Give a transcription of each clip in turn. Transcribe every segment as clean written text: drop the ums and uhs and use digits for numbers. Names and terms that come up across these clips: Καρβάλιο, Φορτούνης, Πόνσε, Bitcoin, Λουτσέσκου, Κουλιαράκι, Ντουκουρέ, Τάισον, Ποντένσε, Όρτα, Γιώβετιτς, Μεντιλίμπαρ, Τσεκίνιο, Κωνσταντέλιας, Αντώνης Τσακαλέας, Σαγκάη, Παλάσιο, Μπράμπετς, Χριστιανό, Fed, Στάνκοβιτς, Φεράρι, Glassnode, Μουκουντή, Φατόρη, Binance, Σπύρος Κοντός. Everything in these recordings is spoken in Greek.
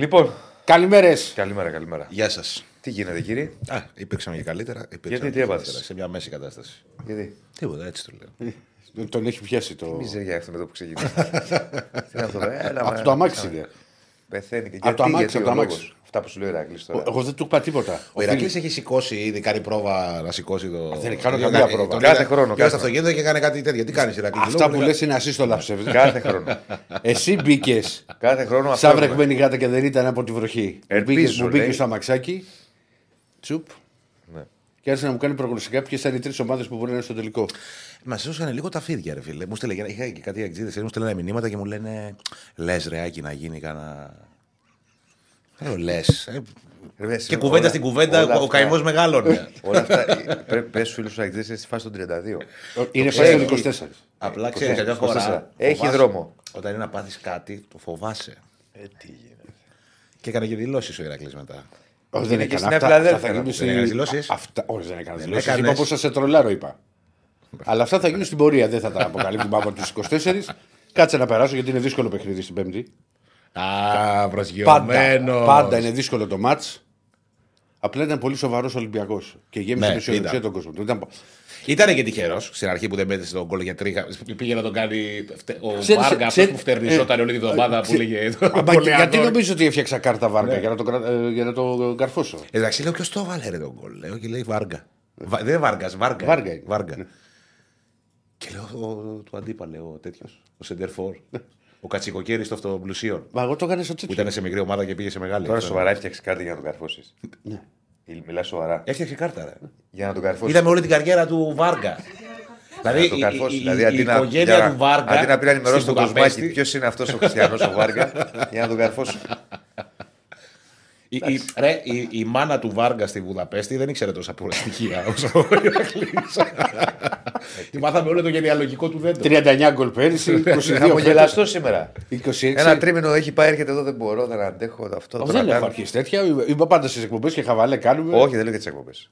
Λοιπόν, καλημέρες. Καλημέρα, καλημέρα. Γεια σας. Τι γίνεται, κύριε? Υπήρξαμε και καλύτερα. Γιατί τι έπαθες? Σε μια μέση κατάσταση. Γιατί? Τίποτα, έτσι το λέω. Τον έχει πιάσει το. Μιζεριά αυτό με το που ξεκινάει. Από το αμάξι. Πεθαίνει και από το αμάξι. Αυτά που σου λέει ο Ηρακλής τώρα. Εγώ δεν του είπα τίποτα. Ο Ηρακλής έχει σηκώσει ήδη, κάνει πρόβα να σηκώσει το. Δεν κάνω καμία πρόβα. Κάθε χρόνο. Πιάσε αυτοκίνητο και κάνει κάτι τέτοιο. Γιατί κάνει Ηρακλή. Αυτά που λε είναι ασύστολα ψεύδι. Κάθε χρόνο. Εσύ μπήκε. Κάθε χρόνο. Σαν βρεχμένη γάτα και δεν ήταν από τη βροχή. Μου μπήκε στο αμαξάκι. Τσουπ. Και άρχισε να μου κάνει προγνωστικά ποιε ήταν οι τρει ομάδε που μπορεί να είναι στο τελικό. Μα σώσανε λίγο τα φίδια, ρε φίλε. Μου στέλνε, είχα και κάτι εξήδε, μου στέλνε μηνύματα και μου λένε λε ρεάκι να γίνει κανένα. Λε. Και κουβέντα στην κουβέντα, ο καημό μεγάλωνε. Όλα αυτά. Πε στου φίλου του εξήδε, στη φάση των 32. Είναι φάση των 24. Απλά ξέρει κάποια φορά. Έχει δρόμο. Όταν είναι να πάθει κάτι, το φοβάσαι. Τι γίνεται. Και έκανε και δηλώσει ο Ηρακλή μετά. Όχι, δεν έκανε δηλώσει. Όχι, δεν έκανε δηλώσει. Είπα πω σε τρολάρω, είπα. Αλλά αυτά θα γίνουν στην πορεία. Δεν θα τα αποκαλύπτουμε από του 24. Κάτσε να περάσω γιατί είναι δύσκολο παιχνίδι στην Πέμπτη. Α, προσγειωμένο. Πάντα είναι δύσκολο το μάτς. Απλά ήταν πολύ σοβαρό Ολυμπιακό. Και γέμισε μισοδεξιά τον κόσμο. Ήταν και τυχερό στην αρχή που δεν πέτυχε τον κόλλο για τρίχα. Πήγε να τον κάνει ο Βάργα, αυτό που φτερνιζόταν όλη την εβδομάδα που λέγε. Γιατί νομίζω ότι έφτιαξα κάρτα Βάργα για να τον καρφώσω. Εντάξει, λέω ποιο το βάλε τον κόλλο. Λέω και λέει Βάργα. Δεν είναι Βάργα, Βάργα. Και λέω του αντίπαλε ο τέτοιο, ο Σεντερφόρ. Ο Κατσικοκέρι στο αυτοπλουσίον. Μα εγώ το έκανε στο τσίπ. Ήταν σε μικρή ομάδα και πήγε σε μεγάλη. Τώρα σοβαρά έφτιαξε κάρτα για να τον καρφώσει. Μιλά σοβαρά. Έφτιαξε κάρτα. Ρε. Για να τον καρφώσει. Είδαμε όλη την καριέρα του Βάργα. Δηλαδή η οικογένεια του Βάργα. Αντί να πει να ενημερώσει τον Κοσμάκη, ποιο είναι αυτό ο Χριστιανό ο Βάργα, για να τον καρφώσει. Η μάνα του Βάργα στη Βουδαπέστη δεν ήξερε τόσα πολλά στοιχεία όσο ο Ηρακλής. Τη μάθαμε όλο το γενεαλογικό του δέντρο. 39 γκολ πέρυσι. Χαμογελαστό σήμερα. Ένα τρίμηνο έχει πάει, έρχεται εδώ. Δεν μπορώ, δεν αντέχω αυτό. Δεν έχω αρχίσει τέτοια. Είμαι πάντα στις εκπομπές και χαβαλέ κάνουμε. Όχι, δεν λέω για τις εκπομπές.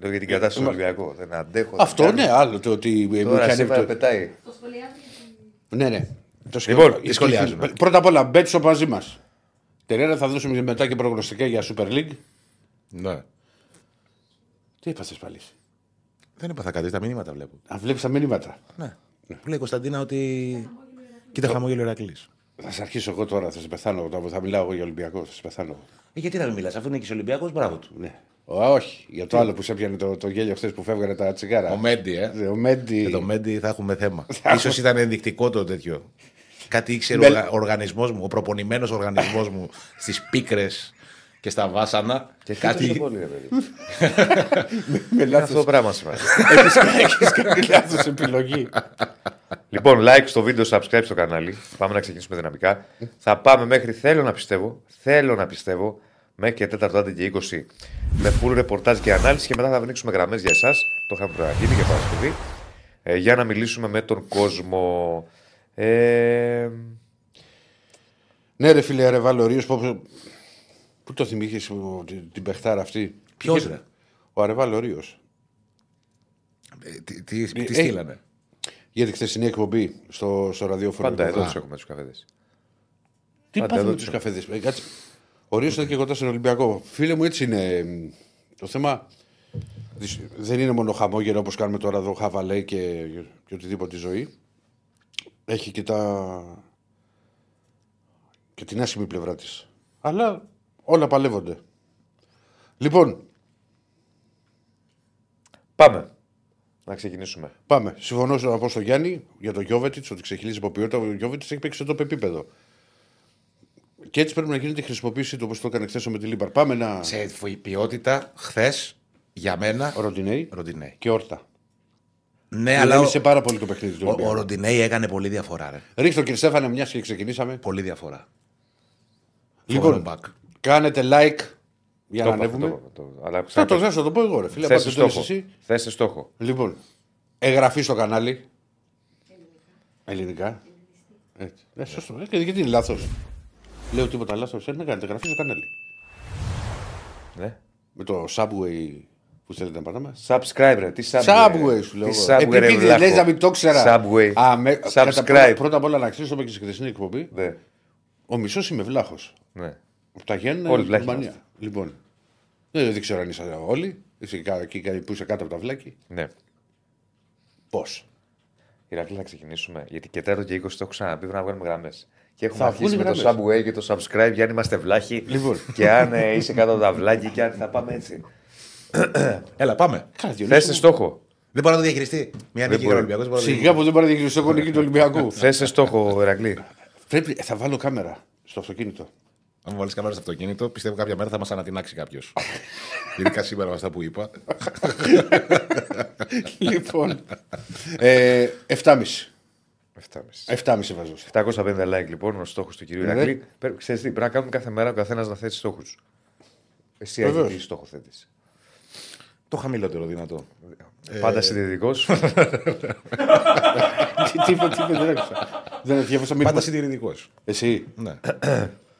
Λέω για την κατάσταση του Ολυμπιακού. Δεν αντέχω. Αυτό είναι άλλο. Το ότι. Τώρα σήμερα πετάει. Το σχολιάζουμε. Ναι, ναι. Λοιπόν, πρώτα απ' όλα μπέτσο μαζί μα. Τερέρα θα δώσουμε μετά και προγνωστικά για Super League. Ναι. Τι είπα στις παλίες? Δεν είπα θα κάτι, τα μηνύματα βλέπω. Αν βλέπεις τα μηνύματα. Ναι. Που λέει Κωνσταντίνα ότι... Κοίτα χαμόγελο Ηρακλής. Θα σε αρχίσω εγώ τώρα, θα σε πεθάνω. Θα μιλάω εγώ για Ολυμπιακό, θα σε πεθάνω. Γιατί να μην μιλάς, αφού είναι και Ολυμπιακός, μπράβο του. Ναι. Όχι, για το άλλο που σε έπιανε το γέλιο χθες που φεύγανε τα τσιγάρα. Ο Μέντι, ο Μέντι. Και το Μέντι θα έχουμε θέμα. Ίσως ήταν ενδεικτικό το τέτοιο. Κάτι ήξερε ο οργανισμός μου, ο προπονημένος οργανισμός μου στις πίκρες και στα βάσανα. Και κάτι. Με λάθος πράγμα σήμερα. Έχεις κάνει λάθος επιλογή. Λοιπόν, like στο βίντεο, subscribe στο κανάλι. Πάμε να ξεκινήσουμε δυναμικά. Θα πάμε μέχρι, θέλω να πιστεύω, μέχρι και 4 άντε και 20 με full ρεπορτάζ και ανάλυση. Και μετά θα ανοίξουμε γραμμές για εσάς. Το είχαμε προαναγγείλει και Παρασκευή. Για να μιλήσουμε με τον κόσμο. Ναι, ρε φίλε, ρε Βαλωρίος. Πού το θυμήχες την παιχτάρα αυτή? Ποιος? Ο Αρεβαλωρίος. Τι στείλανε? Γιατί χθεσινή εκπομπή στο ραδιόφωνο. Πάντα εδώ τους έχουμε τους καφέδες. Τι πάθαμε τους καφέδες? Ο Ρίος ήταν και κοντά στον Ολυμπιακό. Φίλε μου, έτσι είναι το θέμα. Δεν είναι μόνο χαμόγελο όπως κάνουμε τώρα εδώ, χαβαλέ και οτιδήποτε ζωή. Έχει και και την άσχημη πλευρά της. Αλλά όλα παλεύονται. Λοιπόν, πάμε να ξεκινήσουμε. Πάμε. Συμφωνώ να πω στον Γιάννη για τον Γιώβετιτς ότι ξεχυλίζει υποποιότητα. Ο Γιώβετιτς έχει παίξει σε τόπο επίπεδο. Και έτσι πρέπει να γίνεται η χρησιμοποίηση του, όπως το έκανε χθες ο Μεντιλίμπαρ. Πάμε να. Σε ποιότητα χθες για μένα. Ροντινέη και Όρτα. Ναι, αλλά έμεινε πάρα πολύ το παιχνίδι του. Ο Ροντινέη έκανε πολύ διαφορά. Ρίχτω, κύριε Στέφανε, μια και ξεκινήσαμε. Πολύ διαφορά. Λοιπόν, κάνετε like για να ανέβουμε. Θα το δέσω, το πω εγώ, ρε φίλε. Θέστε στόχο. Λοιπόν, εγγραφή στο κανάλι. Ελληνικά. Σωστό. Γιατί είναι λάθος? Λέω τίποτα λάθος. Ναι, κάνετε εγγραφή στο κανάλι. Με το Subway. Πού θέλετε να πάμε? Subscribe, τι Subway σου λέω. Επειδή λες να μην το ξέρα. Subscribe. Πρώτα απ' όλα να ξέρεις, όπως και σε χθεσινή εκπομπή, ο μισός είμαι βλάχος. Τα Γέννα όλοι στην Αλβανία. Λοιπόν, δεν ξέρω αν είσαι όλοι. Είσαι που είσαι κάτω από τα βλάκη. Ναι. Πώς. Ηρακλή, θα ξεκινήσουμε. Γιατί και τέτοιο και 20 το έχω ξαναπεί. Πρέπει να βγάλουμε γραμμές. Και έχουμε αρχίσει με γραμμές. Το subway και το subscribe. Για αν είμαστε βλάχοι. Λοιπόν. Και αν είσαι κάτω από τα βλάκη. Και αν θα πάμε έτσι. Έλα, πάμε. Θες στόχο. Δεν μπορεί να το διαχειριστεί. Μια νίκη για Ολυμπιακό. Σιγά που δεν μπορεί να διαχειριστεί το νίκη του Ολυμπιακού. Θες στόχο, Ηρακλή. Θα βάλω κάμερα στο αυτοκίνητο. Αν μου βάλει κάμερα στο αυτοκίνητο, πιστεύω κάποια μέρα θα μα ανατινάξει κάποιο. Ειδικά σήμερα με αυτά που είπα. Λοιπόν. 7,5. 7,5 βάζω. 750 like λοιπόν ο στόχο του κυρίου Ηρακλή. Ξέρεις τι, πρέπει να κάνουμε κάθε μέρα ο καθένα να θέσει στόχου. Εσύ αγγλικά τι στόχο θέτει. Το χαμηλότερο δυνατό. Πάντα συντηρητικό. Δεν διάβασα μήνυμα. Πάντα συντηρητικό. Εσύ.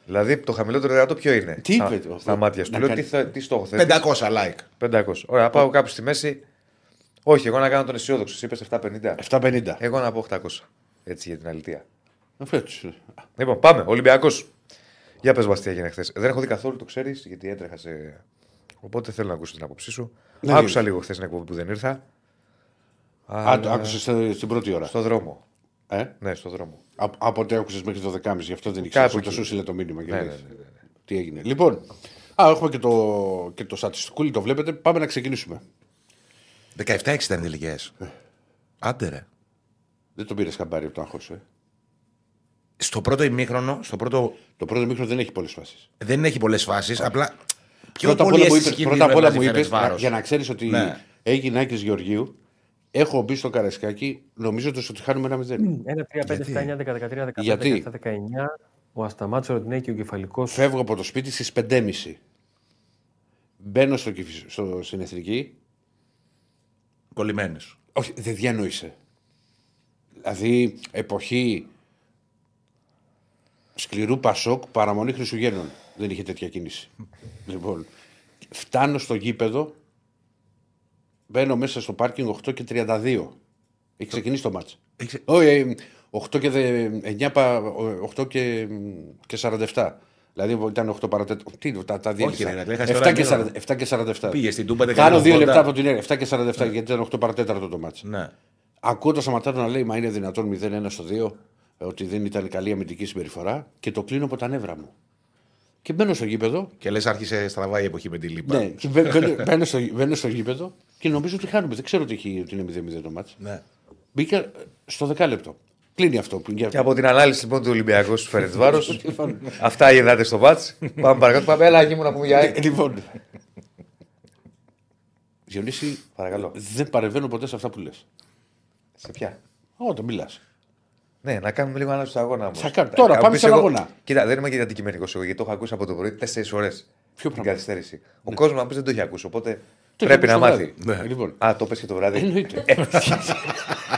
Δηλαδή το χαμηλότερο δυνατό ποιο είναι. Τι είπε το. Στα μάτια σου. Λέω τι στόχο θέτει. 500 like. 500. Ωραία, πάω κάπου στη μέση. Όχι, εγώ να κάνω τον αισιόδοξο. Είπε 750. Εγώ να πω 800. Έτσι για την αλήθεια. Λοιπόν, πάμε. Ολυμπιακό. Για πε μα τι έγινε χθε. Δεν έχω δει καθόλου, το ξέρει, γιατί έτρεχα σε. Οπότε θέλω να ακούσω την άποψή σου. Ναι, άκουσα λίγο χθες την εκπομπή που δεν ήρθα. Το άκουσες στην πρώτη ώρα. Στον δρόμο. Ναι, στον δρόμο. Από τότε άκουσες μέχρι το 12.30, γι' αυτό δεν ήξερα. Το σου στείλε το μήνυμα. Ναι. Τι έγινε. Λοιπόν, έχουμε και το στατιστικούλι, το βλέπετε. Πάμε να ξεκινήσουμε. 17-6 ήταν τελικές. Άντε ρε. Δεν το πήρες χαμπάρι από το άγχος. Στο πρώτο ημίχρονο. Το πρώτο ημίχρονο δεν έχει πολλές φάσεις. Δεν έχει πολλές φάσεις, απλά. Πρώτα απ' όλα μου είπες, για να ξέρεις ότι ναι. Έγινε Άκης Γεωργίου, έχω μπει στο Καραϊσκάκι, νομίζοντας ότι χάνουμε ένα 0. 1, 3, 5, 7, 9, 10, 13, 15, 19, ο Ασταμάτης, ο Ροντινέη και ο Κεφαλικός. Φεύγω από το σπίτι στις 5.30. Μπαίνω στην Εθνική. Κολλημένος. Όχι, δεν διανοείσαι. Δηλαδή, εποχή σκληρού Πασόκ, παραμονή Χριστουγέννων. Δεν είχε τέτοια κίνηση. Λοιπόν, φτάνω στο γήπεδο, μπαίνω μέσα στο πάρκινγκ 8:32. Έχει ξεκινήσει το μάτς. Όχι, 8:47. Δηλαδή ήταν 8 παρατέταρτο. Τι είναι, τα διέλυσα. 7:47. Πήγε στην Τούμπα, κάνω 2 λεπτά από την αίρεση. 7:47 γιατί ήταν 8 παρατέταρτο το μάτς. Ακούω το Σαματάτο να λέει, μα είναι δυνατόν 0-1 στο 2, ότι δεν ήταν καλή αμυντική συμπεριφορά και το κλείνω από τα νεύρα μου. Και μπαίνω στο γήπεδο. Και λες, άρχισε στραβά η εποχή με τη Λίμπα. Ναι, μπαίνω στο γήπεδο και νομίζω ότι χάνουμε. Δεν ξέρω ότι είναι 0-0 το μάτς. Ναι. Μπήκα στο δεκάλεπτο. Κλείνει αυτό. Και από την ανάλυση λοιπόν του Ολυμπιακού σου φέρνει βάρος. Αυτά είδατε στο μάτς. Πάμε παρακάτω. Πάμε, έλα, γη μου να πούμε για. Λοιπόν. Διονύση, παρακαλώ. Δεν παρεμβαίνω ποτέ σε αυτά που λες. Σε ποια. Όταν μιλάς. Ναι, να κάνουμε λίγο ανάλυση του αγώνα μας. Τώρα πάμε στον αγώνα. Κοίτα, δεν είμαι και αντικειμενικός εγώ, γιατί το έχω ακούσει από το πρωί 4 ώρες. Ποιο πράγμα. Καθυστέρηση. Ο κόσμος να πει δεν το έχει ακούσει, οπότε το πρέπει να μάθει. Ναι. Λοιπόν. Α, το πες και το βράδυ. Εννοείται.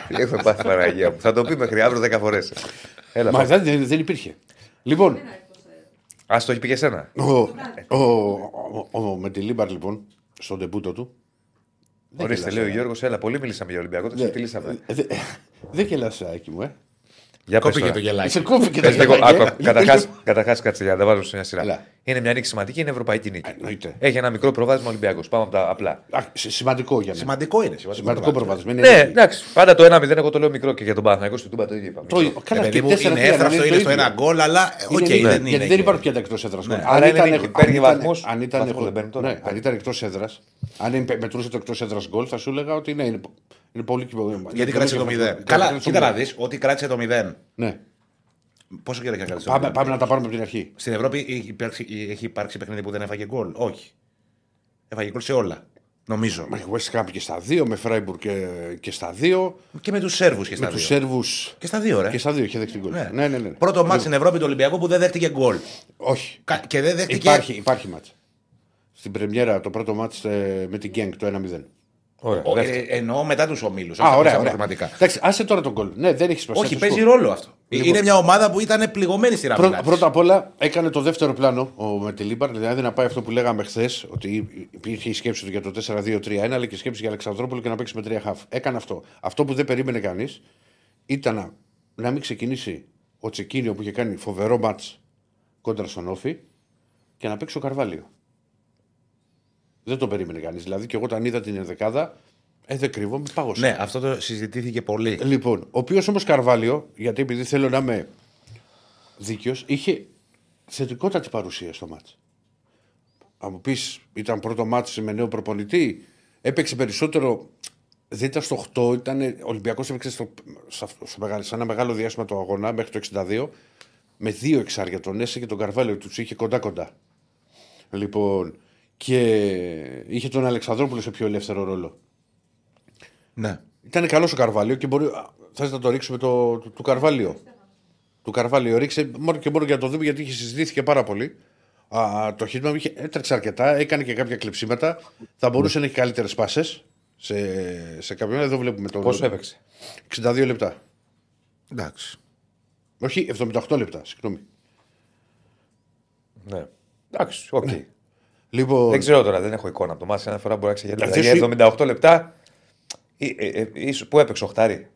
Έχω πάθει παραγία μου. Θα το πει μέχρι αύριο 10 φορές. Έλα, μα δεν υπήρχε. Λοιπόν. Α, το έχει πει και εσένα. Ο Μεντιλίμπαρ λοιπόν, στον τεμπούτο του. Ορίστε, λέει ο Γιώργος, έλα, πολύ μιλήσαμε για Ολυμπιακό. Δεν γελάσα, εκεί μου, κόπηκε το γελάκι. Καταρχάς, κάτσε για να τα βάλω σε μια σειρά. Είναι μια νίκη σημαντική, είναι ευρωπαϊκή νίκη. Έχει ένα μικρό προβάδισμα Ολυμπιακός. Πάμε από τα απλά. Σημαντικό για μένα. Σημαντικό είναι. Σημαντικό προβάδισμα. Ναι, εντάξει. Πάντα το 1-0, εγώ το λέω μικρό και για τον Παναθηναϊκό στην Τούμπα το ίδιο είπαμε. Είναι έφραστο, είναι στο ένα γκολ, αλλά. Γιατί δεν υπάρχουν πια τα εκτός έδρας. Αλλά παίρνει βαθμό. Αν ήταν εκτός έδρας, αν μετρούσε το εκτός έδρας γκολ, θα σου έλεγα ότι είναι. Είναι πολύ κυβερνήμα. Γιατί κράτησε το 0. Καλά, κοίτα να δεις ότι κράτησε το 0. Ναι. Πόσο καιρό έχει κρατήσει το 0. Πάμε να τα πάρουμε από την αρχή. Στην Ευρώπη έχει υπάρξει παιχνίδι που δεν έφαγε γκολ. Όχι. Έφαγε γκολ σε όλα. Νομίζω. Με West Ham και στα 2, με Freiburg και στα 2. Και με τους Σέρβους και στα 2. Και στα 2, ρε. Και στα 2 είχε δεχτεί γκολ. Ναι. Πρώτο μάτς στην Ευρώπη του Ολυμπιακού που δεν δέχτηκε γκολ. Όχι. Και δεν δέχτηκε. Υπάρχει μάτς. Στην Πρεμιέρα το πρώτο μάτς με την Γκένγκ το 1-0. Εννοώ μετά τους ομίλους. Εντάξει, άσε τώρα τον γκολ. Ναι, δεν έχει σημασία. Όχι, παίζει ρόλο αυτό. Είναι μια ομάδα που ήταν πληγωμένη στη ραμμή. Πρώτα απ' όλα έκανε το δεύτερο πλάνο ο Μεντιλίμπαρ. Δηλαδή να πάει αυτό που λέγαμε χθες, ότι υπήρχε η σκέψη του για το 4-2-3-1, αλλά και η σκέψη για Αλεξανδρόπουλο και να παίξει με 3 χαφ. Έκανε αυτό. Αυτό που δεν περίμενε κανείς ήταν να μην ξεκινήσει ο Τσεκίνιο που είχε κάνει φοβερό μάτς κόντρα στον Όφη και να παίξει ο Καρβάλιο. Δεν το περίμενε κανείς. Δηλαδή και εγώ όταν είδα την ενδεκάδα, δεν κρύβω, με πάγωσε. Ναι, αυτό το συζητήθηκε πολύ. Λοιπόν, ο οποίος όμως Καρβάλιο, γιατί επειδή θέλω να είμαι δίκαιος, είχε θετικότατη παρουσία στο μάτς. Αν μου πεις, ήταν πρώτο μάτς με νέο προπονητή, έπαιξε περισσότερο. Δεν ήταν στο 8, ήταν, ο Ολυμπιακός έπαιξε σε ένα μεγάλο διάστημα του αγώνα μέχρι το 62 με δύο εξάρια, τον Νέσης και τον Καρβάλιο, τους είχε κοντά-κοντά. Λοιπόν, και είχε τον Αλεξανδρόπουλο σε πιο ελεύθερο ρόλο. Ναι. Ήταν καλός ο Καρβάλιο και μπορεί. Θες να το ρίξουμε του Καρβάλιο. Του Καρβάλιο ρίξε μόνο και μόνο για να το δούμε, γιατί είχε συζητήθηκε πάρα πολύ. Το χείτημα έτρεξε αρκετά, έκανε και κάποια κλεψίματα. Θα μπορούσε να έχει καλύτερες πάσες. Σε κάποιον εδώ βλέπουμε τον. Πόσο έπαιξε? 62 λεπτά. Εντάξει. Όχι, 78 λεπτά, συγγνώμη. Ναι. Εντάξει, οκ. Ναι. Λοιπόν. Δεν ξέρω τώρα, δεν έχω εικόνα από το μάτι. Αναφορά μπορεί να ξεχαστεί. Δηλαδή, 78 λεπτά. Πού έπαιξε, οχτάρι?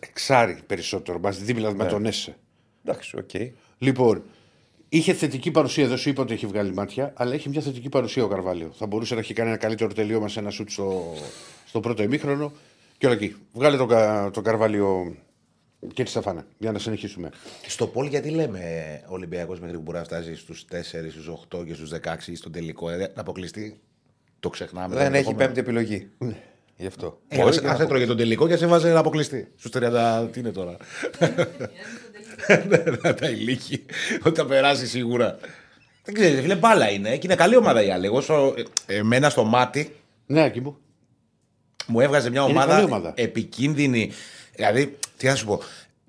Εξάρι περισσότερο. Μα δίπλα με τον Νέσαι. Εντάξει, οκ. Λοιπόν. Είχε θετική παρουσία, δεν σου είπα ότι έχει βγάλει μάτια, αλλά είχε μια θετική παρουσία ο Καρβάλιο. Θα μπορούσε να έχει κάνει ένα καλύτερο τελείωμα σε ένα σουτ στο πρώτο ημίχρονο. Και όλα εκεί. Βγάλε τον Καρβάλιο και τη Σταφάνα, για να συνεχίσουμε. Στο Πολ, γιατί λέμε Ολυμπιακός μέχρι που μπορεί να φτάσει στους 4, στους 8 και στους 16 στον τελικό, να αποκλειστεί. Το ξεχνάμε. Δεν έχει πέμπτη επιλογή. Γι' αυτό. Ας έτρωγε τον τελικό και σε βάζει να αποκλειστεί. Στους 30, τι είναι τώρα. Τα ηλίκη, ότι θα περάσει σίγουρα. Δεν ξέρετε, φίλε, μπάλα είναι και είναι καλή ομάδα η άλλη. Εγώ, εμένα στο μάτι. Ναι, εκεί που. Μου έβγαζε μια ομάδα επικίνδυνη. Δηλαδή, τι να σου πω.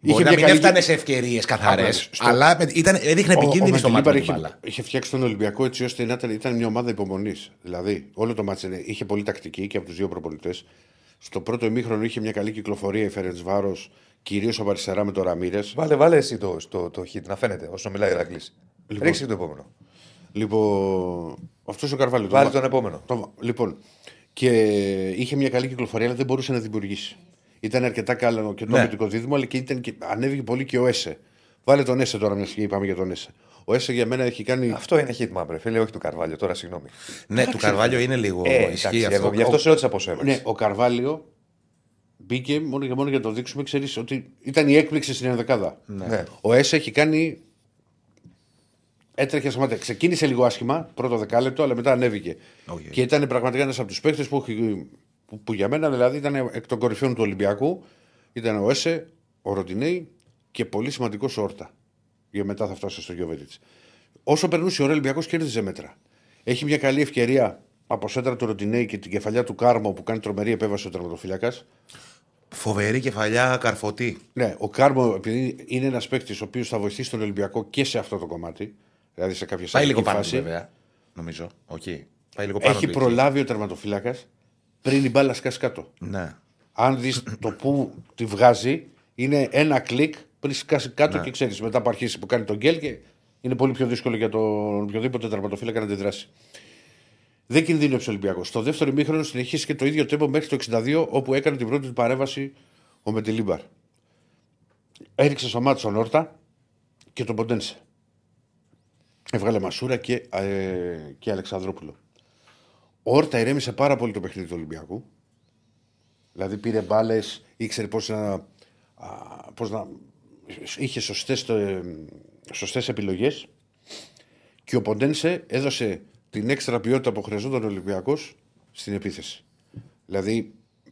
Μπορεί να μην έφτανε σε ευκαιρίες καθαρές, αλλά έδειχνε επικίνδυνη στο μάτι. Είχε φτιάξει τον Ολυμπιακό έτσι ώστε ήταν μια ομάδα υπομονής. Δηλαδή, όλο το μάτι είχε πολύ τακτική και από τους δύο προπονητές. Στο πρώτο ημίχρονο είχε μια καλή κυκλοφορία η Φερεντσβάρος. Κυρίως από αριστερά με το Ραμίρες. Βάλε εσύ το hit, να φαίνεται όσο μιλάει ο Ηρακλής. Λοιπόν. Ρίξε το επόμενο. Λοιπόν, αυτός ο Καρβάλιο. Βάλε τον επόμενο. Λοιπόν, και είχε μια καλή κυκλοφορία, αλλά δεν μπορούσε να δημιουργήσει. Ήταν αρκετά καλό και το αμυντικό δίδυμο, αλλά και ανέβηκε πολύ και ο Έσε. Βάλε τον Έσε τώρα, μια και είπαμε για τον Έσε. Ο Έσε για μένα έχει κάνει. Αυτό είναι hit, μαύρε φίλε, όχι του Καρβάλιο. Τώρα συγγνώμη. Ναι, του Καρβάλιο είναι λίγο ισχύ αυτό. Γι' αυτό σε ρώτησα πόσο έβαλε. Ναι, ο Καρβάλιο. Μπήκε μόνο και μόνο για να το δείξουμε, ξέρεις ότι ήταν η έκπληξη στην ενδεκάδα. Ναι. Ο ΕΣ έχει κάνει. Έτρεχε σωματικά. Ξεκίνησε λίγο άσχημα, πρώτο δεκάλεπτο, αλλά μετά ανέβηκε. Okay. Και ήταν πραγματικά ένας από τους παίκτες που για μένα δηλαδή ήταν εκ των κορυφαίων του Ολυμπιακού. Ήταν ο ΕΣΕ, ο Ροντινέη και πολύ σημαντικός ο Όρτα. Για μετά θα φτάσω στο Γιώβετιτς. Όσο περνούσε ο Ολυμπιακός κέρδιζε μέτρα. Έχει μια καλή ευκαιρία από σέντρα του Ροντινέη και την κεφαλιά του Κάρμο που κάνει τρομερή επέμβαση ο τερματοφύλακας. Φοβερή κεφαλιά, καρφωτή. Ναι, ο Κάρμο, επειδή είναι ένας παίκτης ο οποίος θα βοηθήσει τον Ολυμπιακό και σε αυτό το κομμάτι. Δηλαδή σε κάποιες άλλες. Πάει λίγο πάνω, βέβαια. Νομίζω. Okay. Πάει λίγο πάνω. Έχει προλάβει ο τερματοφύλακας πριν η μπάλα σκάσει κάτω. Ναι. Αν δεις το που τη βγάζει, είναι ένα κλικ πριν σκάσει κάτω και ξέρεις. Μετά που αρχίσει που κάνει τον γκέλ και είναι πολύ πιο δύσκολο για τον οποιοδήποτε τερματοφύλακα να αντιδράσει. Δεν κινδύνευσε ο Ολυμπιακός. Στο δεύτερο ημίχρονο συνεχίστηκε το ίδιο τέμπο μέχρι το 62, όπου έκανε την πρώτη του παρέμβαση ο Μεντιλίμπαρ. Έριξε στο μάτι στον Όρτα και τον Ποντένσε. Έβγαλε Μασούρα και Αλεξανδρόπουλο. Ο Όρτα ηρέμησε πάρα πολύ το παιχνίδι του Ολυμπιακού. Δηλαδή πήρε μπάλες, ήξερε πώς να είχε σωστές επιλογές. Και ο Ποντένσε έδωσε την έξτρα ποιότητα που χρειαζόταν ο Ολυμπιακός στην επίθεση. Δηλαδή,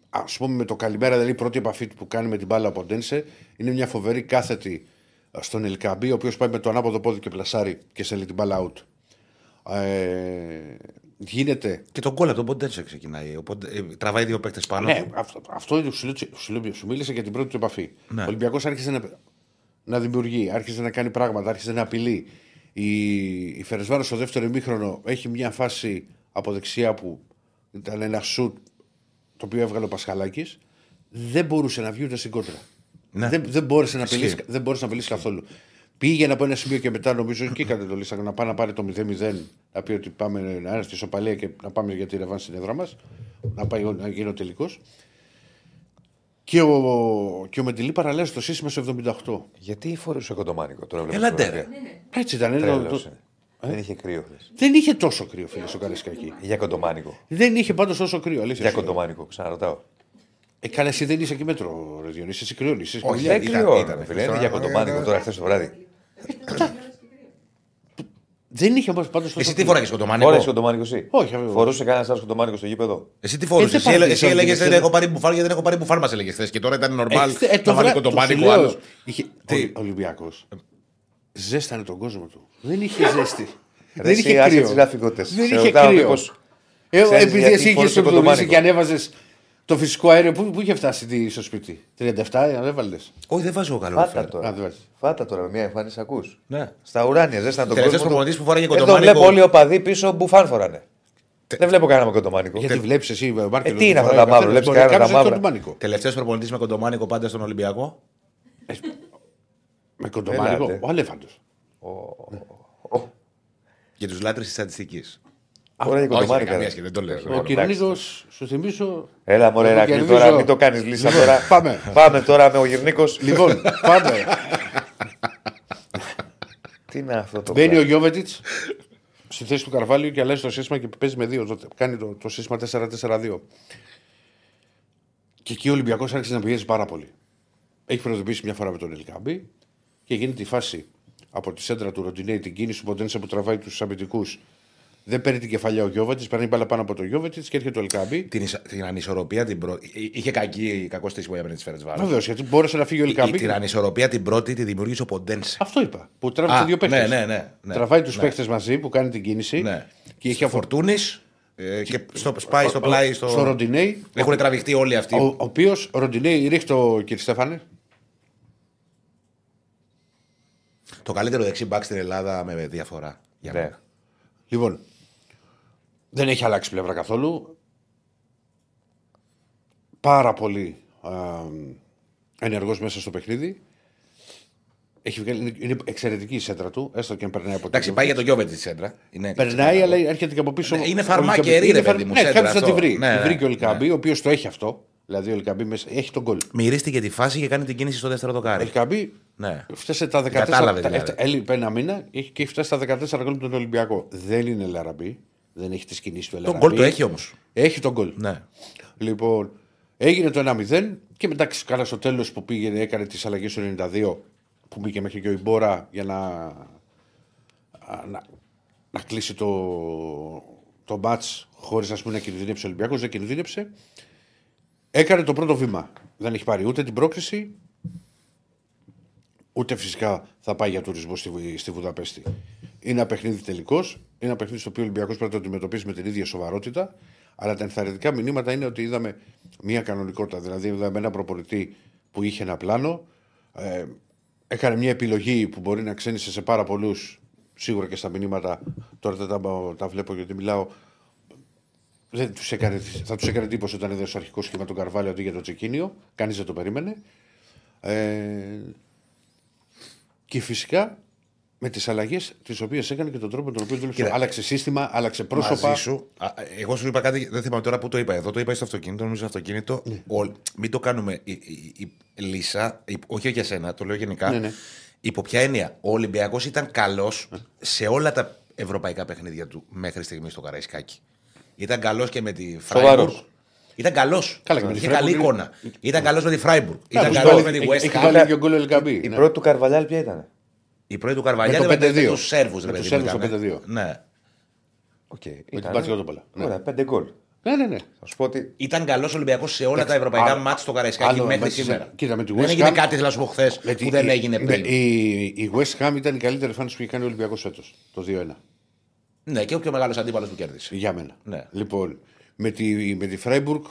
ας πούμε με το καλημέρα, δηλαδή η πρώτη επαφή που κάνει με την μπάλα ο Ποντένσε είναι μια φοβερή κάθετη στον Ελκάμπι, ο οποίος πάει με το ανάποδο πόδι και πλασάρει και στέλνει την μπάλα out. Γίνεται. Και τον κόλλα τον Ποντένσε ξεκινάει. Τραβάει δύο παίκτες πάνω. Ναι, αυτό σου μίλησε για την πρώτη του επαφή. Ναι. Ο Ολυμπιακός άρχισε να δημιουργεί, άρχισε να κάνει πράγματα, άρχισε να απειλεί. Η Φερεσβάρο στο δεύτερο ημίχρονο έχει μια φάση από δεξιά που ήταν ένα σουτ το οποίο έβγαλε ο Πασχαλάκης. Δεν μπορούσε να βγει ούτε στην κόντρα. Ναι. Δεν μπόρεσε να απειλήσει καθόλου. Πήγαινε από ένα σημείο και μετά νομίζω και κάτι το λύσαν να πάει να πάρει το 0-0. Να πει ότι πάμε να έρθει στη σοπαλία και να πάμε για τη ρεβάνση στην έδρα μας. Να πάει να γίνει ο τελικός. Και ο Μεντιλίμπαρ παραλέζει το σύστημα σε 78. Γιατί φορούσε ο κοντομάνικο τώρα, βλέπω. Ελάτε. Έτσι ήταν. Δεν είχε κρύο χθες. Δεν είχε τόσο κρύο, φίλε, στο Καραϊσκάκι. Για κοντομάνικο. Δεν είχε πάντως τόσο κρύο. Αλήθεια, για κοντομάνικο, ξαναρωτάω. Καλά, εσύ δεν είσαι εκεί μέτρο, ρε Διονύση, εσύ κρύο. Όχι, δεν ήταν. Φίλε, για κοντομάνικο τώρα χθες το βράδυ. Δεν είχε όμως πάντως τόσο. Εσύ τι φοράγες κοντομάνικο. Φοράγες κοντομάνικο εσύ. Όχι, αβέβαια. Φορούσε κανένας άλλος κοντομάνικο στο γήπεδο. Εσύ τι φορούσε. Εσύ έλεγες δεν έχω πάρει μπουφάρ, γιατί δεν έχω πάρει μπουφάρ, μας έλεγες χθες. Και τώρα ήταν νορμάλ να βάλει κοντομάνικο άλλος. Ολυμπιακός. Ζέστανε τον κόσμο του. Δεν είχε ζέστη. Δεν είχε κρύο. Δεν είχε κρύο. Επειδή εσύ είχες τον κοντομάνικο και ανέβαζες το φυσικό αέριο, πού είχε φτάσει στο σπίτι, 37 ανέβαλες. Όχι, δεν βάζω καλό. Φάτα τώρα με μια εμφάνιση, ακούς. Ναι. Στα ουράνια, ζέσταν τον κόσμο. Τελευταίος προπονητής που φοράγε κοντομάνικο. Εδώ βλέπω όλοι οι οπαδοί πίσω μπουφάν φοράνε. Δεν βλέπω κανένα με κοντομάνικο. Γιατί βλέπεις εσύ, Μάρκελ. Τι είναι αυτά τα μαύρα, βλέπεις κανένα μαύρα. Τελευταίος προπονητής με κοντομάνικο πάντα στον Ολυμπιακό. Με κοντομάνικο, ο Αλέφαντος. Για τους λάτρες της στατιστικής. Ωραία, η κοντομάρικα. Δεν το λέω. Ο Κυρνίκος, σου θυμίσω. Έλα, μωρέ, Ηρακλή, τώρα μην το κάνεις λύσα τώρα. Πάμε τώρα με ο Κυρνίκος. Λοιπόν, πάμε. Τι είναι αυτό το πράγμα. Μπαίνει ο Γιώβετιτς στη θέση του Καρβάλιο και αλλάζει το σύστημα και παίζει με δύο. Κάνει το σύστημα 4-4-2. Και εκεί ο Ολυμπιακός άρχισε να πιέζει πάρα πολύ. Έχει προειδοποιήσει μια φορά με τον Ελκάμπι και γίνεται η φάση από τη σέντρα του Ροντινέη, την κίνηση του Ποντένσε που τραβάει τους αμυντικούς. Δεν παίρνει την κεφαλιά ο Γιώβετιτς, παίρνει μπάλα πάνω από τον Γιώβετιτς και έρχεται το Ελκάμπι. Την ανισορροπία την πρώτη. Είχε κακό στήσιμο για μένα τη Φερετσβάρα. Βεβαίως, γιατί μπόρεσε να φύγει ο Ελκάμπι. Την ανισορροπία την πρώτη τη δημιούργησε ο Ποντένσε. Αυτό είπα. Που τράβει δύο παίχτες. Ναι. Τραβάει τους παίχτες μαζί που κάνει την κίνηση. Ναι. Και είχε Φορτούνης. Και πάει στο πλάι στο Ροντινέη. Έχουν τραβηχτεί όλοι αυτοί. Ο οποίο Ροντινέη ρίχνει το κύριε Στέφανε. Το καλύτερο δεξί μπακ στην Ελλάδα με διαφορά. Λοιπόν, δεν έχει αλλάξει πλευρά καθόλου. Πάρα πολύ ενεργός μέσα στο παιχνίδι. Είναι εξαιρετική η σέντρα του, έστω και αν περνάει από την. Εντάξει, πάει για τον Γιώβετιτς τη σέντρα. Περνάει, αλλά έρχεται και από πίσω. Είναι φαρμάκερη, ρε παιδί μου. Ναι, κάποιο θα τη βρει. Τη βρει και ο Ελκάμπι, ο οποίο το έχει αυτό. Δηλαδή ο Ελκάμπι έχει τον γκολ. Μυρίστηκε τη φάση και κάνει την κίνηση στο δεύτερο δοκάρι. Ο Ελκάμπι φτάσε τα 14. Δηλαδή. Έλειπε ένα μήνα και έχει φτάσει στα 14 γκολ τον Ολυμπιακό. Δεν είναι Ελαραμπή. Δεν έχει τις κινήσεις του Ελαραμπή. Τον γκολ το έχει όμως. Έχει τον γκολ. Ναι. Λοιπόν, έγινε το 1-0 και μετά καλά στο τέλος που πήγαινε, έκανε τις αλλαγές του 92 που μπήκε μέχρι και ο Ιμπόρα για να κλείσει το μπάτς χωρίς να κινδυνέψει ο Ολυμπιακός. Δεν κινδύνεψε. Έκανε το πρώτο βήμα. Δεν έχει πάρει ούτε την πρόκριση, ούτε φυσικά θα πάει για τουρισμό στη Βουδαπέστη. Είναι ένα παιχνίδι τελικός. Είναι ένα παιχνίδι στο οποίο ο Ολυμπιακός πρέπει να το αντιμετωπίσει με την ίδια σοβαρότητα. Αλλά τα ενθαρρυντικά μηνύματα είναι ότι είδαμε μια κανονικότητα. Δηλαδή, είδαμε ένα προπονητή που είχε ένα πλάνο, έκανε μια επιλογή που μπορεί να ξένησε σε πάρα πολλούς. Σίγουρα και στα μηνύματα, τώρα δεν τα βλέπω γιατί μιλάω. Θα τους έκανε εντύπωση όταν είδε στο αρχικό σχήμα τον Καρβάλιο αντί για το Τσεκίνιο. Κανείς δεν το περίμενε. Και φυσικά με τις αλλαγές τις οποίες έκανε και τον τρόπο με τον οποίο δούλευε. Άλλαξε σύστημα, άλλαξε πρόσωπα. Εγώ σου είπα κάτι, δεν θυμάμαι τώρα που το είπα. Εδώ το είπα στο αυτοκίνητο, νομίζω στο αυτοκίνητο. Ναι. Μην το κάνουμε λύσα, όχι για σένα, το λέω γενικά. Ναι. Υπό ποια έννοια, ο Ολυμπιακός ήταν καλός σε όλα τα ευρωπαϊκά παιχνίδια του μέχρι στιγμή στο Καραϊσκάκι. Ήταν καλός και με τη Φράιμπουργκ. Ήταν καλός. Είχε καλή εικόνα. Ήταν καλός με τη Φράιμπουργκ. Ήταν καλός με τη West Ham. Η πρώτη του Καρβαλιάλ ποια ήταν? Η πρώτη του Καρβαλιάλ ήταν με τους Σέρβους. Με τους Σέρβους το 5-2. Ναι. Ωραία, 5 γκολ. Ναι. Ήταν καλός Ολυμπιακός σε όλα τα ευρωπαϊκά μάτς στο Καραϊσκάκι μέχρι σήμερα. Δεν έγινε κάτι, θέλω να σου πω χθες, που δεν έγινε πριν. Η West Ham ήταν η καλύτερη φάνηση που είχε κάνει ο Ολυμπιακός φέτος, το 2-1. Ναι, και ο πιο μεγάλος αντίπαλος που κέρδισε. Για μένα. Ναι. Λοιπόν, με τη Φράιμπουργκ.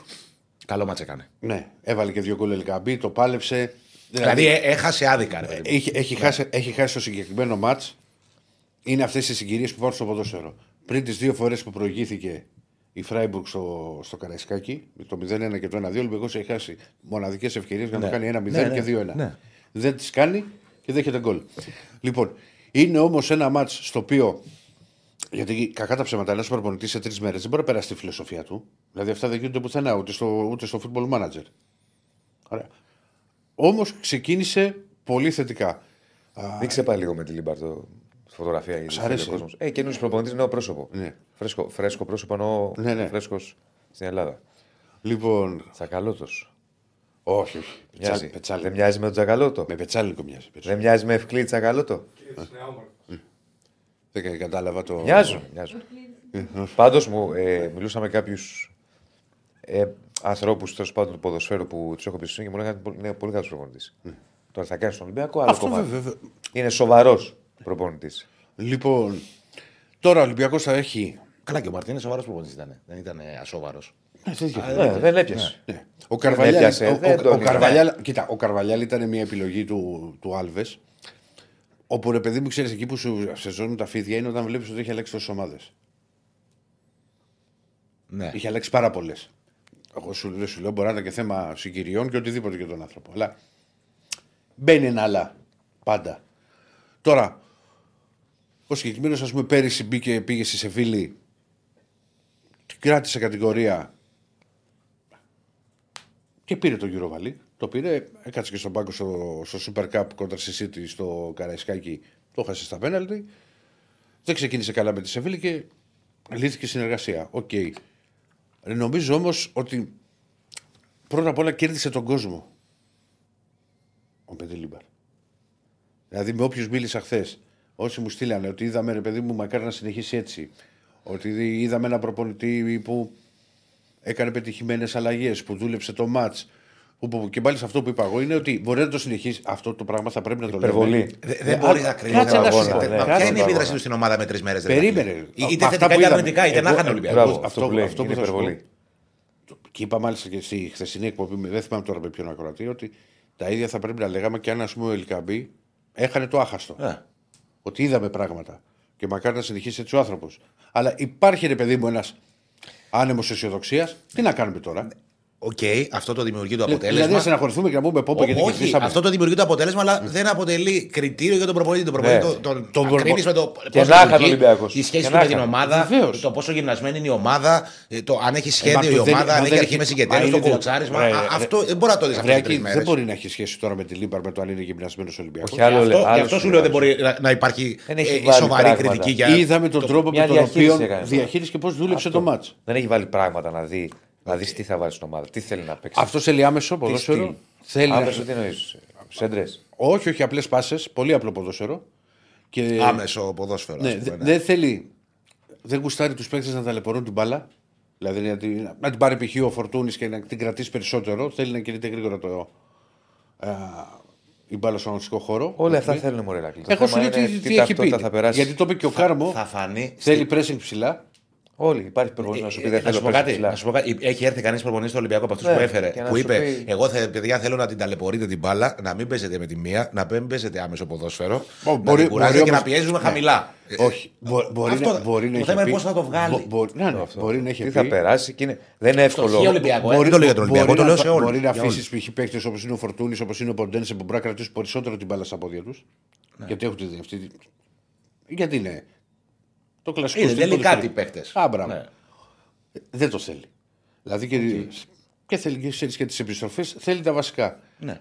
Καλό μάτσε έκανε. Ναι, έβαλε και δύο γκολ Ελκάμπι, το πάλεψε. Δηλαδή έχασε άδικα. Ρε. Έχει χάσει το συγκεκριμένο μάτς. Είναι αυτές οι συγκυρίες που υπάρχουν στο ποδόσφαιρο. Πριν τις δύο φορές που προηγήθηκε η Φράιμπουργκ στο Καραϊσκάκι, το 0-1 και το 1-2, ο Ολυμπιακός έχει χάσει μοναδικές ευκαιρίες για να το κάνει 1-0 και 2-1. Ναι. Δεν τις κάνει και δέχεται γκολ. Λοιπόν, είναι όμως ένα μάτς στο οποίο. Γιατί κακά τα ψέματα, ένας προπονητής σε 3 μέρες δεν μπορεί να περάσει τη φιλοσοφία του. Δηλαδή αυτά δεν γίνονται πουθενά, ούτε στο football manager. Ωραία. Όμως ξεκίνησε πολύ θετικά. Δείξε πάλι λίγο Μεντιλίμπαρ το φωτογραφία για τον κόσμο. Καινούριο προπονητή, νέο πρόσωπο. Ναι. Φρέσκο πρόσωπο, εννοώ. Ναι, ναι. Φρέσκο στην Ελλάδα. Λοιπόν. Τσακαλώτο. Όχι, όχι. Μοιάζει. Δεν μοιάζει με τον Τσακαλώτο. Με πετσάλικο μοιάζει. Δεν μοιάζει με ευκλή Τσακαλώτο. Δεν κατάλαβα το. Μοιάζουν. Πάντως μιλούσα με κάποιους ανθρώπους τέλος πάντων του ποδοσφαίρου που τους έχω πιστεί και μου λέγανε ότι είναι πολύ καλός προπονητής. Τώρα θα κάνει στον Ολυμπιακό, άλλο κομμάτι. Είναι σοβαρός προπονητής. Λοιπόν, τώρα ο Ολυμπιακός θα έχει. Καλά, και ο Μαρτίνες σοβαρός προπονητής ήταν. Δεν ήταν ασόβαρος. Δεν έπιασε. Ο Καρβαλιάλ ήταν μια επιλογή του Άλβες. Όπου ρε παιδί μου, ξέρεις, εκεί που σου σεζώνουν τα φίδια είναι όταν βλέπεις ότι έχει αλλάξει τόσες ομάδες. Ναι. Είχε αλλάξει πάρα πολλές. Εγώ σου λέω μπορεί να είναι και θέμα συγκυριών και οτιδήποτε για τον άνθρωπο. Αλλά μπαίνει ένα αλλά πάντα. Τώρα, ο συγκεκριμένος, ας πούμε, πέρυσι πήγε στη Σεβίλη, κράτησε κατηγορία και πήρε το Europa League. Το πήρε, έκατσε και στον πάγκο στο Super Cup κόντρα στη City στο Καραϊσκάκι. Το έχασε στα πέναλτι. Δεν ξεκίνησε καλά με τη Σεβίλη και λύθηκε συνεργασία. Οκ. Okay. Νομίζω όμως ότι πρώτα απ' όλα κέρδισε τον κόσμο ο Μεντιλίμπαρ. Δηλαδή με όποιους μίλησα χθες, όσοι μου στείλανε ότι είδαμε ρε παιδί μου, μακάρι να συνεχίσει έτσι. Ότι είδαμε ένα προπονητή που έκανε πετυχημένες αλλαγές, που δούλεψε το μάτς. Και πάλι σε αυτό που είπα εγώ είναι ότι μπορεί να το συνεχίσει. Αυτό το πράγμα θα πρέπει να το λέμε. Δεν μπορεί να κρίνει. Ποια είναι η επίδρασή του στην ομάδα με 3 μέρες. Περίμενε. Είτε θετικά είτε αρνητικά, είτε να είχαν Ολυμπιακό. Αυτό που θα σου πω. Και είπα μάλιστα και στη χθεσινή εκπομπή, δεν θυμάμαι τώρα με ποιον ακροατή, ότι τα ίδια θα πρέπει να λέγαμε και αν ας πούμε ο Ελκάμπι έχανε το άχαστο. Ότι είδαμε πράγματα. Και μακάρι να συνεχίσει έτσι ο άνθρωπο. Αλλά υπάρχει ρε παιδί μου ένα άνεμο αισιοδοξία. Τι να κάνουμε τώρα. Οκ, αυτό το δημιουργεί το αποτέλεσμα. Δηλαδή, να στεναχωρηθούμε και να πούμε πόπο γιατί κερδίσαμε. Αυτό το δημιουργεί το αποτέλεσμα, αλλά δεν αποτελεί κριτήριο για τον προπονητή. Τον προπονητή τον κρίνει με το πόσο. Η σχέση του με την ομάδα, το πόσο γυμνασμένη είναι η ομάδα, το αν έχει σχέδιο η ομάδα, αν έχει αρχή με συγκεντρώσει, το κοτσάρισμα. Αυτό δεν μπορεί να το δει αυτό. Δεν μπορεί να έχει σχέση τώρα με τη Λίμπαρ με το αν είναι γυμνασμένο Ολυμπιακό. Γι' αυτό σου λέω δεν μπορεί να υπάρχει σοβαρή κριτική για. Είδαμε τον τρόπο με τον οποίο διαχείρισε και πώ δούλεψε το μάτσο. Δεν έχει βάλει πράγματα να δει. Να δεις τι θα βάλει στην ομάδα, τι θέλει να παίξει. Αυτό θέλει άμεσο ποδόσφαιρο. Θέλει άμεσο, τι εννοείς, σέντρες. Όχι, όχι, απλές πάσες, πολύ απλό ποδόσφαιρο. Και... Άμεσο ποδόσφαιρο. Ναι, δεν θέλει. Δεν γουστάρει τους παίκτες να ταλαιπωρούν την μπάλα. Δηλαδή να την πάρει π.χ. ο Φορτούνης και να την κρατήσει περισσότερο. Θέλει να κινείται γρήγορα η μπάλα στον αγωνιστικό χώρο. Όλα αυτά θέλουν μωρέ Ηρακλή. Έχω σου πει τι έχει πει. Γιατί το είπε και ο Κάρμο. Θέλει pressing ψηλά. Όλοι, υπάρχει προπονητή να σου πει. Να σου πω κάτι. Έχει έρθει κανείς προπονητής στο Ολυμπιακό από αυτούς που έφερε. Που είπε: Εγώ παιδιά θέλω να την ταλαιπωρείτε την μπάλα, να μην παίζετε με τη μία, να μην παίζετε άμεσο ποδόσφαιρο. Μπορεί να πιέζουμε χαμηλά. Όχι. Μπορεί να έχει. Το θέμα είναι πώς θα το βγάλει. Μπορεί να έχει. Τι θα περάσει και είναι. Δεν είναι εύκολο. Μπορεί να Μπορεί να αφήσει π.χ. παίκτες όπως είναι ο Φορτούνης, όπως είναι ο Ποντένσε που μπορεί να κρατήσει περισσότερο την μπάλα στα πόδια του. Γιατί έχουν τη δει. Γιατί είναι. Το κλασικό θέλει κάτι παίχτες. Ναι. Δεν το θέλει. Δηλαδή και θέλει και τις επιστροφές, θέλει τα βασικά. Ναι.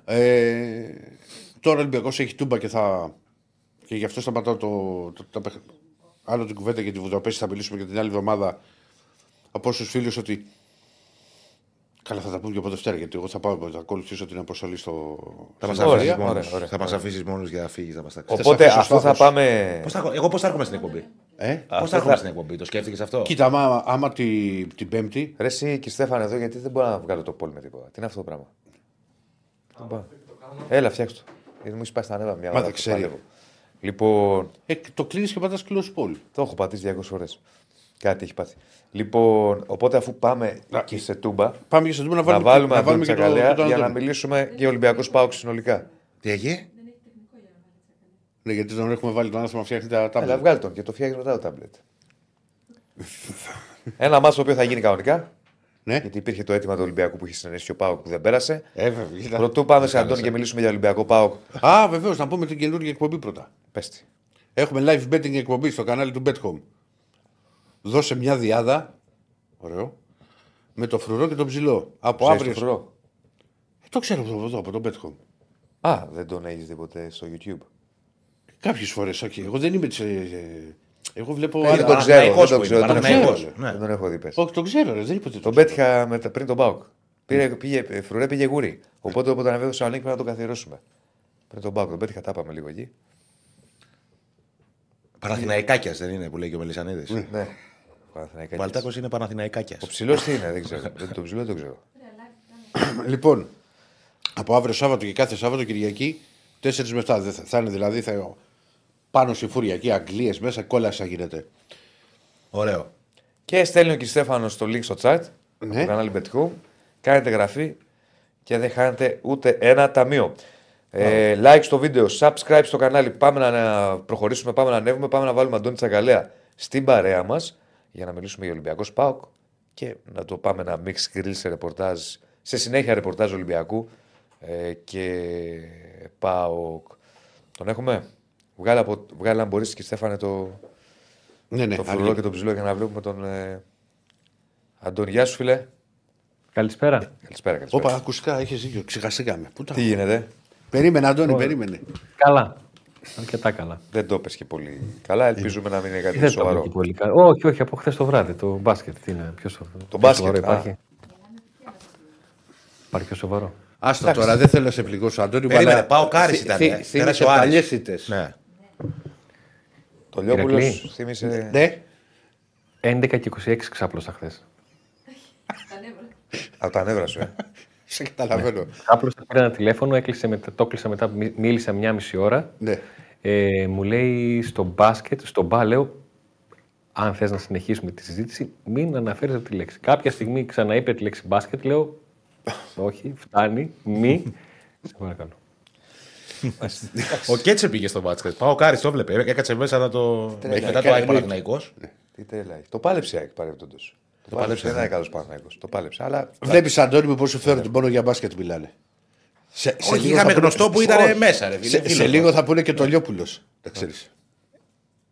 Τώρα ο Ολυμπιακός έχει τούμπα και γι' αυτό σταματάω άλλο την κουβέντα για τη Βουδαπέστη. Θα μιλήσουμε και την άλλη εβδομάδα από όσους φίλους ότι. Καλά, θα τα πούμε και από Δευτέρα γιατί εγώ θα πάω να ακολουθήσω την αποστολή στο. Θα μας αφήσεις μόνος για να φύγεις. Οπότε αυτό θα πάμε. Εγώ πώς θα έρχομαι στην εκπομπή. Πώς θα έρχομαι στην εκπομπή, το σκέφτηκες αυτό. Κοίτα, άμα την Πέμπτη. Ρε εσύ και Στέφανε εδώ, γιατί δεν μπορώ να βγάλω το πόλι με τίποτα. Τι είναι αυτό το πράγμα. Έλα, φτιάξτε το. Γιατί μου είσαι πάει στα νεύρα μια ώρα. Λοιπόν. Το κλείνεις και πατάς κλείνω πόλι. Το έχω πατήσει 200 φορές. Κάτι έχει πάθει. Λοιπόν, οπότε αφού πάμε και σε Τούμπα. Πάμε και σε Τούμπα να βάλουμε και Τσακαλέα για να μιλήσουμε και Ολυμπιακός ΠΑΟΚ συνολικά. Τι έγινε. Ναι, γιατί δεν έχουμε βάλει τον άνθρωπο να φτιάχνει τα τάμπλετ. Έλα, βγάλει τον και το φτιάχνει μετά το τάμπλετ. Ένα μάτσο το οποίο θα γίνει κανονικά. Ναι. Γιατί υπήρχε το αίτημα του Ολυμπιακού που είχε συνενέσει ο ΠΑΟΚ που δεν πέρασε. Πρωτού πάμε σε Αντώνη και μιλήσουμε για Ολυμπιακό ΠΑΟΚ. Α, βεβαίως, να πούμε την καινούργια εκπομπή πρώτα. Πέστη. Έχουμε live betting εκπομπή στο κανάλι του BetHome. Δώσε μια διάδα. Ωραίο. Με το φρουρό και το ψηλό. Από αύριο. Φρουρό. Το ξέρω από τον BetHome. Α, δεν τον έχει δει ποτέ στο YouTube. Κάποιες φορές, όχι. Okay. Εγώ δεν είμαι. Εγώ βλέπω. Δεν τον ξέρω. Δεν τον έχω δει. Όχι, τον ξέρω. Δεν είπε. Τον πέτυχα πριν τον Μπάουκ. Φρουρέ πήγε γούρι. Οπότε όταν ανέβαινε στο Σαλονίκη πρέπει να τον καθιερώσουμε. Πριν τον Μπάουκ τον πέτυχα, τα πάμε λίγο εκεί. Παναθηναϊκάκια δεν είναι που λέει και ο Μελισσανίδης. Ναι. Ο Παλτάκος είναι Παναθηναϊκάκια. Ο ψηλός τι είναι, δεν ξέρω. Το ψηλό δεν το ξέρω. Λοιπόν, από αύριο Σάββατο και κάθε Σάββατο Κυριακή 4 με 7 θα είναι δηλαδή. Πάνω στη φουριακή, Αγγλίες μέσα, κόλασα γίνεται. Ωραίο. Και στέλνει και Στέφανο στο link στο chat, ναι, στο κανάλι Μπετικού. Κάνετε γραφή και δεν χάνετε ούτε ένα ταμείο. Like στο βίντεο, subscribe στο κανάλι. Πάμε να προχωρήσουμε, πάμε να ανέβουμε, πάμε να βάλουμε Αντώνη Τσακαλέα στην παρέα μας για να μιλήσουμε για Ολυμπιακός ΠΑΟΚ και να το πάμε να μίξει κρύλ σε ρεπορτάζ, σε συνέχεια ρεπορτάζ Ολυμπιακού και ΠΑΟΚ. Τον έχουμε. Βγάλε αν μπορείς και Στέφανε το, ναι, το φρουρό και το ψηλό για να βλέπουμε τον Αντώνη. Γεια σου φίλε. Καλησπέρα. Όπα ακουστικά έχεις δίκιο, ξεχαστήκαμε. Τι γίνεται. Περίμενε Αντώνη, περίμενε. Καλά. Αρκετά καλά. Δεν το πες και πολύ καλά, ελπίζουμε να μην είναι κάτι σοβαρό. Όχι, όχι, από χθες το βράδυ, το μπάσκετ. Τι είναι, πιο σοβαρό. Το μπάσκετ υπάρχει. Υπάρχει πιο σοβαρό. Άστα τώρα, δεν θέλω να σε πληγώσω, Αντώνη. Περίμενε, πάω Κάρις ήταν. Θύμισε παλιές ήττες. Ναι. Το Λιόπουλος θύμισε... Ναι. 11 και 26 ξάπλωσα χθες. Από τα νεύρα σου, σε καταλαβαίνω. Ξάπλωσα, πήρα ένα τηλέφωνο, το κλείσα μετά, μίλησα μια μισή ώρα. Μου λέει στο μπάσκετ, στο μπά, λέω, αν θες να συνεχίσουμε τη συζήτηση, μην αναφέρεις αυτή τη λέξη. Κάποια στιγμή ξαναείπε τη λέξη μπάσκετ, λέω, όχι, φτάνει, μη. Σε παρακαλώ. Ο Κέτσε πήγε στο μπάσκετ. Πάω Κάρι, το βλέπε. Έκατσε μέσα να το. Μετά το ΑΕΚ Παναθηναϊκός. Τι τρέλα. Το πάλεψε ΑΕΚ παρεμπιπτόντω. Το πάλεψε. Δεν ήταν καλό Παναθηναϊκός. Το πάλεψε. Αλλά βλέπει, Αντώνη, με πόσο φέρονται μόνο για μπάσκετ μιλάνε. Όχι, είχαμε γνωστό που ήταν μέσα. Σε λίγο θα πούνε και το Λιόπουλο. Δεν ξέρει.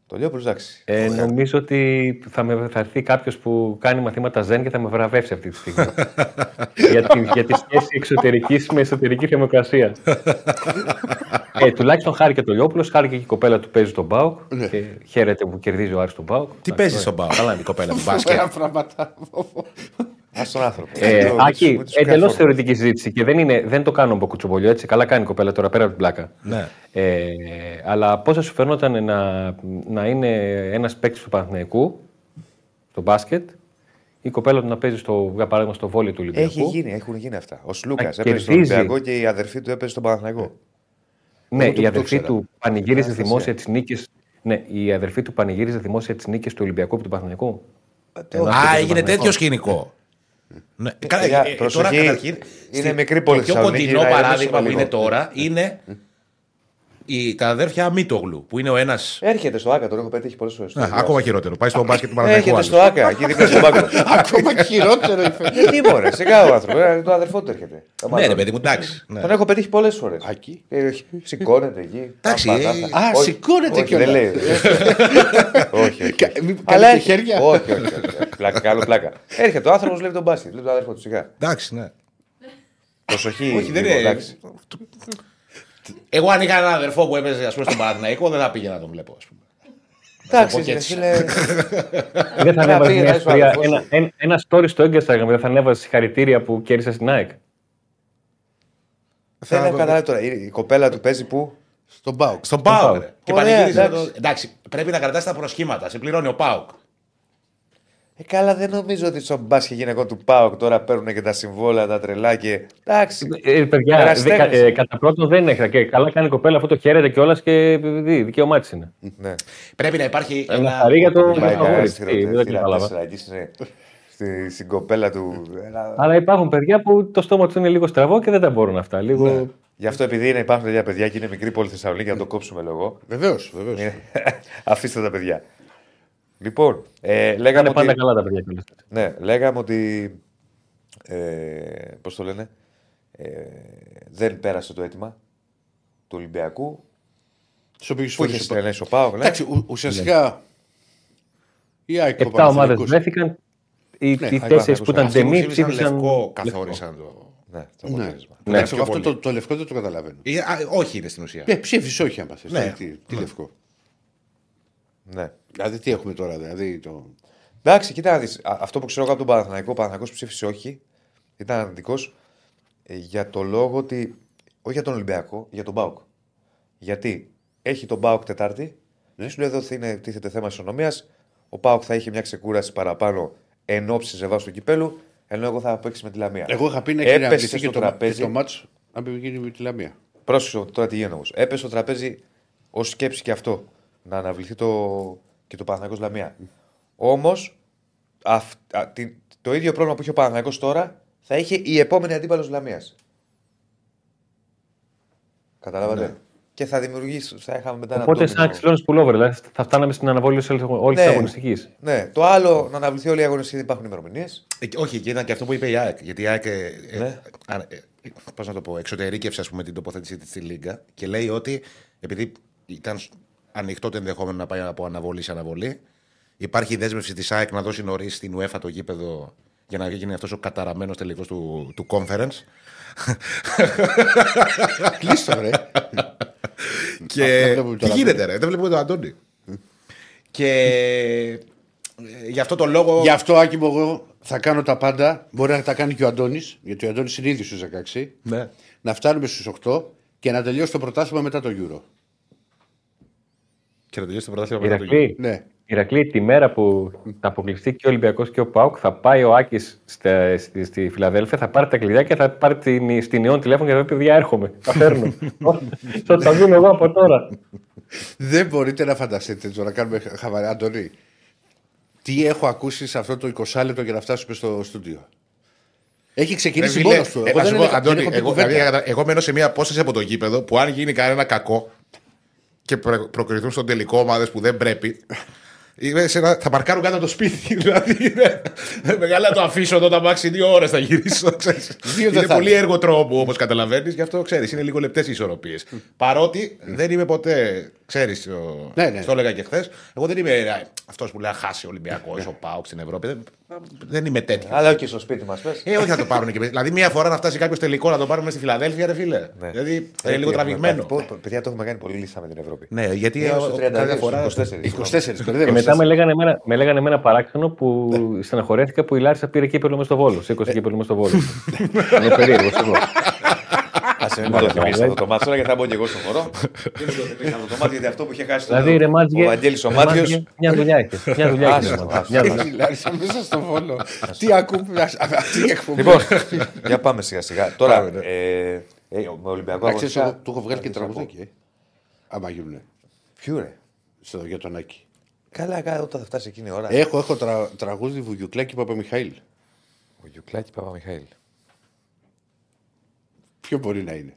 Το Λιόπουλο, εντάξει. Νομίζω ότι θα έρθει κάποιο που κάνει μαθήματα ζεν και θα με βραβεύσει αυτή τη στιγμή. Για τη σχέση εξωτερική με εσωτερική θερμοκρασία. Τουλάχιστον χάρη και το Λιόπουλο, χάρη και η κοπέλα του παίζει τον Μπάουκ. Και χαίρεται που κερδίζει ο Άρης τον Μπάουκ. Τι παίζει στον Μπάουκ, καλά είναι η κοπέλα του μπάσκετ. Α, τον άνθρωπο. Άκη, εντελώς θεωρητική συζήτηση και δεν το κάνω μποκουτσομπολιό έτσι. Καλά κάνει η κοπέλα τώρα πέρα από την πλάκα. Αλλά πώ θα σου φαινόταν να είναι ένα παίκτη του Παναθηναϊκού, το μπάσκετ, η κοπέλα του να παίζει για παράδειγμα στο βόλιο του Ολυμπιακού. Έχουν γίνει αυτά. Ο Σλούκας έπαιζε στον Ολυμπιακό και η αδερφή του έπαιζε στον Παναθηναϊκό. Ναι, η αδερφή του πανηγύριζε δημόσια τις νίκες. Ναι, η αδερφή του πανηγύριζε δημόσια τις νίκες του Ολυμπιακού και του Παναθηναϊκού. Α, έγινε τέτοιο σκηνικό. Ναι. Τώρα καταρχήν. Είναι μικρή πόλη. Το πιο κοντινό παράδειγμα που είναι τώρα είναι τα αδέρφια Μήτογλου. Που είναι ο ένας. Έρχεται στο Άκα, τον έχω πετύχει πολλές φορές. Ακόμα χειρότερο. Πάει στο μπάσκετ του Παναθηναϊκού. Έρχεται στο Άκα, εκεί δίπλα στον πάγκο. Ακόμα χειρότερο. Τι μπορεί, σε κάποιο άνθρωπο. Το αδερφό του έρχεται. Ναι, ρε παιδί μου, εντάξει. Τον έχω πετύχει πολλές φορές. Ακεί. Σηκώνεται εκεί. Εντάξει. Α, σηκώνεται και δεν λέει. Όχι. Αλλά έχει χέρια. Όχι, όχι. Καλό πλάκα. Έρχεται ο άνθρωπο, λέει τον μπάσκετ. Λέει τον αδερφό του σιγά. Εντάξει, ναι. Προσοχή. Εγώ αν είχα έναν αδερφό που έπαιζε ας πούμε, στον Παναθηναϊκό, δεν θα πήγαινα να τον βλέπω. Εντάξει, δεν θα ανέβαζε ένα story στο Instagram, δεν θα ανέβαζε συγχαρητήρια που κέρδισε στην ΑΕΚ. Δεν έχω καταλάβει τώρα. Η κοπέλα του παίζει που. Στον ΠΑΟΚ. Στον ΠΑΟΚ. Και πανηγύριζε. Εντάξει, πρέπει να κρατάς τα προσχήματα. Σε πληρώνει ο ΠΑΟΚ. Καλά, δεν νομίζω ότι στον μπάσκετ γυναικών του ΠΑΟΚ τώρα παίρνουν και τα συμβόλαια, τα τρελά και. Εντάξει. Παιδιά, κατά πρώτον δεν έχετε. Και καλά κάνει η κοπέλα, αυτό το χαίρεται κιόλα και δικαίωμά τη είναι. Ναι. Πρέπει να υπάρχει. Χαρή για τον αγόρι. Δεν κατάλαβα. Στην κοπέλα του. Αλλά υπάρχουν παιδιά που το στόμα του είναι λίγο στραβό και δεν τα μπορούν αυτά. Γι' αυτό επειδή υπάρχουν τέτοια παιδιά και είναι μικρή πόλη Θεσσαλονίκη, να το κόψουμε λίγο. Βεβαίω. Αφήστε τα παιδιά. Λοιπόν, λέγαμε ότι... Πάντα καλά τα παιδιά. Ναι, λέγαμε ότι... πώς το λένε... δεν πέρασε το αίτημα του Ολυμπιακού. Που είχε στρελέσει ο ΠΑΟΚ. Εντάξει, ουσιαστικά... Επτά ομάδες βρέθηκαν. Οι τέσσερις που ήταν ντεμή ψήφισαν... Λευκό καθόρισαν το... Ναι, ναι, αυτό το λευκό δεν το καταλαβαίνω. Όχι είναι στην ουσία. Ναι, ψήφισε όχι άμα θες. Ναι. Τι λευκό. Ναι. Δηλαδή τι έχουμε τώρα. Δηλαδή, εντάξει, κοίτα να δεις. Αυτό που ξέρω από τον Παναθηναϊκό, ο Παναθηναϊκός ψήφισε όχι. Ήταν αρνητικός για το λόγο ότι. Όχι για τον Ολυμπιακό, για τον ΠΑΟΚ. Γιατί έχει τον ΠΑΟΚ Τετάρτη. Ναι. Σου λέει εδώ τίθεται θέμα ισονομίας. Ο ΠΑΟΚ θα είχε μια ξεκούραση παραπάνω εν ώψη ζευάς του κυπέλου. Ενώ εγώ θα παίξει με τη Λαμία. Εγώ είχα πει να κλείσει το τραπέζι. Το μάτσο να πηγαίνει με τη Λαμία. Πρόσεχε τώρα τι γίνεται όμως. Έπεσε το τραπέζι ως σκέψη και αυτό. Να αναβληθεί και το Παναθηναϊκός Λαμία. Όμως το ίδιο πρόβλημα που είχε ο Παναθηναϊκός τώρα θα είχε η επόμενη αντίπαλος Λαμίας. Καταλάβατε. Ναι. Και θα δημιουργήσει. Θα είχαμε μετά να. Οπότε, σαν ξυλώνε πουλόβερ, δηλαδή θα φτάναμε στην αναβόληση όλη τη αγωνιστική. Ναι, το άλλο να αναβληθεί όλη η αγωνιστική δεν υπάρχουν ημερομηνίες. Όχι, και ήταν και αυτό που είπε η ΑΕΚ. Γιατί η ΑΕΚ. Πώς να το πω, εξωτερήκευσε ας πούμε, την τοποθέτησή της στη Λίγκα και λέει ότι επειδή ήταν ανοιχτό το ενδεχόμενο να πάει από αναβολή σε αναβολή, υπάρχει η δέσμευση της ΑΕΚ να δώσει νωρίς στην UEFA το γήπεδο για να γίνει αυτό ο καταραμένος τελικός του conference. Κλείστο, ρε. Και τι γίνεται, ρε, δεν βλέπουμε τον Αντώνη. Και γι' αυτό το λόγο. Γι' αυτό, Άκη μου, εγώ θα κάνω τα πάντα. Μπορεί να τα κάνει και ο Αντώνης, γιατί ο Αντώνης είναι ήδη στους 16. Ναι. Να φτάνουμε στους 8 και να τελειώσει το πρωτάθλημα μετά το Euro. Και να τελειώσει το πρωτάθλημα μετά το Euro. Ναι. Ηρακλή, τη μέρα που θα αποκλειστεί και ο Ολυμπιακός και ο ΠΑΟΚ, θα πάει ο Άκης στη Φιλαδέλφια, θα πάρει τα κλειδιά και θα πάρει στην Ιόν τηλέφωνο και θα πει: παιδιά, έρχομαι. Τα φέρνω. Θα τα δούμε εγώ από τώρα. Δεν μπορείτε να φανταστείτε τώρα να κάνουμε χαβαρά. Αντώνη, τι έχω ακούσει σε αυτό το 20 λεπτό για να φτάσουμε στο στούντιο. Έχει ξεκινήσει μόνος του. Εγώ μένω σε μια απόσταση από το γήπεδο που αν γίνει κανένα κακό και προκριθούν στον τελικό ομάδες που δεν πρέπει. Θα παρκάρουν κάτω από το σπίτι. Δηλαδή, μεγάλα το αφήσω εδώ τα μάξι 2 ώρες θα γυρίσω. Είναι πολύ έργο τρόπο όπως καταλαβαίνεις, γι' αυτό ξέρεις. Είναι λίγο λεπτές οι ισορροπίες. Παρότι δεν είμαι ποτέ. Ξέρεις, το έλεγα και χθες. Εγώ δεν είμαι αυτός που λέει χάσει ο Ολυμπιακός, ο ΠΑΟΚ στην Ευρώπη. Δεν είμαι τέτοιο. Αλλά και στο σπίτι μας πες. Όχι να το πάρουν και. Δηλαδή, μία φορά να φτάσει κάποιο τελικό να το πάρουμε στη Φιλαδέλφια, ρε φίλε. Δηλαδή, είναι λίγο τραβηγμένο. Παιδιά, το έχουμε κάνει πολύ λύσα με την Ευρώπη. Ναι, γιατί. 24. Μετά με λέγανε εμένα παράξενο που στεναχωρέθηκα που η Λάρισα πήρε κύπελλο μες στο Βόλο. Σήκωσε κύπελλο μες στο Βόλο. Είναι περίεργο εγώ. Ας μην το θυμίσω αυτό το μάτι τώρα και θα μπω και εγώ στο χορό. Δεν το θυμίσω αυτό το μάτι γιατί αυτό που είχε χάσει ο Βαγγέλης ο Μάτιος. Μια δουλειά έχει. Μια δουλειά έχει. Η Λάρισα μέσα στο Βόλο. Τι ακούμπλα. Λοιπόν, για πάμε σιγά σιγά. Τώρα με Ολυμπιακό. Του έχω βγάλει και τραγουδάκι. Άμα γίνουνε. Ποιο ρε. Για τον Άκη. Καλά, όταν θα φτάσει εκείνη η ώρα. Έχω τραγούδι Βουγιουκλάκη Παπαμιχαήλ. Βουγιουκλάκη Παπαμιχαήλ. Ποιο μπορεί να είναι.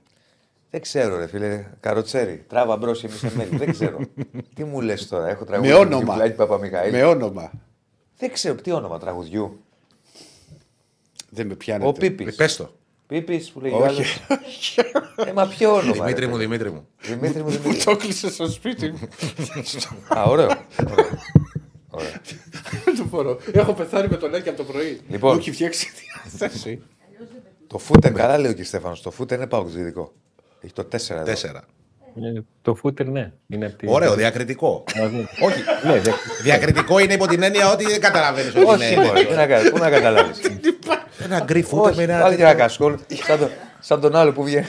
Δεν ξέρω, ρε φίλε. Καροτσέρι. Τράβα μπρος και μισέ μέλη. Δεν ξέρω. Τι μου λες τώρα, έχω τραγούδι Βουγιουκλάκη Παπαμιχαήλ. Με όνομα. Δεν ξέρω τι όνομα τραγουδιού. Δεν με πιάνετε. Ο Πίπης. Πες το. Πίπης που λέει ο άλλος. Μα ποιο όνομα. Δημήτρη μου, Δημήτρη μου. Μου το κλείσε στο σπίτι μου. Α, ωραίο. Δεν το μπορώ. Έχω πεθάνει με τον Άκη από το πρωί. Μου έχει φτιάξει διάθεση. Το φούτερ, καλά λέει ο κ. Στέφανος, το φούτερ είναι παγκοσμιδικό. Έχει το 4. Το φούτερ, ναι. Ωραίο, διακριτικό. Όχι. Διακριτικό είναι υπό την έννοια ότι δεν καταλαβαίνεις. Πού να καταλάβεις. Ένα γκρι φούτερ με ένα. Πάλι και ένα κασκόλ. Σαν τον άλλο που βγαίνει.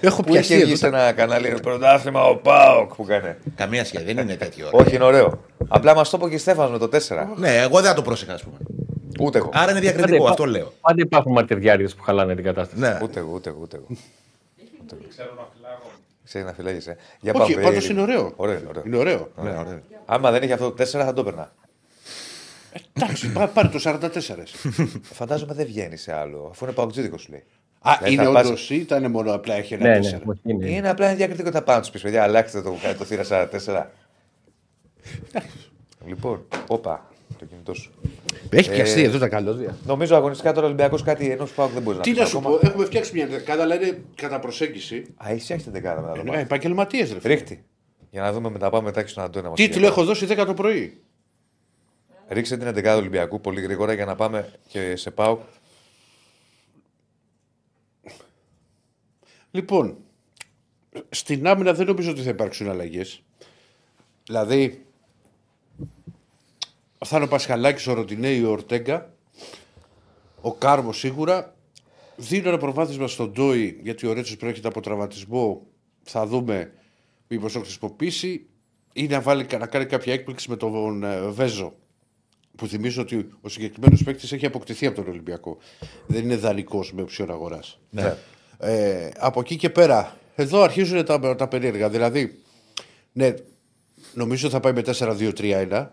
Έχω πιαστεί σε ένα κανάλι. Πρωτάθλημα ο ΠΑΟΚ που κάνει. Καμία σχέση, δεν είναι τέτοιο. Όχι, είναι ωραίο. Απλά μας το είπε και ο Στέφανος με το 4. Ναι, εγώ δεν θα το πρόσεχα, ας πούμε. Ούτε εγώ. Άρα είναι διακριτικό, αυτό λέω. Πάντα υπάρχουν μαρτυριάδες που χαλάνε την κατάσταση. Ναι. Ούτε εγώ. Ξέρει να φυλάγεσαι. Όχι, πάντως είναι ωραίο. Είναι ωραίο. Άμα δεν είχε αυτό το 4 θα το έπαιρνα. Εντάξει, πάρε το 44. Φαντάζομαι δεν βγαίνει σε άλλο, αφού είναι παγκοτζίδικο σου λέει. Α, είναι όντω ή ήταν μόνο απλά έχει ένα 4. Είναι απλά διακριτικό τα πάνω του πει, παιδιά. Αλλάξτε το θύρα 44. Λοιπόν, όπα, το κινητό σου. Έχει πιαστεί εδώ τα καλώδια. Νομίζω αγωνιστικά τώρα ο Ολυμπιακός κάτι ενός ΠΑΟΚ δεν μπορεί να πει. Τι να σου πω, έχουμε φτιάξει μια δεκάδα, αλλά είναι κατά προσέγγιση. Α, εσύ έχετε δεκάδα μετά. Ναι, επαγγελματίες ρε. Ρίχτη. Για να δούμε μετά, πάμε μετά και στον Αντώνα. Τίτλο έχω δώσει 10 το πρωί. Ρίξτε την 11η Ολυμπιακού πολύ γρήγορα για να πάμε και σε ΠΑΟΚ. Λοιπόν, στην άμυνα δεν νομίζω ότι θα υπάρξουν αλλαγές. Δηλαδή, θα είναι ο Πασχαλάκης, ο Ροντινέη, ο Ορτέγκα, ο Κάρμο σίγουρα. Δίνω ένα προβάδισμα στον Ντόι, γιατί ο Ρέτσος προέρχεται από τραυματισμό. Θα δούμε μήπως το χρησιμοποιήσει ή να κάνει κάποια έκπληξη με τον Βέζο. Που θυμίζω ότι ο συγκεκριμένος παίκτης έχει αποκτηθεί από τον Ολυμπιακό. Δεν είναι δανεικός με οψιόν αγοράς. Ναι. Από εκεί και πέρα, εδώ αρχίζουν τα περίεργα. Δηλαδή, ναι, νομίζω θα πάει με 4-2-3-1,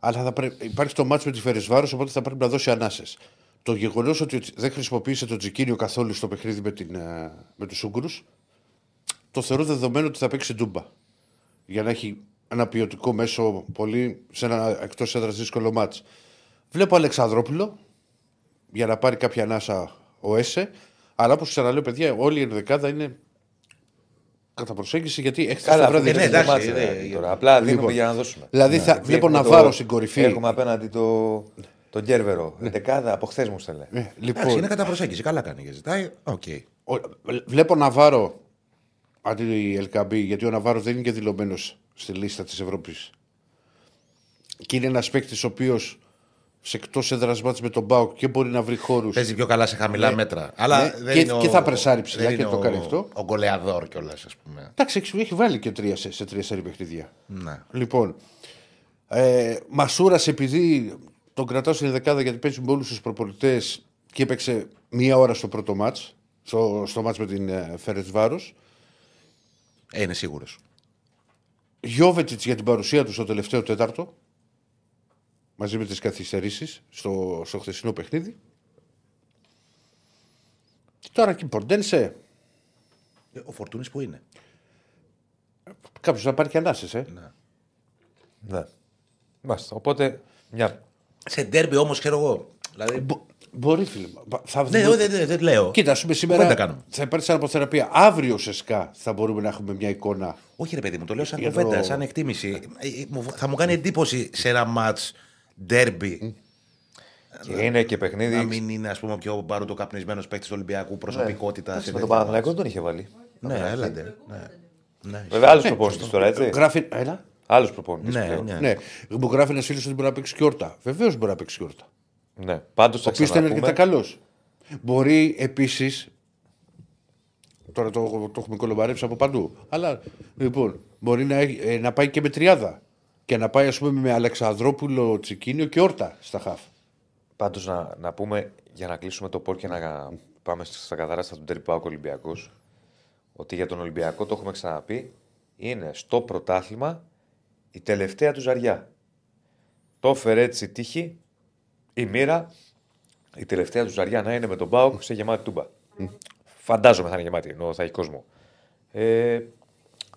αλλά υπάρχει το μάτσο με τη Φερεσβάρος, οπότε θα πρέπει να δώσει ανάσες. Το γεγονός ότι δεν χρησιμοποίησε τον Τσεκίνιο καθόλου στο παιχνίδι με τους Ούγκρους, το θεωρώ δεδομένο ότι θα παίξει ντούμπα. Για να έχει ένα ποιοτικό μέσο πολύ σε ένα εκτός έδρας δύσκολο μάτς. Βλέπω Αλεξανδρόπουλο για να πάρει κάποια ανάσα ο Έσε, αλλά όπως ξαναλέω, παιδιά, όλη η ενδεκάδα είναι κατά προσέγγιση γιατί έχει τα βράδια. Ναι, εντάξει, απλά δίνουμε για να δώσουμε. Δηλαδή θα βλέπω Ναβάρο στην κορυφή. Έχουμε απέναντι τον Κέρβερο. Ενδεκάδα από χθες μου στέλνε. Είναι κατά προσέγγιση, καλά κάνει και ζητάει. Βλέπω Ναβάρο αντί Ελκάμπι, γιατί ο Ναβάρο δεν είναι και δηλωμένος στη λίστα της Ευρώπης. Και είναι ένας παίκτης ο οποίος σε εκτός έδρας μάτς με τον ΠΑΟΚ και μπορεί να βρει χώρους. Παίζει πιο καλά σε χαμηλά μέτρα. Αλλά ναι, δεν και θα πρεσάρει ψηλά και το κάνει αυτό. Ο γκολεαδόρ κιόλας, ας πούμε. Εντάξει, έχει βάλει και τρία σε 3-4 παιχνίδια. Ναι. Λοιπόν, Μασούρας, επειδή τον κρατάω στην δεκάδα γιατί παίζει με όλους τους προπονητές και έπαιξε μία ώρα στο πρώτο μάτς, στο μάτς με την Φερεσβάρος. Είναι σίγουρος. Γιώβετιτς για την παρουσία του στο τελευταίο τέταρτο, μαζί με τις καθυστερήσεις στο χθεσινό παιχνίδι. Και τώρα και Ποντένσε. Ο Φορτούνης που είναι. Κάποιος να πάρει και ανάσες, Ναι. Μάλιστα. Οπότε, μια. Σε ντέρμπι όμως, ξέρω εγώ. Δηλαδή... Μπορεί, φίλε. Δεν λέω. Κοίτα, ας πούμε, σήμερα θα υπάρξει σαν αποθεραπεία. Αύριο σε ΣΚΑ θα μπορούμε να έχουμε μια εικόνα. Όχι, ρε παιδί μου, το λέω σαν κουβέντα, σαν εκτίμηση. Θα μου κάνει εντύπωση σε ένα ματς ντέρμπι. Και είναι και παιχνίδι. Να μην είναι, ας πούμε, πιο παροτοκαπνισμένος παίκτης του Ολυμπιακού, προσωπικότητα. Με τον Παναθηναϊκό τον είχε βάλει. Ναι, έλατε. Βέβαια, άλλος προπονητής τώρα, έτσι. Άλλος προπονητής. Μου γράφει ένας φίλος ότι μπορεί να παίξει και Όρτα. Βεβαίως μπορεί να παίξει και Όρτα. Ναι, πάντως ο οποίος ήταν αρκετά καλός. Μπορεί επίσης. Τώρα το έχουμε κολομπαρέψει από παντού. Αλλά λοιπόν, μπορεί να πάει και με τριάδα. Και να πάει, ας πούμε, με Αλεξανδρόπουλο, Τσικίνιο και Όρτα στα χαφ. Πάντως να πούμε, για να κλείσουμε το πόρ και να πάμε στα καθαρά στα του ντέρμπι ΠΑΟΚ Ολυμπιακός, ότι για τον Ολυμπιακό το έχουμε ξαναπεί, είναι στο πρωτάθλημα η τελευταία του ζαριά. Το έφερε έτσι τύχη. Η μοίρα, η τελευταία του ζαριά να είναι με τον ΠΑΟΚ σε γεμάτη τούμπα. Φαντάζομαι θα είναι γεμάτη, ενώ θα έχει κόσμο.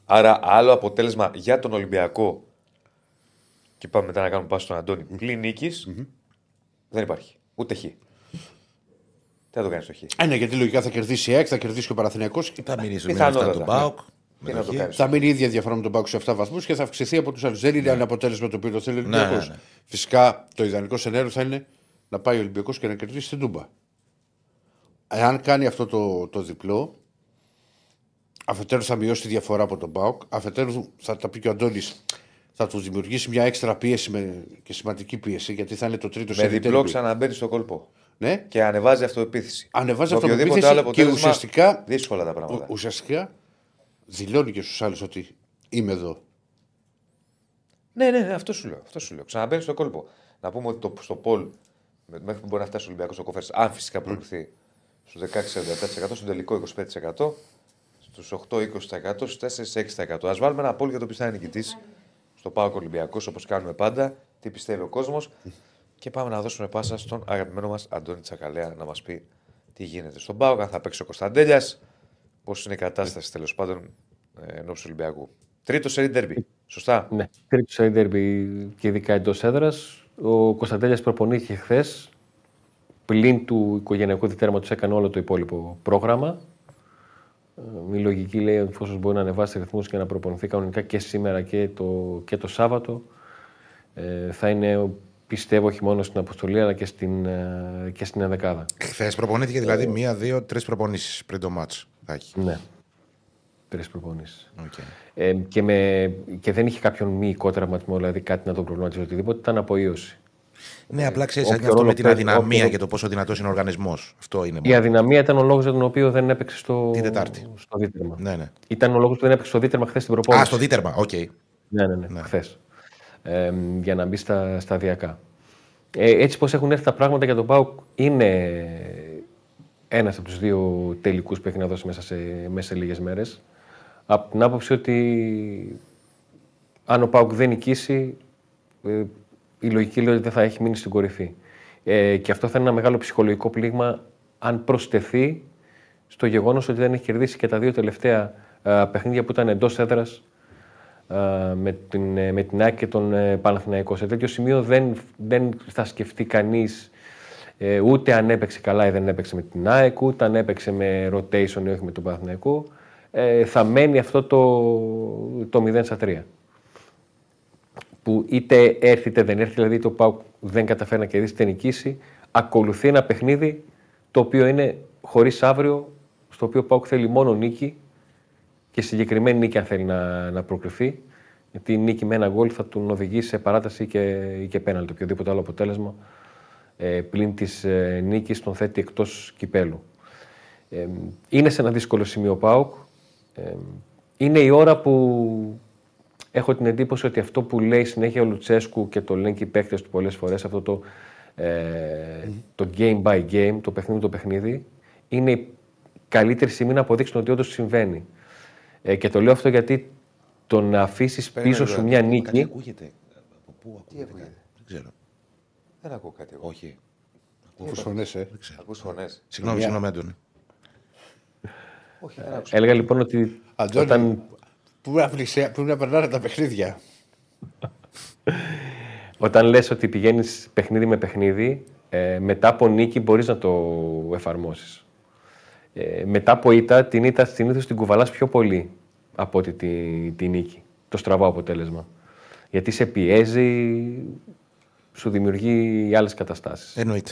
Άρα, άλλο αποτέλεσμα για τον Ολυμπιακό. Και πάμε μετά να κάνουμε πάση στον Αντώνη. Πλην νίκης, δεν υπάρχει. Ούτε χ. Τι θα το κάνει στο χ. Ναι, γιατί λογικά θα κερδίσει η ΑΕΚ, θα κερδίσει και ο Παναθηναϊκός. Θα μείνει στον ΠΑΟΚ. Θα μείνει η ίδια διαφορά με τον ΠΑΟΚ σε 7 βαθμούς και θα αυξηθεί από τους άλλους. Δεν είναι ένα αποτέλεσμα το οποίο το θέλει ο Ολυμπιακός. Ναι. Φυσικά το ιδανικό σενάριο θα είναι να πάει ο Ολυμπιακός και να κερδίσει την Τούμπα. Αν κάνει αυτό το διπλό, αφετέρου θα μειώσει τη διαφορά από τον ΠΑΟΚ. Αφετέρου θα τα πει και ο Αντώνης, θα του δημιουργήσει μια έξτρα πίεση και σημαντική πίεση, γιατί θα είναι το τρίτο σενάριο. Με διπλό ξαναμπαίνει στο κόλπο. Ναι. Και ανεβάζει αυτοεπίθεση. Ανεβάζει αυτοεπίθεση και ουσιαστικά. Δύσκολα τα πράγματα. Ουσιαστικά. Δηλώνει και στους άλλους ότι είμαι εδώ. Ναι, αυτό σου λέω. Ξαναμπαίνει στο κόλπο. Να πούμε ότι στο Πολ, μέχρι που μπορεί να φτάσει ο Ολυμπιακός ο Κοφέρς, αν φυσικά προηγηθεί στους 16-47%, στον τελικό 25%, στους 8-20%, στους 4-6%. Ας βάλουμε ένα Πολ για το ποιος θα είναι νικητής στο ΠΑΟΚ Ολυμπιακός, όπως κάνουμε πάντα, τι πιστεύει ο κόσμος. Και πάμε να δώσουμε πάσα στον αγαπημένο μας Αντώνη Τσακαλέα να μας πει τι γίνεται στον ΠΑΟΚ, αν θα παίξει ο Κωνσταντέλιας. Πώς είναι η κατάσταση τέλος πάντων ενώπιση του Ολυμπιακού. Τρίτο σερί ντέρμπι. Σωστά. Ναι, τρίτο σερί ντέρμπι και ειδικά εντός έδρας. Ο Κωνσταντέλιας προπονήθηκε χθες. Πλην του οικογενειακού διτέρματος έκανε όλο το υπόλοιπο πρόγραμμα. Η λογική λέει ότι εφόσον μπορεί να ανεβάσει ρυθμούς και να προπονηθεί κανονικά και σήμερα και το Σάββατο, θα είναι, πιστεύω, όχι μόνο στην αποστολή αλλά και στην ενδεκάδα. Χθες προπονήθηκε δηλαδή 1, 2, 3 προπονήσεις πριν το μάτς. θα έχει. Ναι. Τρεις προπονήσεις. Okay. Και δεν είχε κάποιον μυϊκό τραυματισμό, δηλαδή κάτι να τον προβληματίζει οτιδήποτε, ήταν αποίωση. Ναι, απλά ξέρεις αυτό με την αδυναμία και το πόσο δυνατός είναι ο οργανισμός. Αυτό είναι. Η αδυναμία ήταν ο λόγος για τον οποίο δεν έπαιξε στο δίτερμα. Ναι, ναι. Ήταν ο λόγος που δεν έπαιξε στο δίτερμα χθες την προπόνηση. Α, στο δίτερμα, οκ. Okay. Ναι. Χθες. Για να μπει στα σταδιακά. Έτσι πως έχουν έρθει τα πράγματα για τον ΠΑΟΚ, είναι ένας από τους δύο τελικούς που έχει να δώσει μέσα σε λίγες μέρες. Από την άποψη ότι αν ο ΠΑΟΚ δεν νικήσει, η λογική λέει ότι δεν θα έχει μείνει στην κορυφή. Και αυτό θα είναι ένα μεγάλο ψυχολογικό πλήγμα αν προσθεθεί στο γεγονός ότι δεν έχει κερδίσει και τα δύο τελευταία παιχνίδια που ήταν εντός έδρας με την ΑΕΚ και τον Παναθηναϊκό. Σε τέτοιο σημείο δεν θα σκεφτεί κανείς ούτε αν έπαιξε καλά ή δεν έπαιξε με την ΑΕΚ, ούτε αν έπαιξε με rotation ή όχι με τον Παναθηναϊκό. Θα μένει αυτό το 0-3. Που είτε έρθει είτε δεν έρθει, δηλαδή το ΠΑΟΚ δεν καταφέρει να κερδίσει, είτε νικήσει, ακολουθεί ένα παιχνίδι το οποίο είναι χωρίς αύριο, στο οποίο ο ΠΑΟΚ θέλει μόνο νίκη και συγκεκριμένη νίκη αν θέλει να προκληθεί, γιατί η νίκη με ένα γκολ θα τον οδηγήσει σε παράταση και πέναλτι. Οποιοδήποτε άλλο αποτέλεσμα πλην της νίκης τον θέτει εκτός κυπέλου. Είναι σε ένα δύσκολο σημείο ο ΠΑΟΚ. Είναι η ώρα που έχω την εντύπωση ότι αυτό που λέει συνέχεια ο Λουτσέσκου και το λένε και οι παίκτες του πολλές φορές, αυτό το game by game, το παιχνίδι το παιχνίδι, είναι η καλύτερη στιγμή να αποδείξουν ότι όντως συμβαίνει. Και το λέω αυτό γιατί το να αφήσεις πίσω σου μια νίκη. Κάτι ακούγεται. Από πού ακούγεται. Δεν ξέρω. Δεν ακούω κάτι. Όχι. Ακούς φωνές, Ακούς φωνές. Συγγνώμη, Άντωνη. Όχι, δεν άκουσα. Έλεγα λοιπόν ότι πού να περνάνε τα παιχνίδια. Όταν λες ότι πηγαίνεις παιχνίδι με παιχνίδι, μετά από νίκη μπορείς να το εφαρμόσεις. Μετά από ήττα, την ήττα συνήθως την κουβαλάς πιο πολύ από ότι τη νίκη. Το στραβό αποτέλεσμα. Γιατί σε πιέζει, σου δημιουργεί άλλες καταστάσεις. Εννοείται.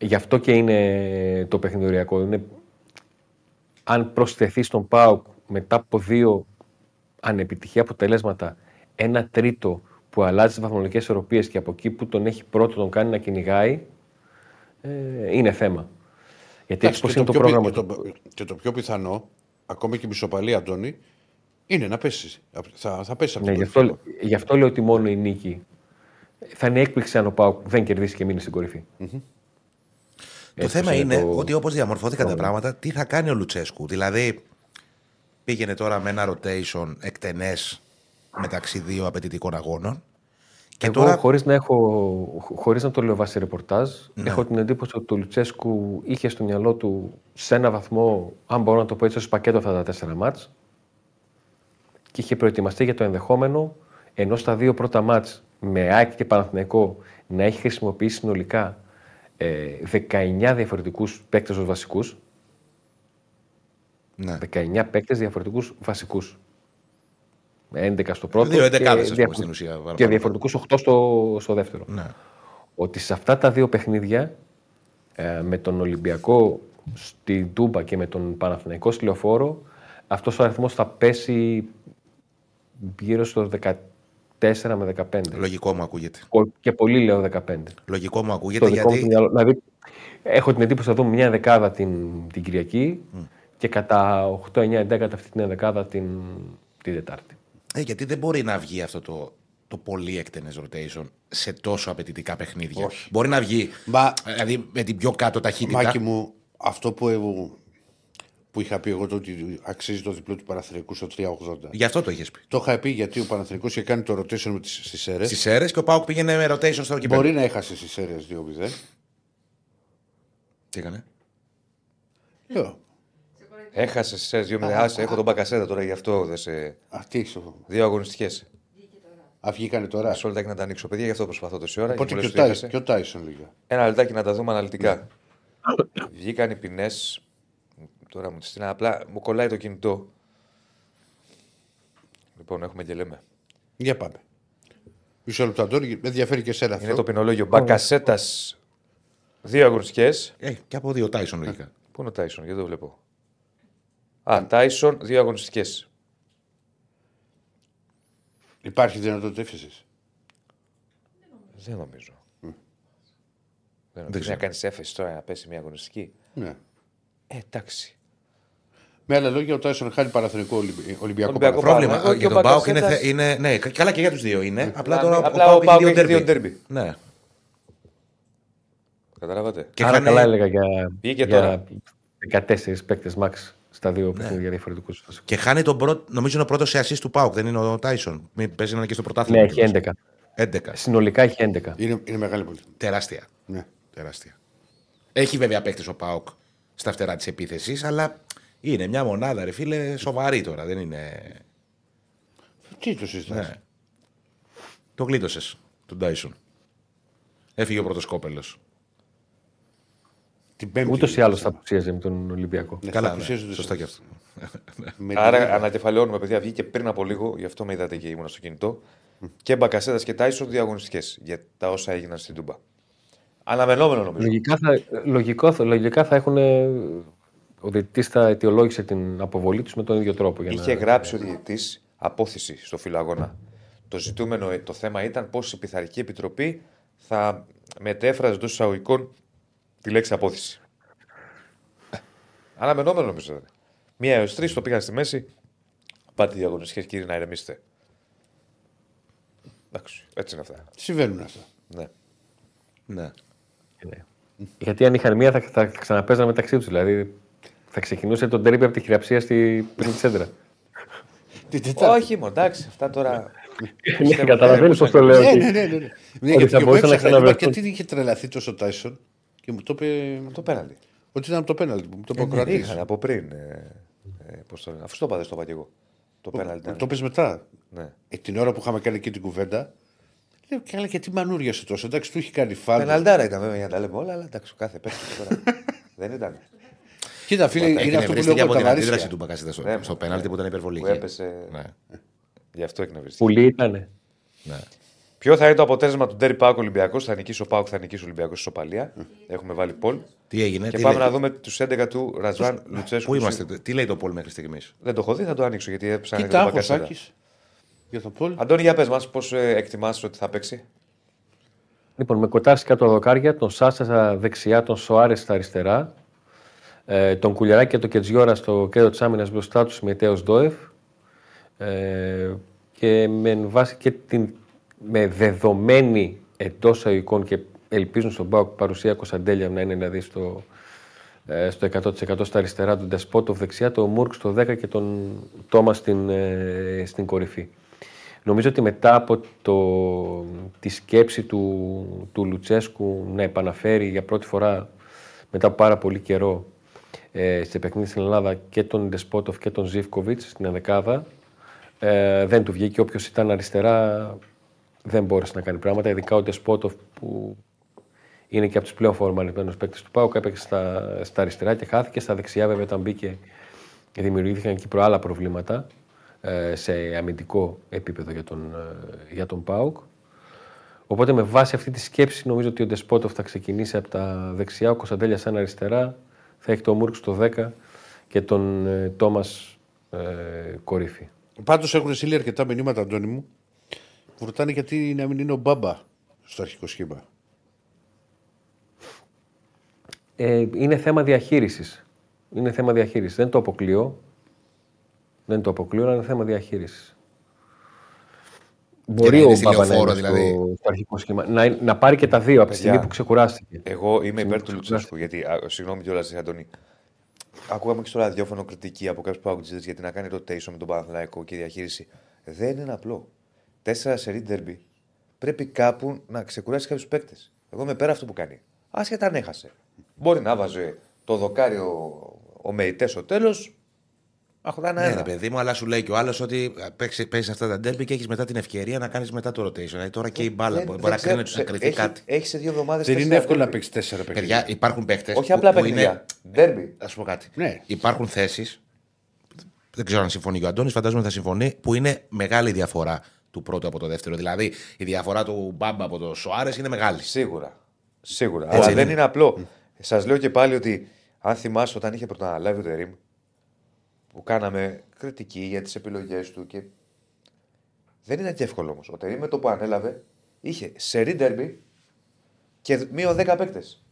Γι' αυτό και είναι το παιχνιδωριακό. Αν προσθεθεί στον ΠΑΟΚ μετά από δύο ανεπιτυχή αποτελέσματα, ένα τρίτο που αλλάζει τις βαθμολογικές ισορροπίες και από εκεί που τον έχει πρώτο τον κάνει να κυνηγάει, είναι θέμα. Γιατί έτσι πως είναι το πρόγραμμα. Και το πιο πιθανό, ακόμα και η μισοπαλία, Αντώνη, είναι να πέσει. Θα πέσει αυτό. Ναι, γι' αυτό λέω ότι μόνο η νίκη θα είναι έκπληξη αν ο ΠΑΟΚ δεν κερδίσει και μείνει στην κορυφή. Mm-hmm. Το θέμα είναι ότι όπως διαμορφώθηκαν τα πράγματα, τι θα κάνει ο Λουτσέσκου. Δηλαδή, πήγαινε τώρα με ένα rotation εκτενές μεταξύ δύο απαιτητικών αγώνων. Και εγώ, τώρα, χωρίς να το λέω βάσει ρεπορτάζ, ναι, έχω την εντύπωση ότι ο Λουτσέσκου είχε στο μυαλό του σε ένα βαθμό, αν μπορώ να το πω έτσι, ως πακέτο αυτά τα 4 μάτς. Και είχε προετοιμαστεί για το ενδεχόμενο, ενώ στα δύο πρώτα μάτς με ΑΕΚ και Παναθηναϊκό, να έχει χρησιμοποιήσει συνολικά 19 διαφορετικούς παίκτες ως βασικούς. Ναι. 19 παίκτες διαφορετικούς βασικούς. 11 στο πρώτο. 2-11 στην ουσία. Και διαφορετικούς 8 στο δεύτερο. Ναι. Ότι σε αυτά τα δύο παιχνίδια, με τον Ολυμπιακό στην Τούμπα και με τον Παναθηναϊκό στη Λεωφόρο, αυτός ο αριθμός θα πέσει γύρω στο 14. 4 με 15. Λογικό μου ακούγεται. Και πολύ λέω 15. Λογικό μου ακούγεται γιατί. Δηλαδή, έχω την εντύπωση να δω μια δεκάδα την Κυριακή και κατά 8-9-11 αυτή την δεκάδα την Δετάρτη. Γιατί δεν μπορεί να βγει αυτό το πολύ εκτενές rotation σε τόσο απαιτητικά παιχνίδια. Όχι. Μπορεί να βγει. Μα, δηλαδή με την πιο κάτω ταχύτητα. Μάκη μου, αυτό που είχα πει εγώ το ότι αξίζει το διπλό του Παναθηναϊκού στο 3,80. Γι' αυτό το είχες πει. Το είχα πει γιατί ο Παναθηναϊκός είχε κάνει το rotation στις ΣΕΡΕΣ. Στις ΣΕΡΕΣ και ο ΠΑΟΚ πήγαινε με rotation στο κυπέλλο. Μπορεί να έχασε στις ΣΕΡΕΣ 2-0. Τι έκανε. Λέω. Έχασε στις ΣΕΡΕΣ 2-0. Άσε, έχω τον Μπακασέτα τώρα γι' αυτό δεν σε. Αχτίσω. Δύο αγωνιστικές. Βγήκανε τώρα. Μισό λεπτάκι να τα ανοίξω, παιδιά, γι' αυτό προσπαθώ τόση ώρα. Οπότε και ο Τάισον λίγα. Ένα λεπτάκι να τα δούμε αναλυτικά. Βγήκαν οι ποινές. Τώρα μου τη στείλανε, απλά μου κολλάει το κινητό. Λοιπόν, έχουμε και λέμε. Για πάμε. Μισό λεπτό, Αντώνη, με ενδιαφέρει και εσένα αυτό. Είναι το ποινολόγιο. Μπακασέτας, δύο αγωνιστικές. Και από δύο Τάισον, λογικά. Πού είναι ο Τάισον, γιατί δεν το βλέπω. Α, Τάισον, δύο αγωνιστικές. Υπάρχει δυνατότητα έφεσης. Δεν νομίζω. Δεν να κάνεις έφεση τώρα να πέσει μια αγωνιστική. Ναι. Εντάξει. Με άλλα λόγια, ο Τάισον χάνει παραθυνικό Ολυμπιακό πρόβλημα. Για τον Πάοκ είναι. Ναι, καλά και για τους δύο είναι. Απλά τώρα ο Πάοκ έχει δύο ντέρμπι. Ναι. Καταλάβατε. Και άρα καλά έλεγα για 14 παίκτες μαξ στα δύο παιχνίδια διαφορετικούς. Και χάνει τον πρώτο, νομίζω είναι ο πρώτος σε ασίστ του Πάοκ, δεν είναι ο Τάισον. Μην παίζει να είναι και στο πρωτάθλημα. Ναι, έχει 11. Συνολικά έχει 11. Είναι μεγάλη πολύ. Τεράστια. Έχει βέβαια παίκτες ο Πάοκ στα φτερά της επίθεσης, αλλά. Είναι μια μονάδα, ρε φίλε, σοβαρή τώρα, δεν είναι. Τι το συζητάς. Ναι. Το γλίτωσες, τον Τάισον. Έφυγε ο πρώτος κόπελος. Ούτως ή άλλως θα απουσίαζε με τον Ολυμπιακό. Ναι, καλά, ναι. Σωστά κι αυτό. Άρα ανακεφαλαιώνουμε, παιδιά, βγήκε πριν από λίγο, γι' αυτό με είδατε και ήμουν στο κινητό. Και Μπακασέτας και Τάισον διαγωνιστικές για τα όσα έγιναν στην Τούμπα. Αναμενόμενο νομίζω. Λογικά θα έχουν. Ο διαιτητής θα αιτιολόγησε την αποβολή τους με τον ίδιο τρόπο. Είχε γράψει ο διαιτητής απόθεση στο φιλοαγώνα. Το ζητούμενο, το θέμα ήταν πώς η Πειθαρχική Επιτροπή θα μετέφραζε εντός εισαγωγικών τη λέξη απόθεση. Αναμενόμενο νομίζω. 1-3, το πήγαν στη μέση. Πάτε διαγωνιστικές, κύριοι, να ηρεμήσετε. Εντάξει, έτσι είναι αυτά. Συμβαίνουν αυτά. Ναι. Γιατί αν είχαν μία θα ξαναπέζαν μεταξύ τους, δηλαδή. Θα ξεκινούσε τον τέρμπι από τη χειραψία στην Τσέντρα. Όχι, εντάξει, αυτά τώρα. Καταλαβαίνω πώς το λέω. Ναι. Γιατί είχε τρελαθεί τόσο ο Τάισον και μου το είπε. Το πέναλτι. Ότι ήταν από το πέναλτι. Μου το είπε ο Κροατής. Είχαν από πριν. Αφού το είπα, δεν το είπα και εγώ. Το πέναλτι. Το πει μετά. Την ώρα που είχαμε κάνει εκεί την κουβέντα. Λέω και άλλα γιατί μανούριασε τόσο. Εντάξει, του είχε κάνει φάλα. Πεναλτάρα ήταν βέβαια για να τα λέμε όλα, αλλά εντάξει, κάθε παίχτη τώρα δεν ήταν. Κοίτα, φίλε, είναι αυτό που λέω από την αντίδραση του Μπακασέτα στο πέναλτι που ήταν υπερβολική. Που έπεσε. Ναι. Γι' αυτό εκνευριστήκε. Πουλή ήτανε. Ναι. Ποιο θα είναι το αποτέλεσμα του ντέρμπι Πάοκ Ολυμπιακός? Θα νικήσει ο Πάοκ, θα νικήσει ο Ολυμπιακός ισοπαλία. Έχουμε βάλει πόλ. Τι έγινε, και πάμε να δούμε τους 11 του Ραζβάν Λουτσέσκου. Πού είμαστε, τι λέει το πόλ μέχρι στιγμής? Δεν το έχω δει, θα το ανοίξω γιατί έψανα για τον Μπακασέτα. Για το πόλ. Αντώνη, για πες μας πώς εκτιμάς ότι θα παίξει. Λοιπόν, με κοτάσει κάτω δοκάρια, τον Σάσα στα δεξιά, τον Σοάρες στα αριστερά. Τον Κουλιαράκι και τον Κετζιόρα στο κέντρο της άμυνας μπροστά τους με Τέος Ντόεφ και με δεδομένη εντός αγικών και ελπίζουν στον Πάοκ παρουσία Κωνσταντέλια να είναι δηλαδή στο 100% στα αριστερά, τον Ντεσπότοφ δεξιά, τον Μούρκ στο 10 και τον Τόμας στην κορυφή. Νομίζω ότι μετά από τη σκέψη του Λουτσέσκου να επαναφέρει για πρώτη φορά μετά πάρα πολύ καιρό σε παιχνίδι στην Ελλάδα και τον Ντεσπότοφ και τον Ζίβκοβιτς στην ενδεκάδα, δεν του βγήκε. Όποιος ήταν αριστερά δεν μπόρεσε να κάνει πράγματα. Ειδικά ο Ντεσπότοφ που είναι και από τους πλέον φορμαρισμένους παίκτες του ΠΑΟΚ, έπαιξε στα αριστερά και χάθηκε. Στα δεξιά, βέβαια, όταν μπήκε, δημιουργήθηκαν και προάλλα προβλήματα σε αμυντικό επίπεδο για τον ΠΑΟΚ. Οπότε με βάση αυτή τη σκέψη νομίζω ότι ο Ντεσπότοφ θα ξεκινήσει από τα δεξιά, ο Κωνσταντέλιας σαν αριστερά, θα έχει τον Μούρκ στο 10 και τον Τόμας κορύφη. Πάντως έχουν στείλει αρκετά μηνύματα, Αντώνη μου, που ρωτάνε γιατί να μην είναι ο Μπάμπα στο αρχικό σχήμα. Είναι θέμα διαχείρισης. Δεν το αποκλείω. Αλλά είναι θέμα διαχείρισης. Μπορεί ο Μπάμπα να είναι στο αρχικό σχήμα. Να πάρει και τα δύο από τη στιγμή που ξεκουράστηκε. Εγώ είμαι υπέρ του Λουτσέσκου. Γιατί, συγγνώμη κιόλας, Αντώνη. Ακούγαμε και στο ραδιόφωνο κριτική από κάποιους παγκοτζίδες γιατί να κάνει rotation με τον Παναθηναϊκό και διαχείριση. Δεν είναι απλό. 4 σερί ντέρμπι πρέπει κάπου να ξεκουράσει κάποιους παίκτες. Εγώ είμαι πέρα αυτό που κάνει. Άσχετα αν έχασε. Μπορεί να βάζει το δοκάριο ο Μεϊτέ στο τέλος. Ναι, ρε παιδί μου, αλλά σου λέει και ο άλλος ότι παίζεις αυτά τα ντέρμπι και έχεις μετά την ευκαιρία να κάνεις μετά το rotation. Δηλαδή τώρα και η μπάλα μπορεί να κρίνει ότι θα κρυφτεί κάτι. Έχεις σε δύο εβδομάδες. Δεν είναι εύκολο να παίξεις 4 παιδιά. Υπάρχουν παίχτες. Όχι απλά παιδιά. Ντέρμπι. Ας πω κάτι. Ναι. Υπάρχουν θέσεις. Δεν ξέρω αν συμφωνεί και ο Αντώνης, φαντάζομαι θα συμφωνεί, που είναι μεγάλη διαφορά του πρώτου από το δεύτερο. Δηλαδή η διαφορά του Μπάμπα από το Σοάρες είναι μεγάλη. Σίγουρα. Αλλά δεν είναι απλό. Σας λέω και πάλι ότι Αν θυμάσαι όταν είχε πρωταναλάβει ο Τερίμ, που κάναμε κριτική για τις επιλογές του και δεν ήταν και εύκολο όμως. Ο Τερίμ με το που ανέλαβε είχε σερί ντέρμπι και μείον 10 παίκτες.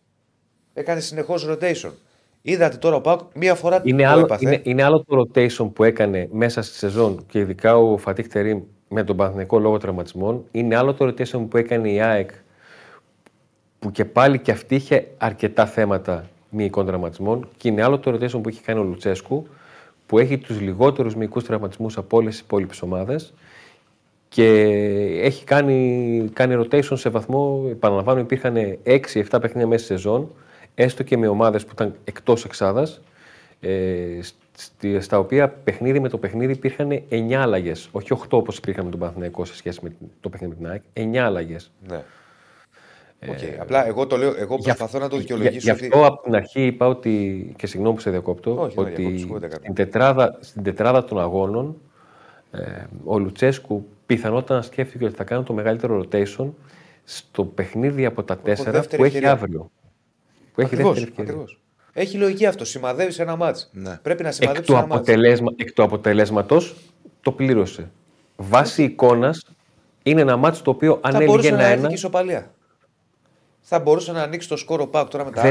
Έκανε συνεχώς rotation. Είδατε τώρα ο Πάκ μία φορά την έπαθε. Είναι άλλο το rotation που έκανε μέσα στη σεζόν και ειδικά ο Φατίχ Τερίμ με τον Παναθηναϊκό λόγο τραυματισμών. Είναι άλλο το rotation που έκανε η ΑΕΚ που και πάλι και αυτή είχε αρκετά θέματα μυϊκών τραυματισμών. Και είναι άλλο το rotation που είχε κάνει ο Λουτσέσκου που έχει τους λιγότερους μυϊκούς τραυματισμούς από όλες τις υπόλοιπες ομάδες. Και έχει κάνει rotation σε βαθμό, επαναλαμβάνω, υπήρχαν 6-7 παιχνίδια μέσα στη σεζόν, έστω και με ομάδες που ήταν εκτός εξάδας, στα οποία παιχνίδι με το παιχνίδι υπήρχαν 9 αλλαγές. Όχι 8 όπως υπήρχαν με τον Παναθηναϊκό σε σχέση με το παιχνίδι με την ΑΕΚ, 9 αλλαγές. Ναι. Okay. Απλά εγώ το λέω, εγώ προσπαθώ να το δικαιολογήσω. Γι' αυτό από την αρχή είπα ότι, και συγγνώμη που σε διακόπτω, όχι, ότι στην τετράδα των αγώνων ο Λουτσέσκου πιθανότατα να σκέφτηκε ότι θα κάνω το μεγαλύτερο rotation στο παιχνίδι από τα 4 που έχει αύριο. Που έχει δεύτερη ευκαιρία. Έχει λογική αυτό. Σημαδεύει ένα μάτς. Ναι. Πρέπει να σημαδεύει ένα μάτς. Εκ του αποτελέσματος το πλήρωσε. Βάσει εικόνας είναι ένα μάτς το οποίο αν έλεγε ένα. Θα μπορούσε να ανοίξει το σκορ ο ΠΑΟΚ τώρα μετά.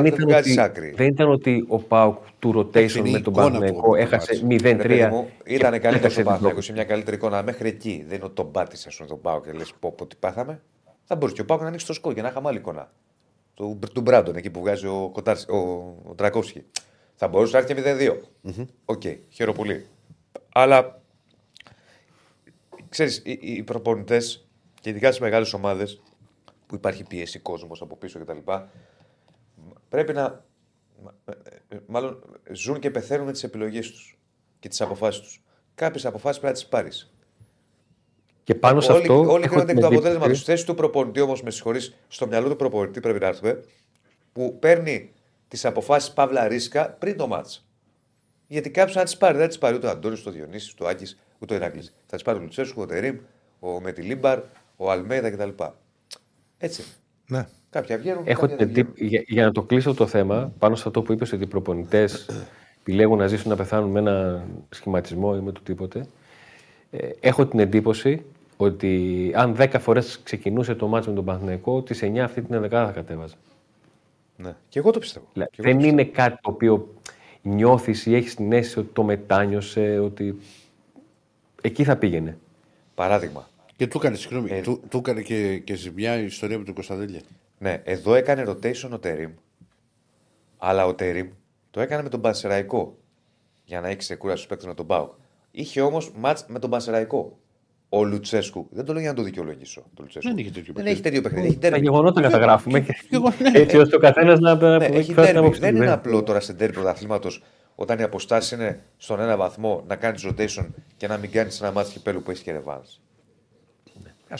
Δεν ήταν ότι ο ΠΑΟΚ του rotation με τον Παναθηναϊκό έχασε 0-3. Ήταν καλύτερο ο Παναθηναϊκός, μια καλύτερη εικόνα μέχρι εκεί. Δεν είναι ότι τον πάτησε τον ΠΑΟΚ και λες πω τι πάθαμε. Θα μπορούσε και ο ΠΑΟΚ να ανοίξει το σκορ για να είχαμε άλλη εικόνα. Του Μπράντον εκεί που βγάζει ο Τρακόφσκι. Θα μπορούσε να έρθει και 0-2. Οκ, χαίρομαι πολύ. Αλλά ξέρεις, οι προπονητές και ειδικά στις μεγάλες ομάδες, που υπάρχει πίεση κόσμος από πίσω κτλ. Πρέπει να. Μάλλον ζουν και πεθαίνουν με τις επιλογές τους και τις αποφάσεις τους. Κάποιες αποφάσεις πρέπει να τις πάρεις. Και πάνω σε αυτό. Όλοι κρίνονται εκ του αποτέλεσματος. Θέση του προπονητή όμως, με συγχωρείς, στο μυαλό του προπονητή πρέπει να έρθουμε, που παίρνει τις αποφάσεις παύλα ρίσκα πριν το μάτς. Γιατί κάποιος να τις πάρει. Δεν τις πάρει ούτε ο Αντώνης, ούτε ο Διονύσης, ούτε ο Άκης, ούτε ο Ηρακλής. Θα τις πάρει ο Λουτσέσκου, ο Τερίμ, ο Μεντιλίμπαρ, ο Αλμέιδα κτλ. Έτσι. Ναι. Κάποια βγαίνουν, έχω κάποια για να το κλείσω το θέμα, πάνω σε αυτό που είπες ότι οι προπονητές επιλέγουν να ζήσουν να πεθάνουν με ένα σχηματισμό ή με το τίποτε. Έχω την εντύπωση ότι αν 10 φορές ξεκινούσε το μάτσο με τον Παναθηναϊκό, τις 9 αυτή την 11 θα κατέβαζε. Ναι. Και εγώ το πιστεύω. Δεν είναι κάτι το οποίο νιώθεις ή έχεις την αίσθηση ότι το μετάνιωσε, ότι εκεί θα πήγαινε. Παράδειγμα. Και του έκανε και ζημιά η ιστορία με τον Κωνσταντέλια. Ναι, εδώ έκανε rotation ο Τερίμ. Αλλά ο Τερίμ το έκανε με τον Πανσεραϊκό. Για να έχει ξεκούραση στους παίκτες με τον ΠΑΟΚ. Είχε όμως μάτς με τον Πανσεραϊκό. Ο Λουτσέσκου. Δεν το λέω για να το δικαιολογήσω. Δεν έχει τέτοιο παιχνίδι. Τα γεγονότα καταγράφουμε. Έτσι ώστε ο καθένας να πει. Δεν είναι απλό τώρα σε ντέρμπι πρωταθλήματος όταν οι αποστάσεις είναι στον ένα βαθμό να κάνει rotation και να μην κάνει ένα μάτς κυπέλλου που έχει και ρεβάνς.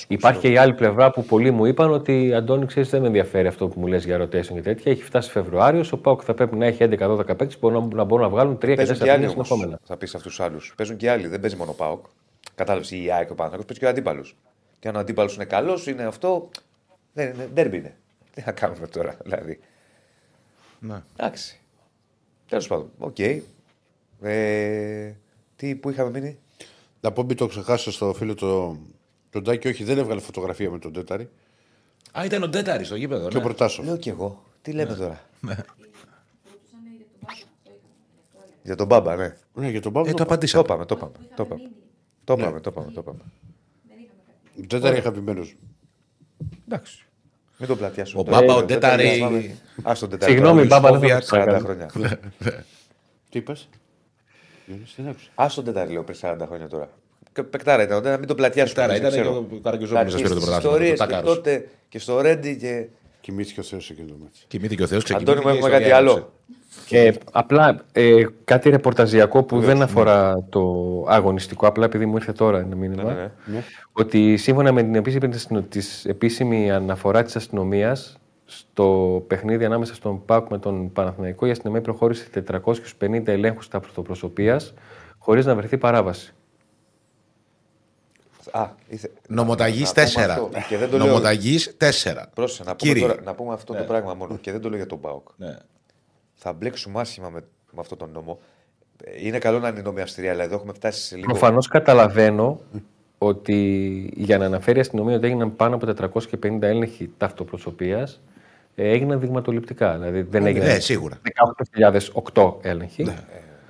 Υπάρχει και η άλλη πλευρά που πολλοί μου είπαν ότι Αντώνη, ξέρεις, δεν με ενδιαφέρει αυτό που μου λες για rotation και τέτοια. Έχει φτάσει Φεβρουάριος. Ο ΠΑΟΚ θα πρέπει να έχει 11-12 παίκτες που να μπορούν να βγάλουν 3 και 4 παίκτες συνεχόμενα. Θα πεις αυτούς τους άλλους. Παίζουν και άλλοι. Δεν παίζει μόνο ο ΠΑΟΚ. Κατάλαβε η ΑΕΚ ο Παναθηναϊκός. Παίζει και ο αντίπαλος. Και αν ο αντίπαλος είναι καλός, είναι αυτό. Δεν είναι. Ντέρμπι είναι. Τι θα κάνουμε τώρα, δηλαδή. Ναι. Εντάξει. Τέλος πάντων. Οκ. Τι που είχαμε μείνει. Να πω μην το ξεχάσω στο φίλο το. Τον Τάκη, όχι, δεν έβγαλε φωτογραφία με τον Τέταρη. Α, ήταν ο Τέταρη στο γήπεδο, ναι. Και ο Προτάσο. Λέω κι εγώ. Τι λέμε τώρα. Για τον Μπάμπα, ναι. Ναι, για τον Μπάμπα. Το απαντήσαμε. Το είπαμε. Ο Τέταρη είχα πει μένω. Εντάξει. Μην τον πλατιάσουμε. Ο Μπάμπα, ο Τέταρη. Α, τον Τέταρη. Συγγνώμη, Μπάμπα, δεν είχα 40 χρόνια. Τι είπε. Α, τον Τέταρη λέω πριν 40 χρόνια τώρα. Πεκτάρα ήταν, να μην το πλατιάσουμε. Πεκτάρα ήταν ξέρω. Και ο Καραγκιόζης που σας πήρε το πρωτάθλημα. Τότε και στο Ρέντι και... Κοιμήθηκε ο Θεός εκεί το μάτι. Κοιμήθηκε ο Θεός, ξεκινήθηκε. Αντώνη μου, έχουμε κάτι άλλο. Και απλά κάτι ρεπορταζιακό που δεν αφορά το αγωνιστικό, απλά επειδή μου ήρθε τώρα ένα μήνυμα. Ναι. Ότι σύμφωνα με την επίσημη αναφορά της αστυνομίας στο παιχνίδι ανάμεσα στον ΠΑΟΚ με τον Παναθηναϊκό, η αστυνομία προχώρησε 450 ελέγχους στα αυτοπροσωπείας χωρίς να βρεθεί παράβαση. Νομοταγής 4. Νομοταγής 4. Πρόσεχε να πούμε αυτό το πράγμα μόνο. Και δεν το λέω για τον ΠΑΟΚ. θα μπλέξουμε άσχημα με αυτόν τον νόμο. Είναι καλό να είναι νόμοι αυστηροί, αλλά εδώ έχουμε φτάσει σε λίγο. Προφανώς καταλαβαίνω ότι για να αναφέρει η αστυνομία ότι έγιναν πάνω από 450 έλεγχοι ταυτοπροσωπείας, έγιναν δειγματοληπτικά. Δηλαδή δεν έγιναν. Ναι, σίγουρα. 18.008 έλεγχοι. Ναι.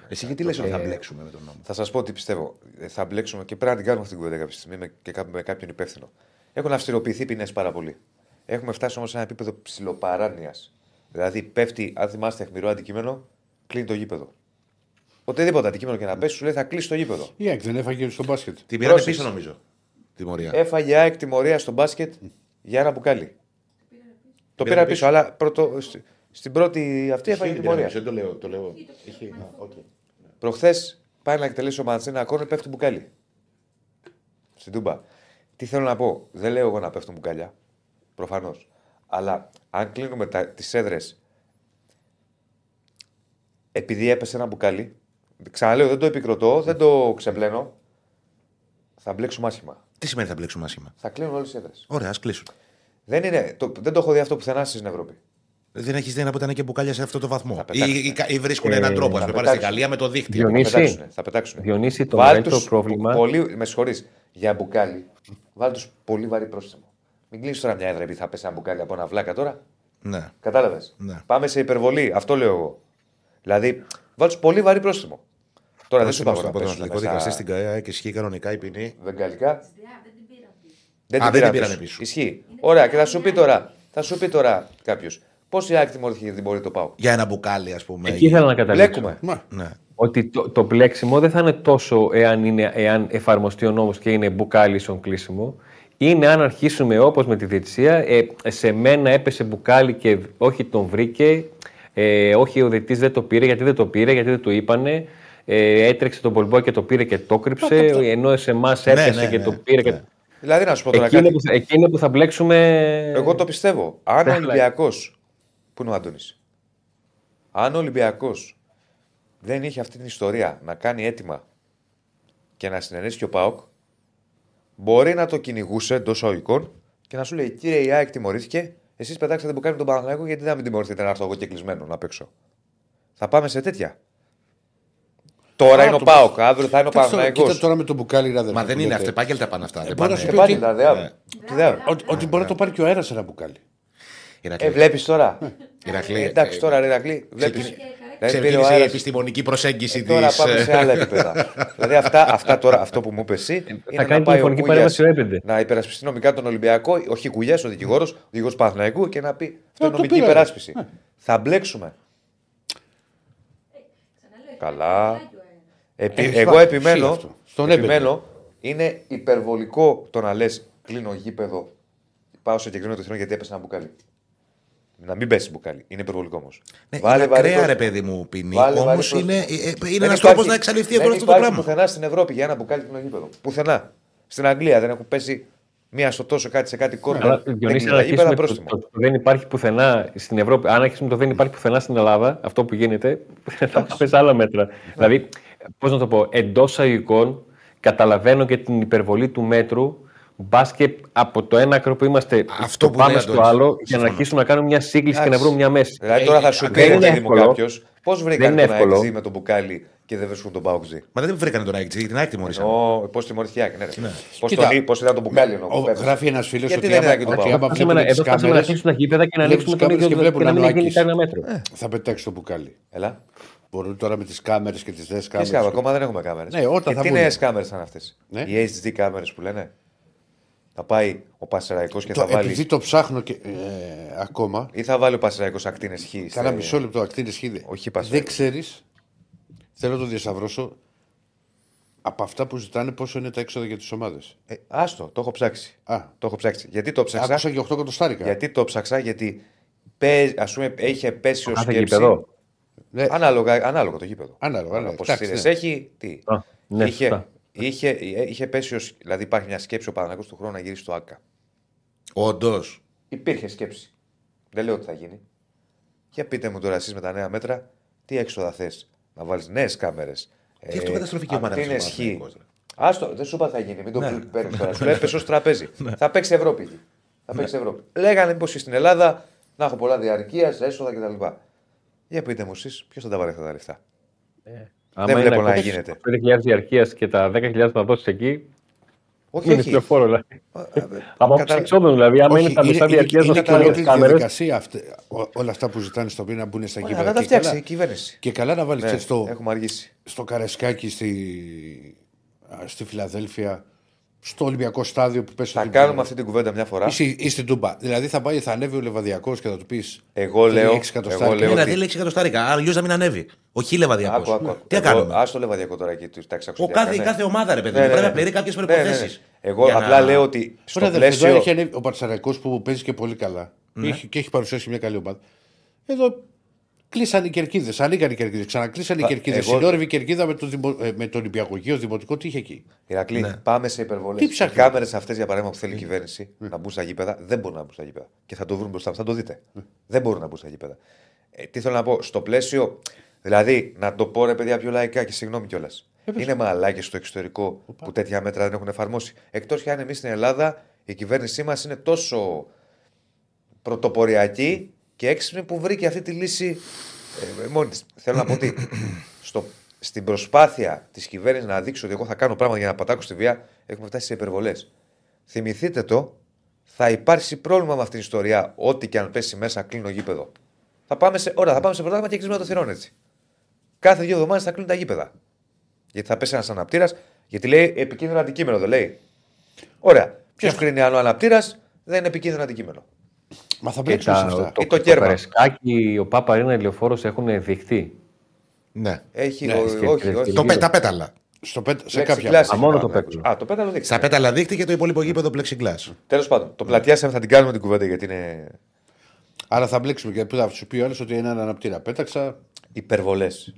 Εσύ γιατί λες ότι θα μπλέξουμε με τον νόμο? Θα σας πω ότι πιστεύω. Θα μπλέξουμε και πρέπει να την κάνουμε αυτή την κουβέντα κάποια στιγμή με κάποιον υπεύθυνο. Έχουν αυστηροποιηθεί ποινές πάρα πολύ. Έχουμε φτάσει όμως σε ένα επίπεδο ψιλοπαράνοιας. Δηλαδή πέφτει, αν θυμάστε, αιχμηρό αντικείμενο, κλείνει το γήπεδο. Οτιδήποτε αντικείμενο και να πέσει, σου λέει θα κλείσει το γήπεδο. Η ΑΕΚ δεν έφαγε στο μπάσκετ. Την πήρατε πίσω, νομίζω. Τιμωρία. Έφαγε ΑΕΚ τιμωρία στο μπάσκετ για ένα μπουκάλι. Το πήρα πίσω, αλλά στην πρώτη αυτή έφαγε τιμωρία. Δεν το λέω. Προχθές πάει να εκτελέσει ο Μαντσίνα ακόμα, πέφτει μπουκάλι. Στην Τούμπα. Τι θέλω να πω, δεν λέω εγώ να πέφτουν μπουκάλια. Προφανώς. Αλλά αν κλείνουμε τις έδρες επειδή έπεσε ένα μπουκάλι. Ξαναλέω, δεν το επικροτώ, δεν το ξεπλένω. Θα μπλέξουμε άσχημα. Τι σημαίνει θα μπλέξουμε άσχημα? Θα κλείνουν όλες οι έδρες. Ωραία, ας κλείσουν. Δεν το έχω δει αυτό πουθενά στην Ευρώπη. Δεν έχει δει να ποτέ και μπουκάλια σε αυτό το βαθμό. Ή βρίσκουν έναν τρόπο. Ας πούμε, πάρει στη Γαλλία με το δίχτυ. Θα πετάξουν. Διονύση, το μεγαλύτερο πρόβλημα. Με συγχωρείς, για μπουκάλι, βάλει τους πολύ βαρύ πρόστιμο. Μην κλείσει τώρα μια έδρα επειδή θα πέσει ένα μπουκάλι από ένα βλάκα τώρα. Ναι. Κατάλαβες. Ναι. Πάμε σε υπερβολή. Αυτό λέω εγώ. Δηλαδή, βάλει πολύ βαρύ πρόστιμο. Τώρα δεν σου είπα από τον αθλητικό δικαστή στην ΚΑΕΑ και ισχύει κανονικά η ποινή. Βεγγαλικά. Δεν την πήραν πίσω. Ισχύει. Ωραία, και θα σου πει τώρα κάποιο. Πώς η άκρη δεν μπορεί να το πάω. Για ένα μπουκάλι, ας πούμε. Εκεί ήθελα να καταλήξω. Ναι. Ότι το πλέξιμο δεν θα είναι τόσο εάν εφαρμοστεί ο νόμος και είναι μπουκάλι στον κλείσιμο. Είναι αν αρχίσουμε όπως με τη διαιτησία. Σε μένα έπεσε μπουκάλι και όχι τον βρήκε. Όχι ο διαιτητής δεν το πήρε. Γιατί δεν το πήρε, γιατί δεν το είπανε. Έτρεξε τον πολυμπό και το πήρε και το κρύψε. Ενώ σε εμάς έπεσε και το πήρε. Ναι. Και... Δηλαδή να σου πω τώρα κάτι. Εκείνο που θα μπλέξουμε. Εγώ το πιστεύω. Αν ο Ολυμπιακός. Πού είναι ο Αντώνης? Αν ο Ολυμπιακός δεν είχε αυτή την ιστορία να κάνει αίτημα και να συνενέσει και ο ΠΑΟΚ, μπορεί να το κυνηγούσε εντός οικών και να σου λέει: κύριε, η ΑΕΚ τιμωρήθηκε. Εσείς πετάξατε που κάνει τον Παναθηναϊκό, γιατί να μην τιμωρηθείτε να έρθω εγώ και κλεισμένο να παίξω? Θα πάμε σε τέτοια. Τώρα είναι ο ΠΑΟΚ, αύριο θα είναι ο Παναθηναϊκός. Κοίτα τώρα με τον μπουκάλι, δηλαδή. Μα δεν είναι αυτεπάγγελτα πάνω αυτά. Ότι μπορεί να το πάρει και ο αέρας ένα μπουκάλι. Βλέπεις τώρα. Εντάξει τώρα, Ηρακλή. Ξεκίνησε η επιστημονική προσέγγιση της. Τώρα πάμε σε άλλα επίπεδα. Δηλαδή αυτό που μου είπε εσύ είναι να πάει ο Κουλιαράκι να υπερασπιστεί νομικά τον Ολυμπιακό, όχι Κουλιάς, ο δικηγόρος, ο δικηγόρος Παναθηναϊκού και να πει αυτό είναι νομική υπεράσπιση. Θα μπλέξουμε. Καλά. Εγώ επιμένω, είναι υπερβολικό το να λες κλείνω γήπεδο, πάω σε κεκριμένο τεχνό γιατί έπεσε ένα μπουκάλι. Να μην πέσει μπουκάλι. Είναι υπερβολικό όμως. Ναι, είναι ακραία, ρε παιδί μου, ποινή. Όμως είναι ένας τρόπος να εξαλειφθεί αυτό το πράγμα. Δεν υπάρχει πουθενά στην Ευρώπη για ένα μπουκάλι κοινό γήπεδο. Πουθενά. Στην Αγγλία δεν έχουν πέσει μία στο τόσο κάτι σε κάτι κόρτα. Δεν υπάρχει πουθενά στην Ευρώπη. Αν αρχίσουμε το δεν υπάρχει πουθενά στην Ελλάδα, αυτό που γίνεται, θα πέσει άλλα μέτρα. Δηλαδή, πώς να το πω, εντός αγικών καταλαβαίνω και την υπερβολή του μέτρου. Μπάσκετ από το ένα άκρο που είμαστε, αυτό που πάμε είναι, στο Αντώνης, άλλο, για να αρχίσουμε να κάνουμε μια σύγκληση και να βρούμε μια μέση. Δηλαδή τώρα θα σου πει κάποιο πώς βρήκαν τον Αεκτζή με τον μπουκάλι και δεν βρίσκουν τον Παοκτζή. Μα δεν βρήκαν τον Αεκτζή, την Αεκ τιμωρήσαν. Πώς τιμωρήθηκε η Αεκ, ναι. Πώς ήταν τον μπουκάλι. Γράφει ένας φίλος ότι άμα βλέπουμε τις κάμερες και βλέπουν αν ο Άκης θα πετάξει το μπουκάλι. Μπορούν τώρα με τις κάμερες και τις νέες κάμερες. Ακόμα δεν έχουμε κάμερες. Τι νέες κάμερες ήταν αυτές? Οι HD κάμερες που λένε. Θα πάει ο Πασεραϊκός και θα βάλει. Επειδή το ψάχνω και, ακόμα. Ή θα βάλει ο Πασεραϊκός ακτίνες χ. Κάνα μισό λεπτό ακτίνες χ. Δεν ξέρεις. Θέλω να το διασταυρώσω. Από αυτά που ζητάνε, πόσο είναι τα έξοδα για τις ομάδες. Άστο, το έχω ψάξει. Γιατί το ψάξα. Άκουσα και 8 κατοστάρικα. Γιατί το ψάξα, γιατί ας πούμε είχε πέσει ο σκέψη. Ναι. Ανάλογα το γήπεδο. Ανάλογα. Πόσες έχει, τι. Είχε πέσει, δηλαδή υπάρχει μια σκέψη ο Παναθηναϊκός του χρόνου να γυρίσει στο ΆΚΑ. Όντως. Υπήρχε σκέψη. Δεν λέω ότι θα γίνει. Για πείτε μου τώρα εσείς με τα νέα μέτρα, τι έξοδα θες, να βάλεις νέες κάμερες. Τι αυτό καταστροφική ομάδα είναι. Άστο, δεν σου είπα θα γίνει, μην το παίρνεις τώρα. Σου έπεσε ως τραπέζι. Θα παίξει Ευρώπη. Λέγανε πως στην Ελλάδα να έχω πολλά διαρκείας, έσοδα κτλ. Για πείτε μου εσείς, ποιος θα τα βάλει αυτά τα λεφτά. Δεν βλέπω να γίνεται. 5.000 διαρκείας και τα 10.000 να δώσεις εκεί. Όχι, είναι πληροφόρο, δηλαδή. Από εξόδων, δηλαδή. Άμα είναι τα μισά διαρκείας, είναι κατάλληλη διαδικασία όλα αυτά που ζητάνε στον πίνα που είναι στα κυβέρνηση. Να τα φτιάξει η κυβέρνηση. Και καλά να βάλεις στο Καρεσκάκι, στη Φιλαδέλφια, στο Ολυμπιακό στάδιο που πέσει. Θα κάνουμε αυτή την κουβέντα μια φορά. Ή στην Τούμπα. Δηλαδή θα πάει, θα ανέβει ο Λεβαδιακός και θα του πει. Εγώ λέω. Δηλαδή λέει 6 εκατοστάρικα. Αλλιώ να μην ανέβει. Όχι Λεβαδιακός. Τι κάνουμε. Α το Λεβαδιακό τώρα εκεί. Κάθε ομάδα ρε παιδί. Πρέπει να πληρεί κάποιες προϋποθέσεις. Εγώ απλά λέω ότι. Ο Παρσαραϊκός που παίζει και πολύ καλά. Και έχει παρουσιάσει μια καλή ομάδα. Εδώ κλείσαν οι κερκίδες. Ανοίγαν οι κερκίδες. Ξανακλείσαν οι κερκίδες. Συνόρευε η κερκίδα με τον Υπηαγωγείο, δημοτικό, τι είχε εκεί. Ηρακλή, ναι. Πάμε σε υπερβολές. Οι κάμερες αυτές για παράδειγμα που θέλει η κυβέρνηση να μπουν στα γήπεδα, δεν μπορούν να μπουν στα γήπεδα. Και θα το βρουν μπροστά, θα το δείτε. Δεν μπορούν να μπουν στα γήπεδα. Τι θέλω να πω, στο πλαίσιο. Δηλαδή, να το πω ρε παιδιά πιο λαϊκά και συγγνώμη κιόλας. Είναι μαλάκες στο εξωτερικό που τέτοια μέτρα δεν έχουν εφαρμόσει. Εκτός κι αν εμείς στην Ελλάδα η κυβέρνησή μας είναι τόσο πρωτοποριακή. Και έξυπνη που βρήκε αυτή τη λύση μόνη της. Θέλω να πω ότι στην προσπάθεια της κυβέρνησης να δείξει ότι εγώ θα κάνω πράγματα για να πατάξω στη βία, έχουμε φτάσει σε υπερβολές. Θυμηθείτε το, θα υπάρξει πρόβλημα με αυτήν την ιστορία. Ό,τι και αν πέσει μέσα, κλείνω γήπεδο. Θα πάμε σε πρωτάθλημα και κλείνουμε το θηρόν έτσι. Κάθε 2 εβδομάδες θα κλείνουν τα γήπεδα. Γιατί θα πέσει ένας αναπτήρας, γιατί λέει επικίνδυνο αντικείμενο, το λέει. Ωραία. Ποιο κρίνει αν ο αναπτήρας δεν είναι επικίνδυνο αντικείμενο. Μα θα και το Καρεσκάκι, ο Πάπα Ρίνα, η Λεωφόρος έχουν δειχτεί. Ναι. Όχι. Τα πέταλα. Σε κάποια κλάση. Μόνο το πέταλο. Α, το πέταλο δείχτη. Στα πέταλα δείχτη και το υπόλοιπο γήπεδο plexiglass. Τέλος πάντων, το πλατιάσαμε, θα την κάνουμε την κουβέντα γιατί είναι. Άρα θα μπλέξουμε και θα σου πει ο άλλος ότι είναι ένα αναπτήρα. Πέταξα. Υπερβολές.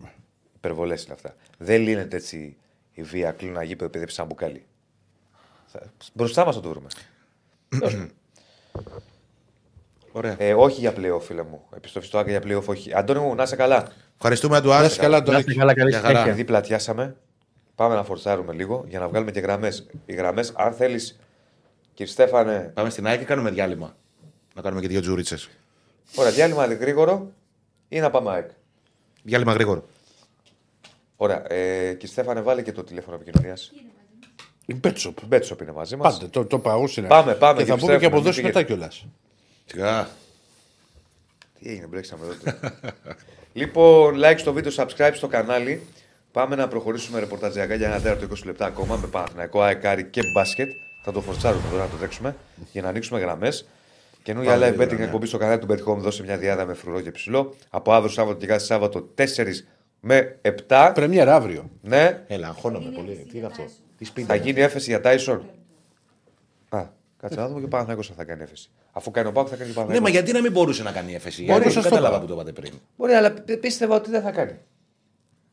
Υπερβολές είναι αυτά. Δεν λύνεται έτσι η βία. Κλείνω ένα γήπεδο επειδή ψάχνω μπουκάλι. Μπροστά μας θα το βρούμε. Όχι για πλέον, φίλε μου. Επιστροφή στο Άγκα για πλέον, όχι. Αντώνη μου, να είσαι καλά. Ευχαριστούμε, Αντουάρ. Να είσαι καλά, Αντώνη. Επειδή πλατιάσαμε, πάμε να φορτσάρουμε λίγο για να βγάλουμε και γραμμές. Οι γραμμές, αν θέλεις, κύριε Στέφανε. Πάμε στην ΑΕΚ και κάνουμε διάλειμμα. Να κάνουμε και 2 τζουρίτσες. Ωραία, διάλειμμα γρήγορο ή να πάμε ΑΕΚ. Διάλειμμα γρήγορο. Ωραία, κύριε Στέφανε, βάλε και το τηλέφωνο επικοινωνίας. Η Μπέτσοπ είναι μαζί μας. Πάντε, το παούσινα. Πάμε. Και θα πούμε και από εδώ μετά κιόλας. Τι έγινε, μπλέξαμε εδώ. Λοιπόν, like στο βίντεο, subscribe στο κανάλι. Πάμε να προχωρήσουμε ρεπορταζιακά για ένα τέταρτο 20 λεπτά ακόμα με Παναθηναϊκό, Αεκάρι και μπάσκετ. Θα το φορτσάρουμε τώρα να το τρέξουμε για να ανοίξουμε γραμμές. Καινούργια live betting εκπομπή στο κανάλι του Bet Home. Δώσε μια διάδα με φρουρό και ψηλό. Από αύριο Σάββατο και κάθε Σάββατο 4 με 7. Πρεμιέρα αύριο. Ναι. Έλα, αγχώνομαι πολύ. Τι είναι αυτό. Θα γίνει έφεση για Τάισον. Κάτσε να δούμε και Παναθηναϊκός θα κάνει έφεση. Αφού κάνει ο Πάκος θα κάνει Παναθηναϊκός. Ναι, μα γιατί να μην μπορούσε να κάνει έφεση. Μπορεί, δεν κατάλαβα που το είπατε πριν. Μπορεί, αλλά πίστευα ότι δεν θα κάνει.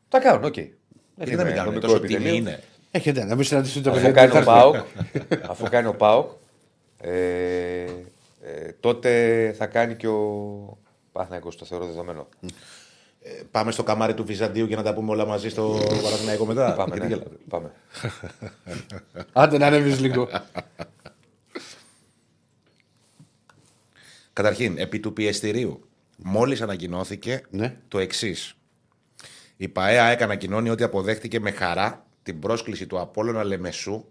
Θα κάνουν, οκ. Γιατί να μην κάνουν τόσο τιμή είναι. Να μην συναντήσουν τα παιδιά. Αφού κάνει ο Πάοκ, τότε θα κάνει και ο Παναθηναϊκός. Το θεωρώ δεδομένο. Πάμε στο καμάρι του Βυζαντίου για να τα πούμε όλα μαζί στο Παναθηναϊκό μετά. Πάμε. Άντε να ανέβεις λίγο. Καταρχήν, επί του πιεστηρίου, μόλις ανακοινώθηκε το εξής. Η ΠαΕΑ ανακοινώνει ότι αποδέχτηκε με χαρά την πρόσκληση του Απόλλωνα Λεμεσού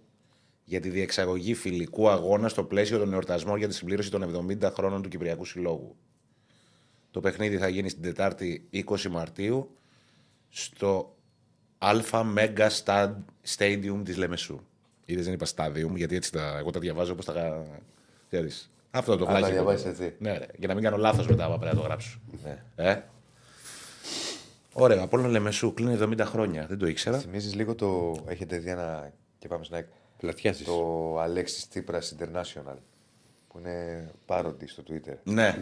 για τη διεξαγωγή φιλικού αγώνα στο πλαίσιο των εορτασμών για τη συμπλήρωση των 70 χρόνων του Κυπριακού Συλλόγου. Το παιχνίδι θα γίνει στην Τετάρτη 20 Μαρτίου στο Αλφα Μέγκα Stadium της Λεμεσού. Είδες, δεν είπα stadium, γιατί έτσι εγώ τα διαβάζω όπως τα ξέρεις. Αυτό το γράφει. Ναι, για να μην κάνω λάθος μετά από να το γράψω. Ωραία, από όλο Λεμεσού κλείνει 70 χρόνια. Δεν το ήξερα. Θυμίζεις λίγο το. Έχετε δει ένα. Και πάμε στην ΑΕΚ. Πλατιάσεις. Το Αλέξης Τσίπρας International. Που είναι πάροντι στο Twitter. Ναι.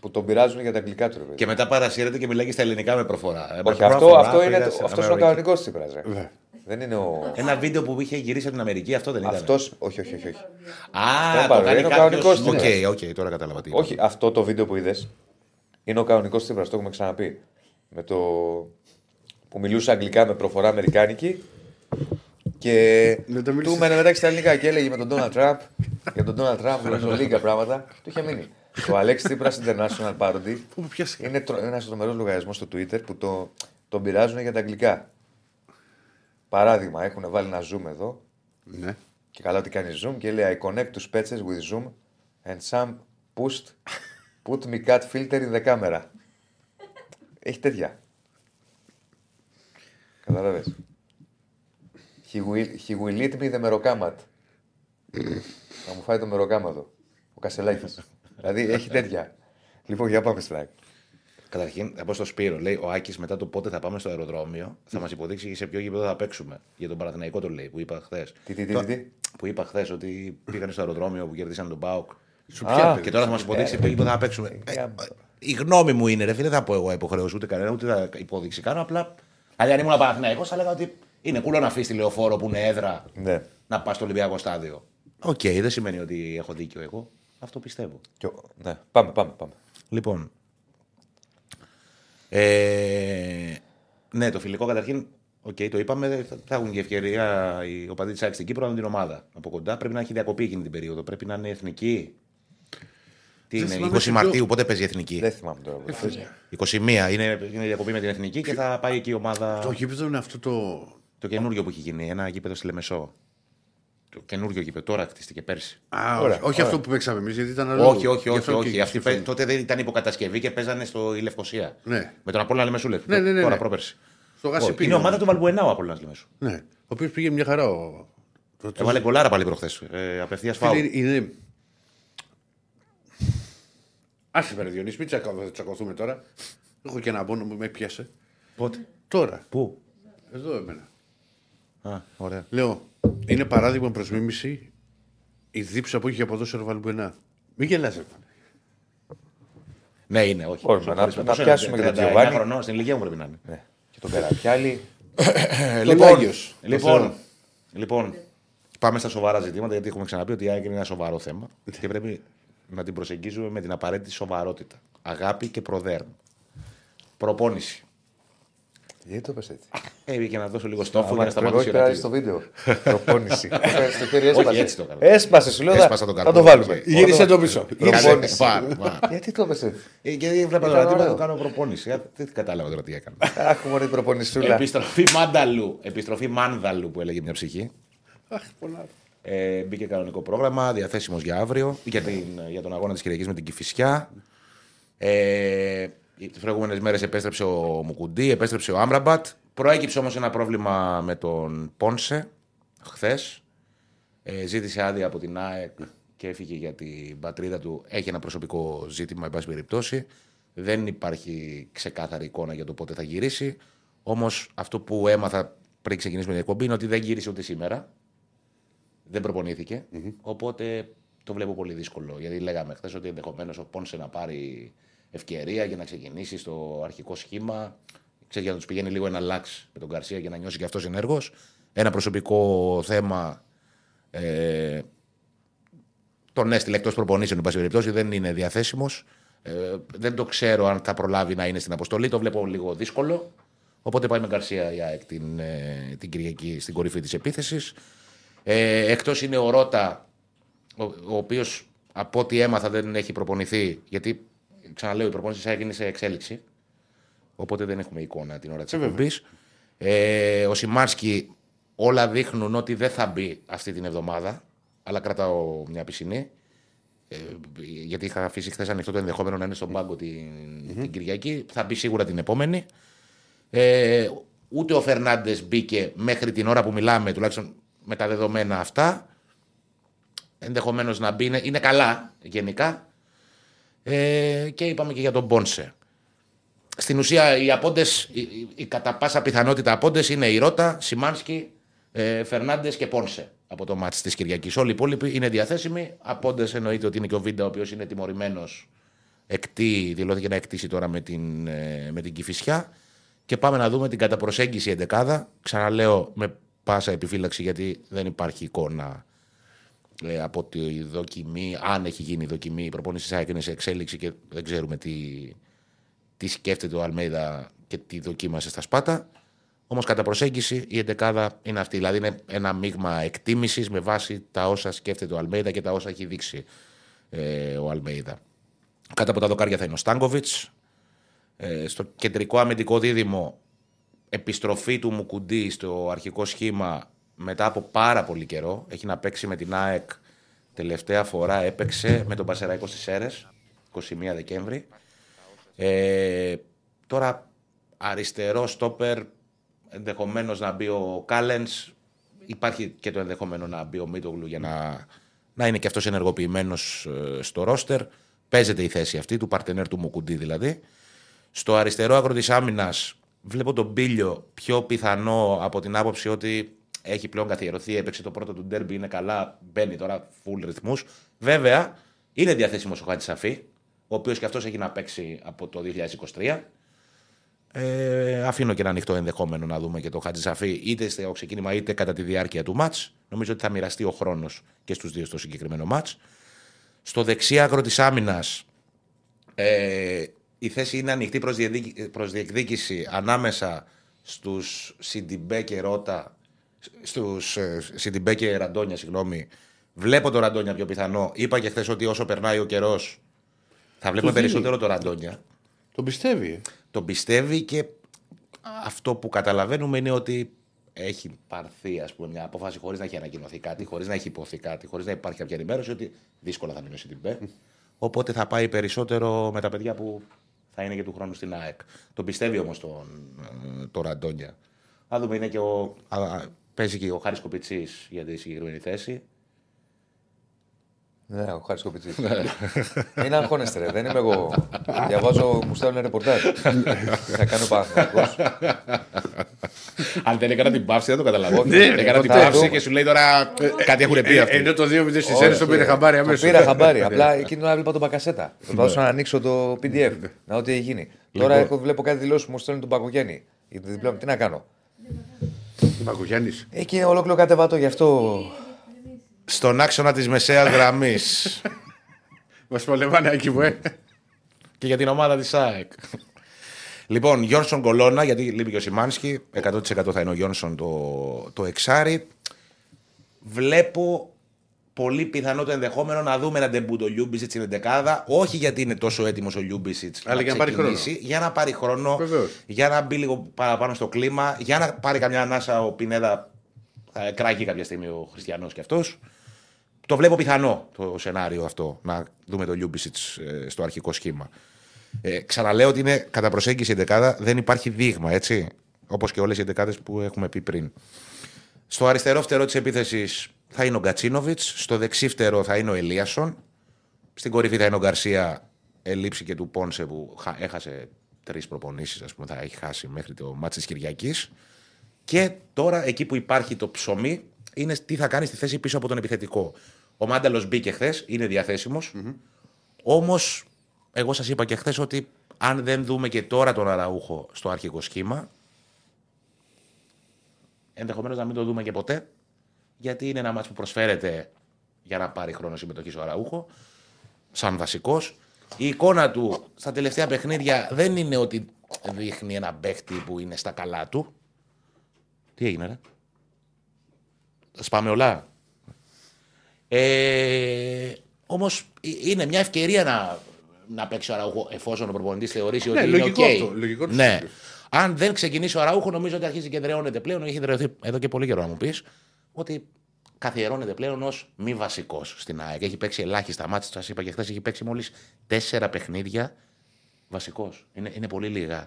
Που τον πειράζουν για τα αγγλικά του. Και μετά παρασύρεται και μιλάει στα ελληνικά με προφορά. Αυτό είναι ο κανονικός Τσίπρας. Δεν είναι ο... Ένα βίντεο που είχε γυρίσει από την Αμερική, αυτό δεν ήταν. Αυτός, όχι. Α, το είναι ο κανονικός Τσίπρας. Οκ, τώρα κατάλαβα τι. Όχι, αυτό το βίντεο που είδες είναι ο κανονικός Τσίπρας, το έχουμε ξαναπεί. Με το... που μιλούσε αγγλικά με προφορά αμερικάνικη και του μένε μετάξει στα ελληνικά και έλεγε με τον Ντόναλντ Τραμπ για τον Ντόναλντ Τραμπ, λέγοντα λίγα πράγματα. Του είχε μείνει. Ο Αλέξη Τσίπρας International Parody είναι ένας τρομερός λογαριασμός στο Twitter που τον πειράζουν για τα αγγλικά. Παράδειγμα, έχουν βάλει ένα zoom εδώ. Ναι. Και καλά ότι κάνει zoom και λέει I connect to patches with zoom and some pushed put me cat filter in the camera. Έχει τέτοια. Καταλαβες. He will eat me the μεροκάματ. Θα μου φάει το μεροκάματο. Ο Κασελάκης. Δηλαδή έχει τέτοια. Λοιπόν, για πάμε στράκ. Καταρχήν, θα πω στο Σπύρο. Λέει ο Άκης μετά το πότε θα πάμε στο αεροδρόμιο θα μας υποδείξει σε ποιο γήπεδο θα παίξουμε. Για τον Παναθηναϊκό το λέει που είπα χθες. Τι. Που είπα χθες ότι πήγανε στο αεροδρόμιο που κερδίσαν τον ΠΑΟΚ. Και τώρα θα μας υποδείξει σε ποιο γήπεδο θα παίξουμε. Η γνώμη μου είναι, ρε φίλε, δεν θα πω εγώ υποχρέωση ούτε κανένα ούτε θα υποδείξει κάνω. Απλά. Δηλαδή, αν ήμουν Παναθηναϊκός, θα έλεγα ότι είναι κούλο να αφήσει τη Λεωφόρο που είναι έδρα να πα στο Ολυμπιακό στάδιο. Οκ, δεν σημαίνει ότι έχω δίκιο εγώ. Αυτό πιστεύω. Ναι. Πάμε. Λοιπόν. Ναι, το φιλικό καταρχήν. Οκ, το είπαμε. Θα έχουν και ευκαιρία οι οπαδοί της ΑΕΚ στην Κύπρο να δουν την ομάδα από κοντά. Πρέπει να έχει διακοπή εκείνη την περίοδο. Πρέπει να είναι εθνική. Τι είναι, 20 Μαρτίου, πότε παίζει η εθνική. Δεν θυμάμαι τώρα. 21 είναι διακοπή με την εθνική και θα πάει εκεί η ομάδα. Το γήπεδο είναι αυτό το καινούριο που έχει γίνει. Ένα γήπεδο στη Λεμεσό. Το καινούριο γήπεδο, τώρα χτίστηκε πέρσι. Όχι αυτό που παίξαμε εμείς, γιατί ήταν άλλο. Όχι. Αυτή, τότε δεν ήταν υποκατασκευή και παίζανε στο Λευκοσία. Ναι. Με τον Απόλλωνα Λεμεσούλε. Ναι. Τώρα πρόπερσι. Στο Γασιπί. Είναι ομάδα του Βαλμπουενά ο Απόλλωνας Λεμεσού. Ναι. Ο οποίο πήγε μια χαρά. Έβαλε κολάρα πάλι προχθές. Απευθεία φάουλ. Άσε με ρε Διονύση, μην τσακωθούμε τώρα. Έχω και ένα μπόνο που με πιάσε. Πότε? Τώρα. Πού? Εδώ εμένα. Α, ωραία. Λέω, είναι παράδειγμα προς μίμηση η δίψα που είχε αποδώσει ο Βαλμπουενά. Μην γελάς, Ερβαν. Ναι, είναι, όχι. Ωραία, να πιάσουμε και τον Τζιοβάνι. 39 χρονών, στην ηλικία μου πρέπει να είναι. Ναι. Και τον Καραπιάλη. Λοιπόν, πάμε στα σοβαρά ζητήματα, γιατί έχουμε ξαναπεί ότι η ΑΕΚ είναι ένα σοβαρό θέμα και πρέπει να την προσεγγίζουμε με την απαραίτητη σοβαρότητα. Αγάπη και προδέρμα. Προπόνηση. Γιατί το πες έτσι. Έβγαινε να δώσω λίγο στόχο για να σταματήσω. Όχι, στο βίντεο. Προπόνηση. Όχι, έτσι το έκανα. Έσπασε, σου λέω. Θα το βάλουμε. Γύρισε το πίσω. Προπόνηση. Γιατί το πες έτσι. Γιατί έβλεπα τώρα να το κάνω προπόνηση. Δεν κατάλαβα τώρα τι έκανα. Αχ, μωρή προπονησούλα. Επιστροφή μάνδαλου που έλεγε μια ψυχή. Αχ, πολλά. Μπήκε κανονικό πρόγραμμα, διαθέσιμος για αύριο, για τον αγώνα της Κυριακής με την Κηφισιά. Τις προηγούμενες μέρες επέστρεψε ο Μουκουντή, επέστρεψε ο Άμραμπατ. Προέκυψε όμως ένα πρόβλημα με τον Πόνσε χθες. Ζήτησε άδεια από την ΑΕΚ και έφυγε για την πατρίδα του. Έχει ένα προσωπικό ζήτημα, εν πάση περιπτώσει. Δεν υπάρχει ξεκάθαρη εικόνα για το πότε θα γυρίσει. Όμως αυτό που έμαθα πριν ξεκινήσουμε την εκπομπή είναι ότι δεν γύρισε ούτε σήμερα. Δεν προπονήθηκε, οπότε το βλέπω πολύ δύσκολο. Γιατί λέγαμε χθες ότι ενδεχομένως ο Πόνσε να πάρει ευκαιρία για να ξεκινήσει στο αρχικό σχήμα. Ξέρετε, για να του πηγαίνει λίγο ένα λάξ με τον Γκαρσία για να νιώσει και αυτός ενέργος. Ένα προσωπικό θέμα. Τον έστειλε εκτός προπονήσεων, εν πάση περιπτώσει, δεν είναι διαθέσιμος. Δεν το ξέρω αν θα προλάβει να είναι στην αποστολή. Το βλέπω λίγο δύσκολο. Οπότε πάει με Γκαρσία για την Κυριακή στην κορυφή της επίθεσης. Εκτός είναι ο Ρώτα, ο οποίος από ό,τι έμαθα δεν έχει προπονηθεί, γιατί ξαναλέω η προπόνηση της ΑΕΚ είναι σε εξέλιξη, οπότε δεν έχουμε εικόνα την ώρα της εκπομπής. Ο Σιμάρσκι, όλα δείχνουν ότι δεν θα μπει αυτή την εβδομάδα, αλλά κρατάω μια πισινή, γιατί είχα αφήσει χθες ανοιχτό το ενδεχόμενο να είναι στον πάγκο την Κυριακή, θα μπει σίγουρα την επόμενη. Ούτε ο Φερνάντες μπήκε μέχρι την ώρα που μιλάμε, τουλάχιστον με τα δεδομένα αυτά, ενδεχομένως να μπει, είναι καλά γενικά. Και είπαμε και για τον Πόνσε. Στην ουσία οι απόντες, η κατά πάσα πιθανότητα απόντες είναι η Ρώτα, Σιμάνσκι, Φερνάντες και Πόνσε από το μάτς της Κυριακής. Όλοι οι υπόλοιποι είναι διαθέσιμοι. Απόντες εννοείται ότι είναι και ο Βίντα, ο οποίος είναι τιμωρημένος, δηλώθηκε να εκτίσει τώρα με την Κηφισιά. Και πάμε να δούμε την καταπροσέγγιση εντεκάδα. Ξαναλέω με πάσα επιφύλαξη, γιατί δεν υπάρχει εικόνα από τη δοκιμή, αν έχει γίνει η δοκιμή. Η προπόνηση της ΑΕΚ είναι σε εξέλιξη και δεν ξέρουμε τι σκέφτεται ο Αλμέιδα και τι δοκίμασε στα Σπάτα. Όμως κατά προσέγγιση η εντεκάδα είναι αυτή. Δηλαδή είναι ένα μείγμα εκτίμησης με βάση τα όσα σκέφτεται ο Αλμέιδα και τα όσα έχει δείξει ο Αλμέιδα. Κάτω από τα δοκάρια θα είναι ο Στάνκοβιτς. Στο κεντρικό αμυντικό δίδυμο, επιστροφή του Μουκουντή στο αρχικό σχήμα μετά από πάρα πολύ καιρό. Έχει να παίξει με την ΑΕΚ. Τελευταία φορά έπαιξε με τον Πασεραϊκό στις Σέρρες, 21 Δεκέμβρη. Τώρα αριστερό στόπερ, ενδεχομένως να μπει ο Κάλενς. Υπάρχει και το ενδεχόμενο να μπει ο Μίτογλου για να είναι και αυτός ενεργοποιημένος στο ρόστερ. Παίζεται η θέση αυτή του παρτενέρ του Μουκουντή δηλαδή. Στο αριστερό άκρο της άμυνας βλέπω τον Μπίλιο πιο πιθανό από την άποψη ότι έχει πλέον καθιερωθεί, έπαιξε το πρώτο του ντέρμπι, είναι καλά, μπαίνει τώρα full ρυθμούς. Βέβαια, είναι διαθέσιμος ο Χάτης Σαφή, ο οποίος και αυτός έχει να παίξει από το 2023. Αφήνω και ένα ανοιχτό ενδεχόμενο να δούμε και το Χάτης Σαφή, είτε στο ξεκίνημα είτε κατά τη διάρκεια του μάτς. Νομίζω ότι θα μοιραστεί ο χρόνος και στους δύο στο συγκεκριμένο μάτς. Στο δεξί άκρο της άμυνας, η θέση είναι ανοιχτή προς διεκδίκηση ανάμεσα στους Σιντιμπέ και Ρώτα, στους Σιντιμπέ και Ραντόνια, συγγνώμη. Βλέπω το Ραντόνια πιο πιθανό. Είπα και χθες ότι όσο περνάει ο καιρός θα βλέπουμε περισσότερο το Ραντόνια. Τον πιστεύει. Τον πιστεύει και αυτό που καταλαβαίνουμε είναι ότι έχει πάρθει, ας πούμε, μια απόφαση χωρίς να έχει ανακοινωθεί κάτι, χωρίς να έχει υποθεί κάτι, χωρίς να υπάρχει κάποια ενημέρωση ότι δύσκολα θα μείνει ο Σιντιμπέ. Οπότε θα πάει περισσότερο με τα παιδιά που θα είναι και του χρόνου στην ΑΕΚ. Τον πιστεύει όμως τον Ραντόνια. Θα δούμε, είναι και παίζει και ο Χάρης Κοπιτσής για τη συγκεκριμένη θέση. Ναι, ο Χάρης Κοπιτσής. Είναι αγχώνεστε ρε, δεν είμαι εγώ. Διαβάζω, μου στέλνουν ρεπορτάζ. Να κάνω παθηνακός. Αν δεν έκανα την πάυση δεν το καταλαβαίνω. Έκανα την πάυση και σου λέει τώρα κάτι έχουν πει αυτοί. Ενώ το 2-0 στις Σέρρες τον πήρε χαμπάρι αμέσως. Πήρα χαμπάρι, απλά εκείνη τον έβλεπα τον Μπακασέτα. Θα δώσω να ανοίξω το PDF, να ό,τι έχει γίνει. Τώρα βλέπω κάτι δηλώσεις που μου στέλνουν τον Πακογιάννη. Τι να κάνω. Εκεί ολόκληρο κατεβατό, γι' αυτό. Στον άξονα της μεσαίας γραμμής. Μας πολεμάνε εκεί που και για την ομάδα της ΑΕΚ. Λοιπόν, Γιόνσον Κολόνα, γιατί λείπει και ο Σιμάνσκι. 100% θα είναι ο Γιόνσον το εξάρι. Βλέπω πολύ πιθανό το ενδεχόμενο να δούμε έναν ντεμπούτο ο Λιούμπισιτς στην 11η. Όχι γιατί είναι τόσο έτοιμος ο Λιούμπισιτς, αλλά για να πάρει χρόνο. Για να πάρει χρόνο, για να μπει λίγο παραπάνω στο κλίμα, για να πάρει καμιά ανάσα ο Πινέδα. Θα κράγει κάποια στιγμή ο Χριστιανός κι αυτός. Το βλέπω πιθανό το σενάριο αυτό, να δούμε το Λιούμπισιτς στο αρχικό σχήμα. Ξαναλέω ότι είναι κατά προσέγγιση η 11η, δεν υπάρχει δείγμα, έτσι. Όπως και όλες οι 11ες που έχουμε πει πριν. Στο αριστερό φτερό της επίθεσης θα είναι ο Γκατσίνοβιτς, στο δεξί φτερό θα είναι ο Ελίασον, στην κορυφή θα είναι ο Γκαρσία, ελείψη και του Πόνσε που έχασε 3 προπονήσεις, ας πούμε, θα έχει χάσει μέχρι το μάτς της Κυριακής. Και τώρα εκεί που υπάρχει το ψωμί είναι τι θα κάνει στη θέση πίσω από τον επιθετικό. Ο Μάνταλος μπήκε χθες, είναι διαθέσιμος. Mm-hmm. Όμως, εγώ σας είπα και χθες ότι αν δεν δούμε και τώρα τον Αραούχο στο αρχικό σχήμα, ενδεχομένως να μην το δούμε και ποτέ, γιατί είναι ένα μάτς που προσφέρεται για να πάρει χρόνο συμμετοχή ο Αραούχο, σαν βασικός. Η εικόνα του στα τελευταία παιχνίδια δεν είναι ότι δείχνει ένα παίχτη που είναι στα καλά του. Τι έγινε, ρε. Σπάμε όλα. Όμως είναι μια ευκαιρία να παίξει ο Αραούχο εφόσον ο προπονητής θεωρήσει ότι είναι λογικό. Okay. Λογικό ναι. Αν δεν ξεκινήσει ο Αραούχο, νομίζω ότι αρχίζει και εδραιώνεται πλέον. Έχει εδραιωθεί εδώ και πολύ καιρό, να μου πεις. Ότι καθιερώνεται πλέον ως μη βασικός στην ΑΕΚ. Έχει παίξει ελάχιστα μάτς. Σας είπα και χθες, έχει παίξει μόλις 4 παιχνίδια βασικός. Είναι πολύ λίγα.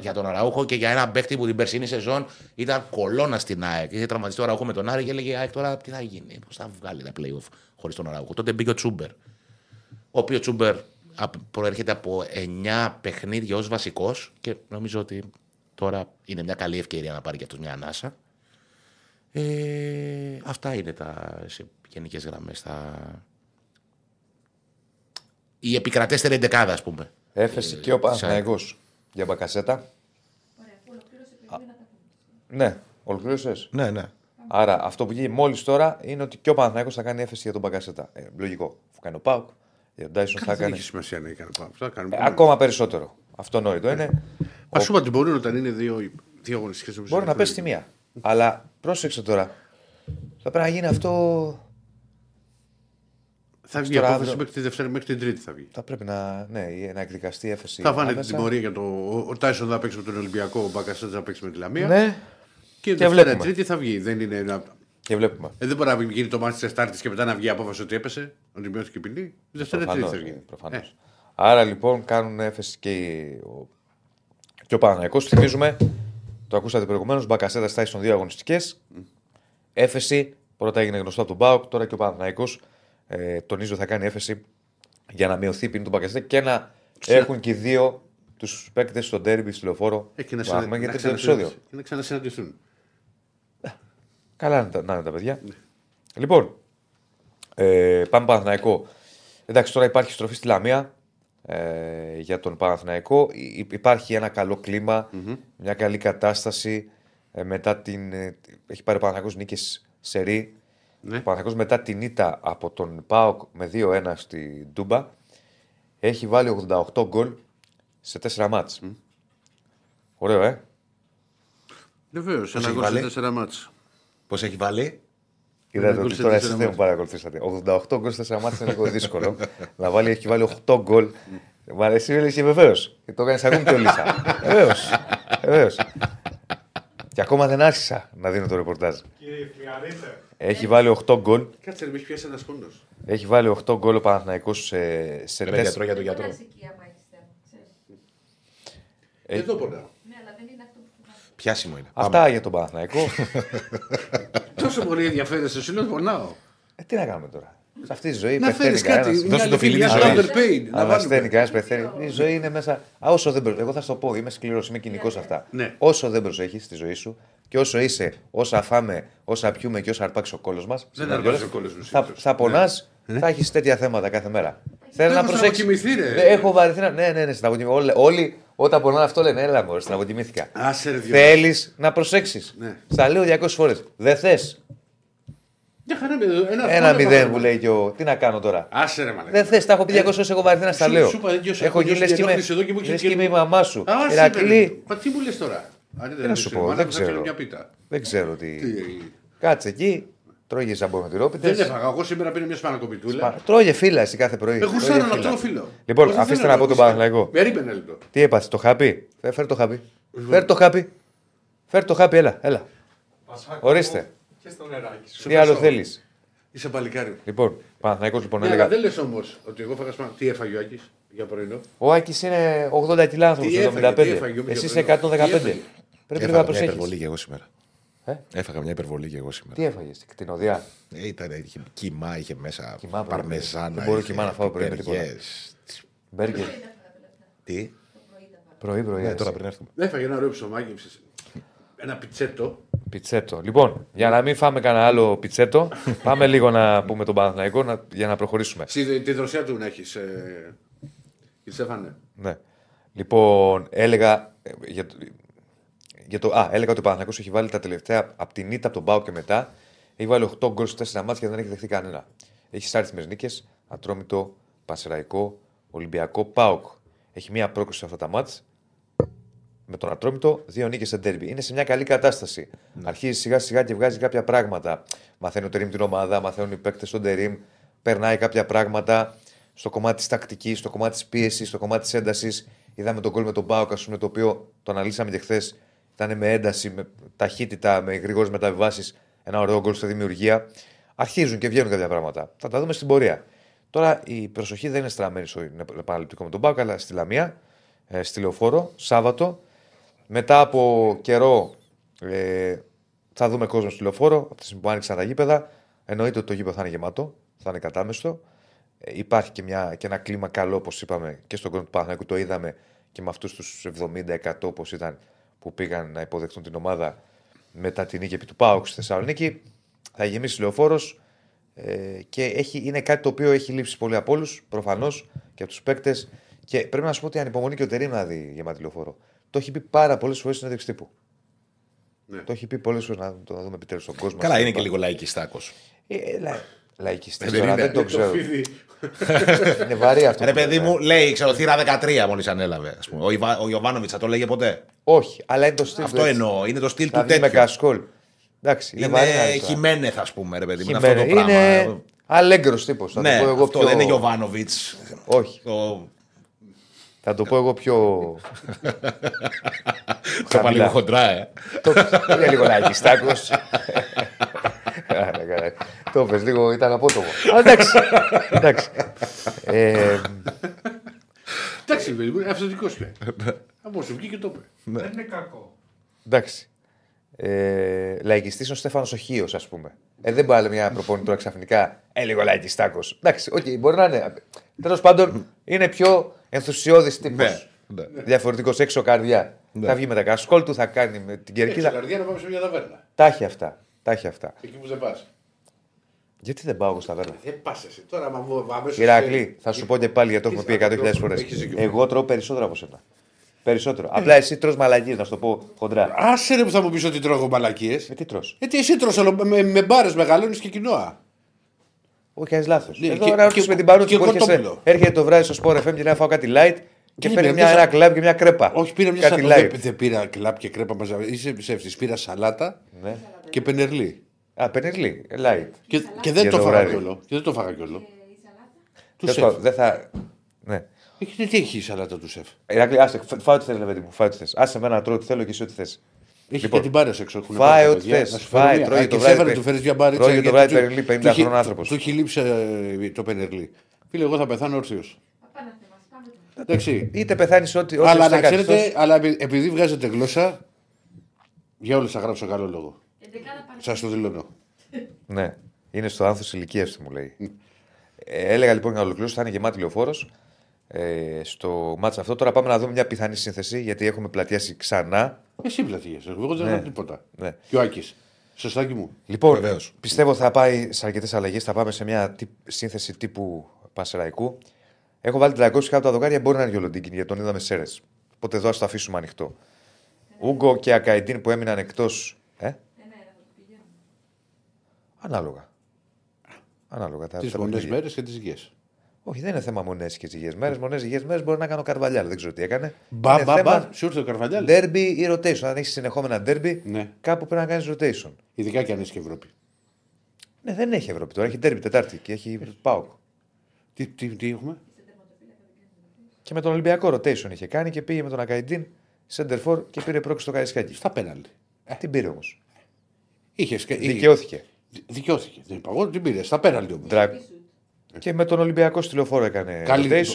Για τον Αραούχο και για έναν παίκτη που την περσίνη σεζόν ήταν κολόνα στην ΑΕΚ. Είχε τραυματιστεί ο Αραούχο με τον Άρη και έλεγε ΑΕΚ τώρα τι θα γίνει, πώς θα βγάλει τα play-off χωρίς τον Αραούχο. Τότε μπήκε ο Τσούμπερ. Ο οποίος Τσούμπερ προέρχεται από 9 παιχνίδια ως βασικός και νομίζω ότι τώρα είναι μια καλή ευκαιρία να πάρει και αυτός μια ανάσα. Αυτά είναι σε γενικές γραμμές. Η επικρατέστερη εντεκάδα, ας πούμε. Έφεση και ο Παναθηναϊκός. Για Μπακασέτα. Ωραία, ολοκλήρωσε το κείμενο. Ναι, ολοκλήρωσες. Ναι, ναι. Άρα αυτό που γίνει μόλις τώρα είναι ότι και ο Παναθηναϊκός θα κάνει έφεση για τον Μπακασέτα. Λογικό. Αφού κάνει ο ΠΑΟΚ, για τον Τάισον θα κάνει. Δεν έχει σημασία να κάνει ο ΠΑΟΚ. Ακόμα περισσότερο. Αυτονόητο είναι. Μα σου είπα ότι μπορούν όταν είναι δύο αγωνιστικές ομάδες. Μπορεί να πέσει τη μία. Αλλά πρόσεξε τώρα. Θα πρέπει να γίνει αυτό Θα βγει η απόφαση μέχρι την Τρίτη. Θα βγει. Θα πρέπει να, ναι, να εκδικαστεί η έφεση. Θα φάνε την τιμωρία για το. Ο Τάισον θα παίξει με τον Ολυμπιακό, ο Μπακασέτας θα παίξει με τη Λαμία. Ναι. Και την Τρίτη θα βγει. Δεν είναι ένα... Και βλέπουμε. Δεν μπορεί να γίνει το μάτι τη Τετάρτη και μετά να βγει η απόφαση ότι έπεσε, ότι μειώθηκε η ποινή. Δευτέρα Τρίτη θα βγει. Προφανώς. Άρα λοιπόν κάνουν έφεση και ο Παναθηναϊκός. Θυμίζουμε, το ακούσατε προηγουμένως, Μπακασέτας Τάισον δύο αγωνιστικές. Έφεση, πρώτα έγινε γνωστό από τον ΠΑΟΚ, τώρα και ο Παναθηναϊκός. Τονίζω θα κάνει έφεση για να μειωθεί η ποινή του Μπακασέτα και να έχουν και οι δύο τους παίκτες στον ντέρμπι στη Λεωφόρο για τρίτο επεισόδιο. Και να ξανασυναντηθούν. Καλά να είναι τα παιδιά. Ναι. Λοιπόν, πάμε Παναθηναϊκό. Εντάξει, τώρα υπάρχει στροφή στη Λαμία για τον Παναθηναϊκό. Υπάρχει ένα καλό κλίμα, μια καλή κατάσταση. Μετά την, έχει πάρει ο Παναθηναϊκός νίκες σερί. Ναι. Ο Παναθηναϊκός μετά την ήττα από τον ΠΑΟΚ με 2-1 στη Ντούμπα έχει βάλει 88 γκολ σε 4 μάτς. Ωραίο, Βεβαίως, ένα γκολ σε 4 μάτς. Πώς έχει βάλει? Είδατε ότι τώρα εσείς δεν μου παρακολουθήσατε. 88 γκολ σε 4 μάτς είναι λίγο δύσκολο. Να βάλει, έχει βάλει 8 γκολ. Μ' αρέσει, έλεγε βεβαίως. Το έκανες ακόμη πιο λύσα. Βεβαίως. Και ακόμα δεν άρχισα να δίνω το ρεπορτάζ. Κύριε Φλιαρίτε. Έχει βάλει 8 γκολ. Κάτσε, με έχει πιάσει ένας πόνος. Έχει βάλει 8 γκολ ο Παναθηναϊκός σε τέσσερα. Γιατρό για τον γιατρό. Δεν το πονάω. Πιάσιμο είναι. Αυτά για τον Παναθηναϊκό. Τόσο πολύ ενδιαφέρεσαι, εσύ λέω πονάω. Τι να κάνουμε τώρα. Σε αυτή τη ζωή πεθαίνει κανένας. Δώσε το φιλί της ζωής. Αν ασθένει κανένας, πεθαίνει. Η ζωή είναι μέσα. Εγώ θα σου το πω, είμαι σκληρός, είμαι κοινικός αυτά. Όσο δεν προσέχεις τη ζωή σου και όσο είσαι, όσα φάμε, όσα πιούμε και όσα αρπάξει ο κόλος μας, θα πονάς, θα έχεις τέτοια θέματα κάθε μέρα. Θέλω να προσέξεις. Έχω βαρεθεί να. Ναι, στην αποκοιμήθηκα. Όλοι όταν πονάνε αυτό λένε, έλα μωρέ, στην αποκοιμήθηκα. Θέλεις να προσέξεις. Στα λέω 200 φορές. Δεν θες. Ένα μηδέν που λέει και ο. Τι να κάνω τώρα. Άσε ρε μαλάκα. Δεν θες, τα έχω πει 200 φορές. Έχω βαρεθεί να στα λέω. Έχω γίνει λες και είμαι η μαμά σου. Ηρακλή. Μα τι μου λες τώρα. Τι να σου πω, δεν ξέρω. Δεν ξέρω τι. Κάτσε εκεί. Τρώγε ζαμπομετυρόπιτες. Δεν έφαγα. Εγώ σήμερα πήρε μια σπανακοπιτούλα. Τρώγε φύλλα εσύ κάθε πρωί. Εγώ σαν να τρώω φύλλο. Λοιπόν, αφήστε να πω τον Παναθηναϊκό. Περίμενε λίγο. Τι έπαθε, το χάπι. Φέρ το χάπι. Έλα. Ορίστε. Τι άλλο θέλεις. Είσαι παλικάρι. Λοιπόν, Παναθηναϊκός λοιπόν έλεγα. Δεν λες όμως ότι εγώ έφαγα σπανακοπιτούλα. Τι έφαγε ο Άκης για πρωινό. Ο Άκης είναι 80 κιλά άνθρωπος, 75. Εσύ είσαι 115. Πρέπει να προσέχεις. Υπερβολή και εγώ σήμερα. Έφαγα μια υπερβολή και εγώ σήμερα. Τι έφαγε, κτηνοδιά. Είχε κιμά, είχε μέσα παρμεζάνα. Δεν μπορώ κιμά να φάω πριν. Μπέργκερ. Τι. Πρωί. Ναι, τώρα πριν έρθουμε. Έφαγε ένα ωραίο ψωμάκι. Ένα πιτσέτο. Λοιπόν, για να μην φάμε κανένα άλλο πιτσέτο, πάμε λίγο να πούμε τον Παναθηναϊκό για να προχωρήσουμε. Τη δροσιά του να έχει. Ναι. Λοιπόν, έλεγα. Έλεγα ότι ο Παναθηναϊκός έχει βάλει τα τελευταία από την ήττα από τον ΠΑΟΚ και μετά. Έχει βάλει 8 γκολ σε 4 μάτς και δεν έχει δεχτεί κανένα. Έχει 4 αριθμές νίκες, Ατρόμητο, Πανσερραϊκό, Ολυμπιακό, ΠΑΟΚ. Έχει μία πρόκριση σε αυτά τα μάτς. Με τον Ατρόμητο, 2 νίκες σε ντέρμπι. Είναι σε μια καλή κατάσταση. Αρχίζει σιγά σιγά και βγάζει κάποια πράγματα. Μαθαίνει ο Τερίμ την ομάδα, μαθαίνουν οι παίκτες στον Τερίμ, περνάει κάποια πράγματα στο κομμάτι της τακτικής, στο κομμάτι της πίεσης, στο κομμάτι της έντασης. Είδαμε τον γκολ με τον ΠΑΟΚ, ας πούμε, το οποίο το αναλύσαμε και χθες. Ήταν με ένταση, με ταχύτητα, με γρήγορες μεταβιβάσεις. Ένα ωραίο γκολ στη δημιουργία. Αρχίζουν και βγαίνουν κάποια πράγματα. Θα τα δούμε στην πορεία. Τώρα η προσοχή δεν είναι στραμμένη στο επαναληπτικό με τον ΠΑΟΚ, αλλά στη Λαμία, στη Λεωφόρο, Σάββατο. Μετά από καιρό θα δούμε κόσμο στη Λεωφόρο. Από τη στιγμή που άνοιξαν τα γήπεδα, εννοείται ότι το γήπεδο θα είναι γεμάτο, θα είναι κατάμεστο. Υπάρχει και ένα κλίμα καλό, όπως είπαμε, και στον κόσμο του Παναθηναϊκού. Το είδαμε και με αυτούς τους 70-100 όπως ήταν. Που πήγαν να υποδεχτούν την ομάδα μετά την νίκη επί του ΠΑΟΚ στη Θεσσαλονίκη. Θα γεμίσει Λεωφόρος και είναι κάτι το οποίο έχει λείψει πολύ από όλους, προφανώς και από τους παίκτες. Και πρέπει να σου πω ότι ανυπομονεί και ο Τερίμ να δει γεμάτη Λεωφόρο. Το έχει πει πάρα πολλές φορές στην συνέντευξη τύπου. Ναι. Το έχει πει πολλές φορές να το δούμε επιτέλους στον κόσμο. Καλά, είναι και λίγο λαϊκιστάκος. Λαϊκιστής, δεν το ξέρω. Είναι βαρύ αυτό. Ρε παιδί μου, λέει ξεροθύρα 13 μόλις ανέλαβε. Ο Ιωβάνοβιτς θα το λέγε ποτέ. Όχι, αλλά είναι το στυλ. Αυτό εννοώ. Είναι το στυλ του τέτοιου. Με κασκόλ. Είναι χιμένεθ, ας πούμε, ρε παιδί μου. Είναι Αλέγκρος τύπος. Θα ναι, το πω εγώ αυτό πιο... δεν είναι Γιωβάνοβιτς. Όχι. Το... Θα το πω εγώ πιο... το είπα λίγο χοντρά, Πήγα λίγο λαϊκιστάκος. Το πες λίγο, ήταν απότομο. Εντάξει. Εντάξει, είναι αυστηρικός πια. Από σου βγήκε το πια. Δεν είναι κακό. Εντάξει. Λαϊκιστής ο Στέφανος ο Χίος, ας πούμε. Δεν πάλι μια προπόνηση τώρα ξαφνικά. Λίγο λαϊκιστάκος. Εντάξει, okay, μπορεί να είναι. Τέλος πάντων, είναι πιο ενθουσιώδης τύπος. Ναι. Διαφορετικός έξω καρδιά. Ναι. Θα βγει με τα κασκόλ του, θα κάνει με την κερκίδα. Έξω καρδιά να πάμε σε μια ταβέρνα. Τα έχει αυτά. Εκεί που δεν πας. Γιατί δεν πάω εγώ στα ταβέρνα. Δεν πας εσύ. Τώρα αμέσως. Ηρακλή, θα σου πω και πάλι γιατί το έχουμε πει 100.000 φορές. Εγώ τρώω περισσότερο από σένα. Περισσότερο. Απλά εσύ τρως μαλακίες, να σου το πω χοντρά. Άσε ρε που θα μου πεις ότι τρώω μαλακίες. Τι τρως. Γιατί εσύ τρως με μπάρες, μεγαλώνεις και κοινόα. Όχι, έχει λάθος. Τώρα έρχεσαι με την παρούση που έρχεται το βράδυ στο Sport FM και να φάω κάτι light και παίρνει ένα κλαμπ και μια κρέπα. Όχι, πήρα μια σαλάτα. Δεν πήρα κλαμπ και κρέπα μαζί. Είσαι ψεύτης. Πήρα σαλάτα και πενερλί. Α, πενερλί, light. Και δεν το φάγα κιόλο. Του σεφ. Τι έχει η σαλάτα του σεφ. Φάω τι θες, παιδί μου. Άσε με να τρώω τι θέλω και εσύ ό,τι θες. Έχει και την μπάρες έξω. Φάει ό,τι θες. Φάει, τρώει το βράδυ. Του φέρεις μια μπάρες, τρώει το βράδυ πενερλί, 50 χρόνων άνθρωπος. Του έχει λείψει το πενερλί. Φίλε, εγώ θα πεθάνω όρθιος. Εντάξει. Είτε πεθάνεις ό,τι θες. Αλλά να ξέρετε, επειδή βγάζετε γλώσσα, για όλους θα γράψω καλό λόγο. Σας το δηλώνω. Ναι. Είναι στο άνθος ηλικίας του, μου λέει. Έλεγα λοιπόν να ολοκληρώσω, θα είναι γεμάτη λεωφόρος. Στο μάτσα αυτό. Τώρα πάμε να δούμε μια πιθανή σύνθεση γιατί έχουμε πλατιάσει ξανά. Εσύ πλατιάσαι. Εγώ δεν έχω τίποτα. Ναι. Και ο Άκης. Σωστάκι μου. Λοιπόν, βεβαίως. Πιστεύω θα πάει σε αρκετές αλλαγές. Θα πάμε σε μια σύνθεση τύπου Πανσεραϊκού. Έχω βάλει 300 κάτω τα δοκάρια. Μπορεί να είναι Γιολοντίνκιν γιατί τον είδαμε Σέρες. Οπότε εδώ ας το αφήσουμε ανοιχτό. Ούγκο και Ακαϊντίν που έμειναν εκτός. Ανάλογα. Τις μονές μέρες και τις υγιές. Όχι, δεν είναι θέμα μονές και ζυγές μέρες. Μονές και ζυγές μέρες μπορεί να κάνω Καρβαλιάλ. Δεν ξέρω τι έκανε. Μπαμπαμπα, σου ήρθε ο Καρβαλιάλ. Derby ή rotation. Αν έχει συνεχόμενα derby, ναι, κάπου πρέπει να κάνει rotation. Ειδικά κι αν έχει και Ευρώπη. Ναι, δεν έχει Ευρώπη τώρα. Έχει derby Τετάρτη και έχει ΠΑΟΚ. Τι έχουμε. Και με τον Ολυμπιακό rotation είχε κάνει και πήγε με τον Ακαϊντίν Σεντερφόρ και πήρε πρόκριση στο Καραϊσκάκι. Στα πέναλτι. Την πήρε όμως. Δικαιώθηκε. Δεν παγώ, την πήρε. Στα πέναλτι όμως. Και με τον Ολυμπιακό στη Λεωφόρο έκανε.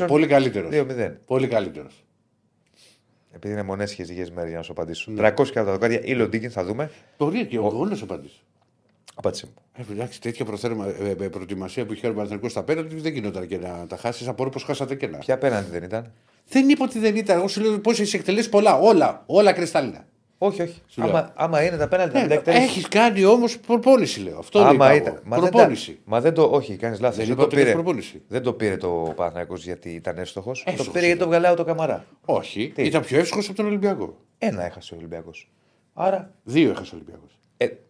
Πολύ καλύτερος. 2-0. Πολύ καλύτερος. Επειδή είναι μονές και ζυγές μέρες για να σου απαντήσω. 300 και τα δοκάρια ή Λοντίνκιν θα δούμε. Μπορεί και εγώ να σου απαντήσω. Απάντησε μου. Εντάξει, τέτοια προετοιμασία που είχε ο Παναθηναϊκός στα πέναντι δεν γινόταν και να τα χάσεις. Απορώ πως χάσατε και να. Ποια πέναντι δεν ήταν. Δεν είπα ότι δεν ήταν. Εγώ σου λέω πως έχει εκτελέσει πολλά. Όλα κρυστάλλινα. Όχι. Άμα είναι τα πέναλτι. Έχει κάνει όμως προπόνηση, λέω. Αυτό είναι. Προπόνηση. Μα δεν το. Όχι, κάνεις λάθος. Δεν το πήρε το Παναθηναϊκός γιατί ήταν εύστοχος. Το πήρε γιατί το βγαλάω το Καμαρά. Όχι. Ήταν πιο εύστοχος από τον Ολυμπιακό. Ένα έχασε ο Ολυμπιακός. Άρα. Δύο έχασε ο Ολυμπιακός.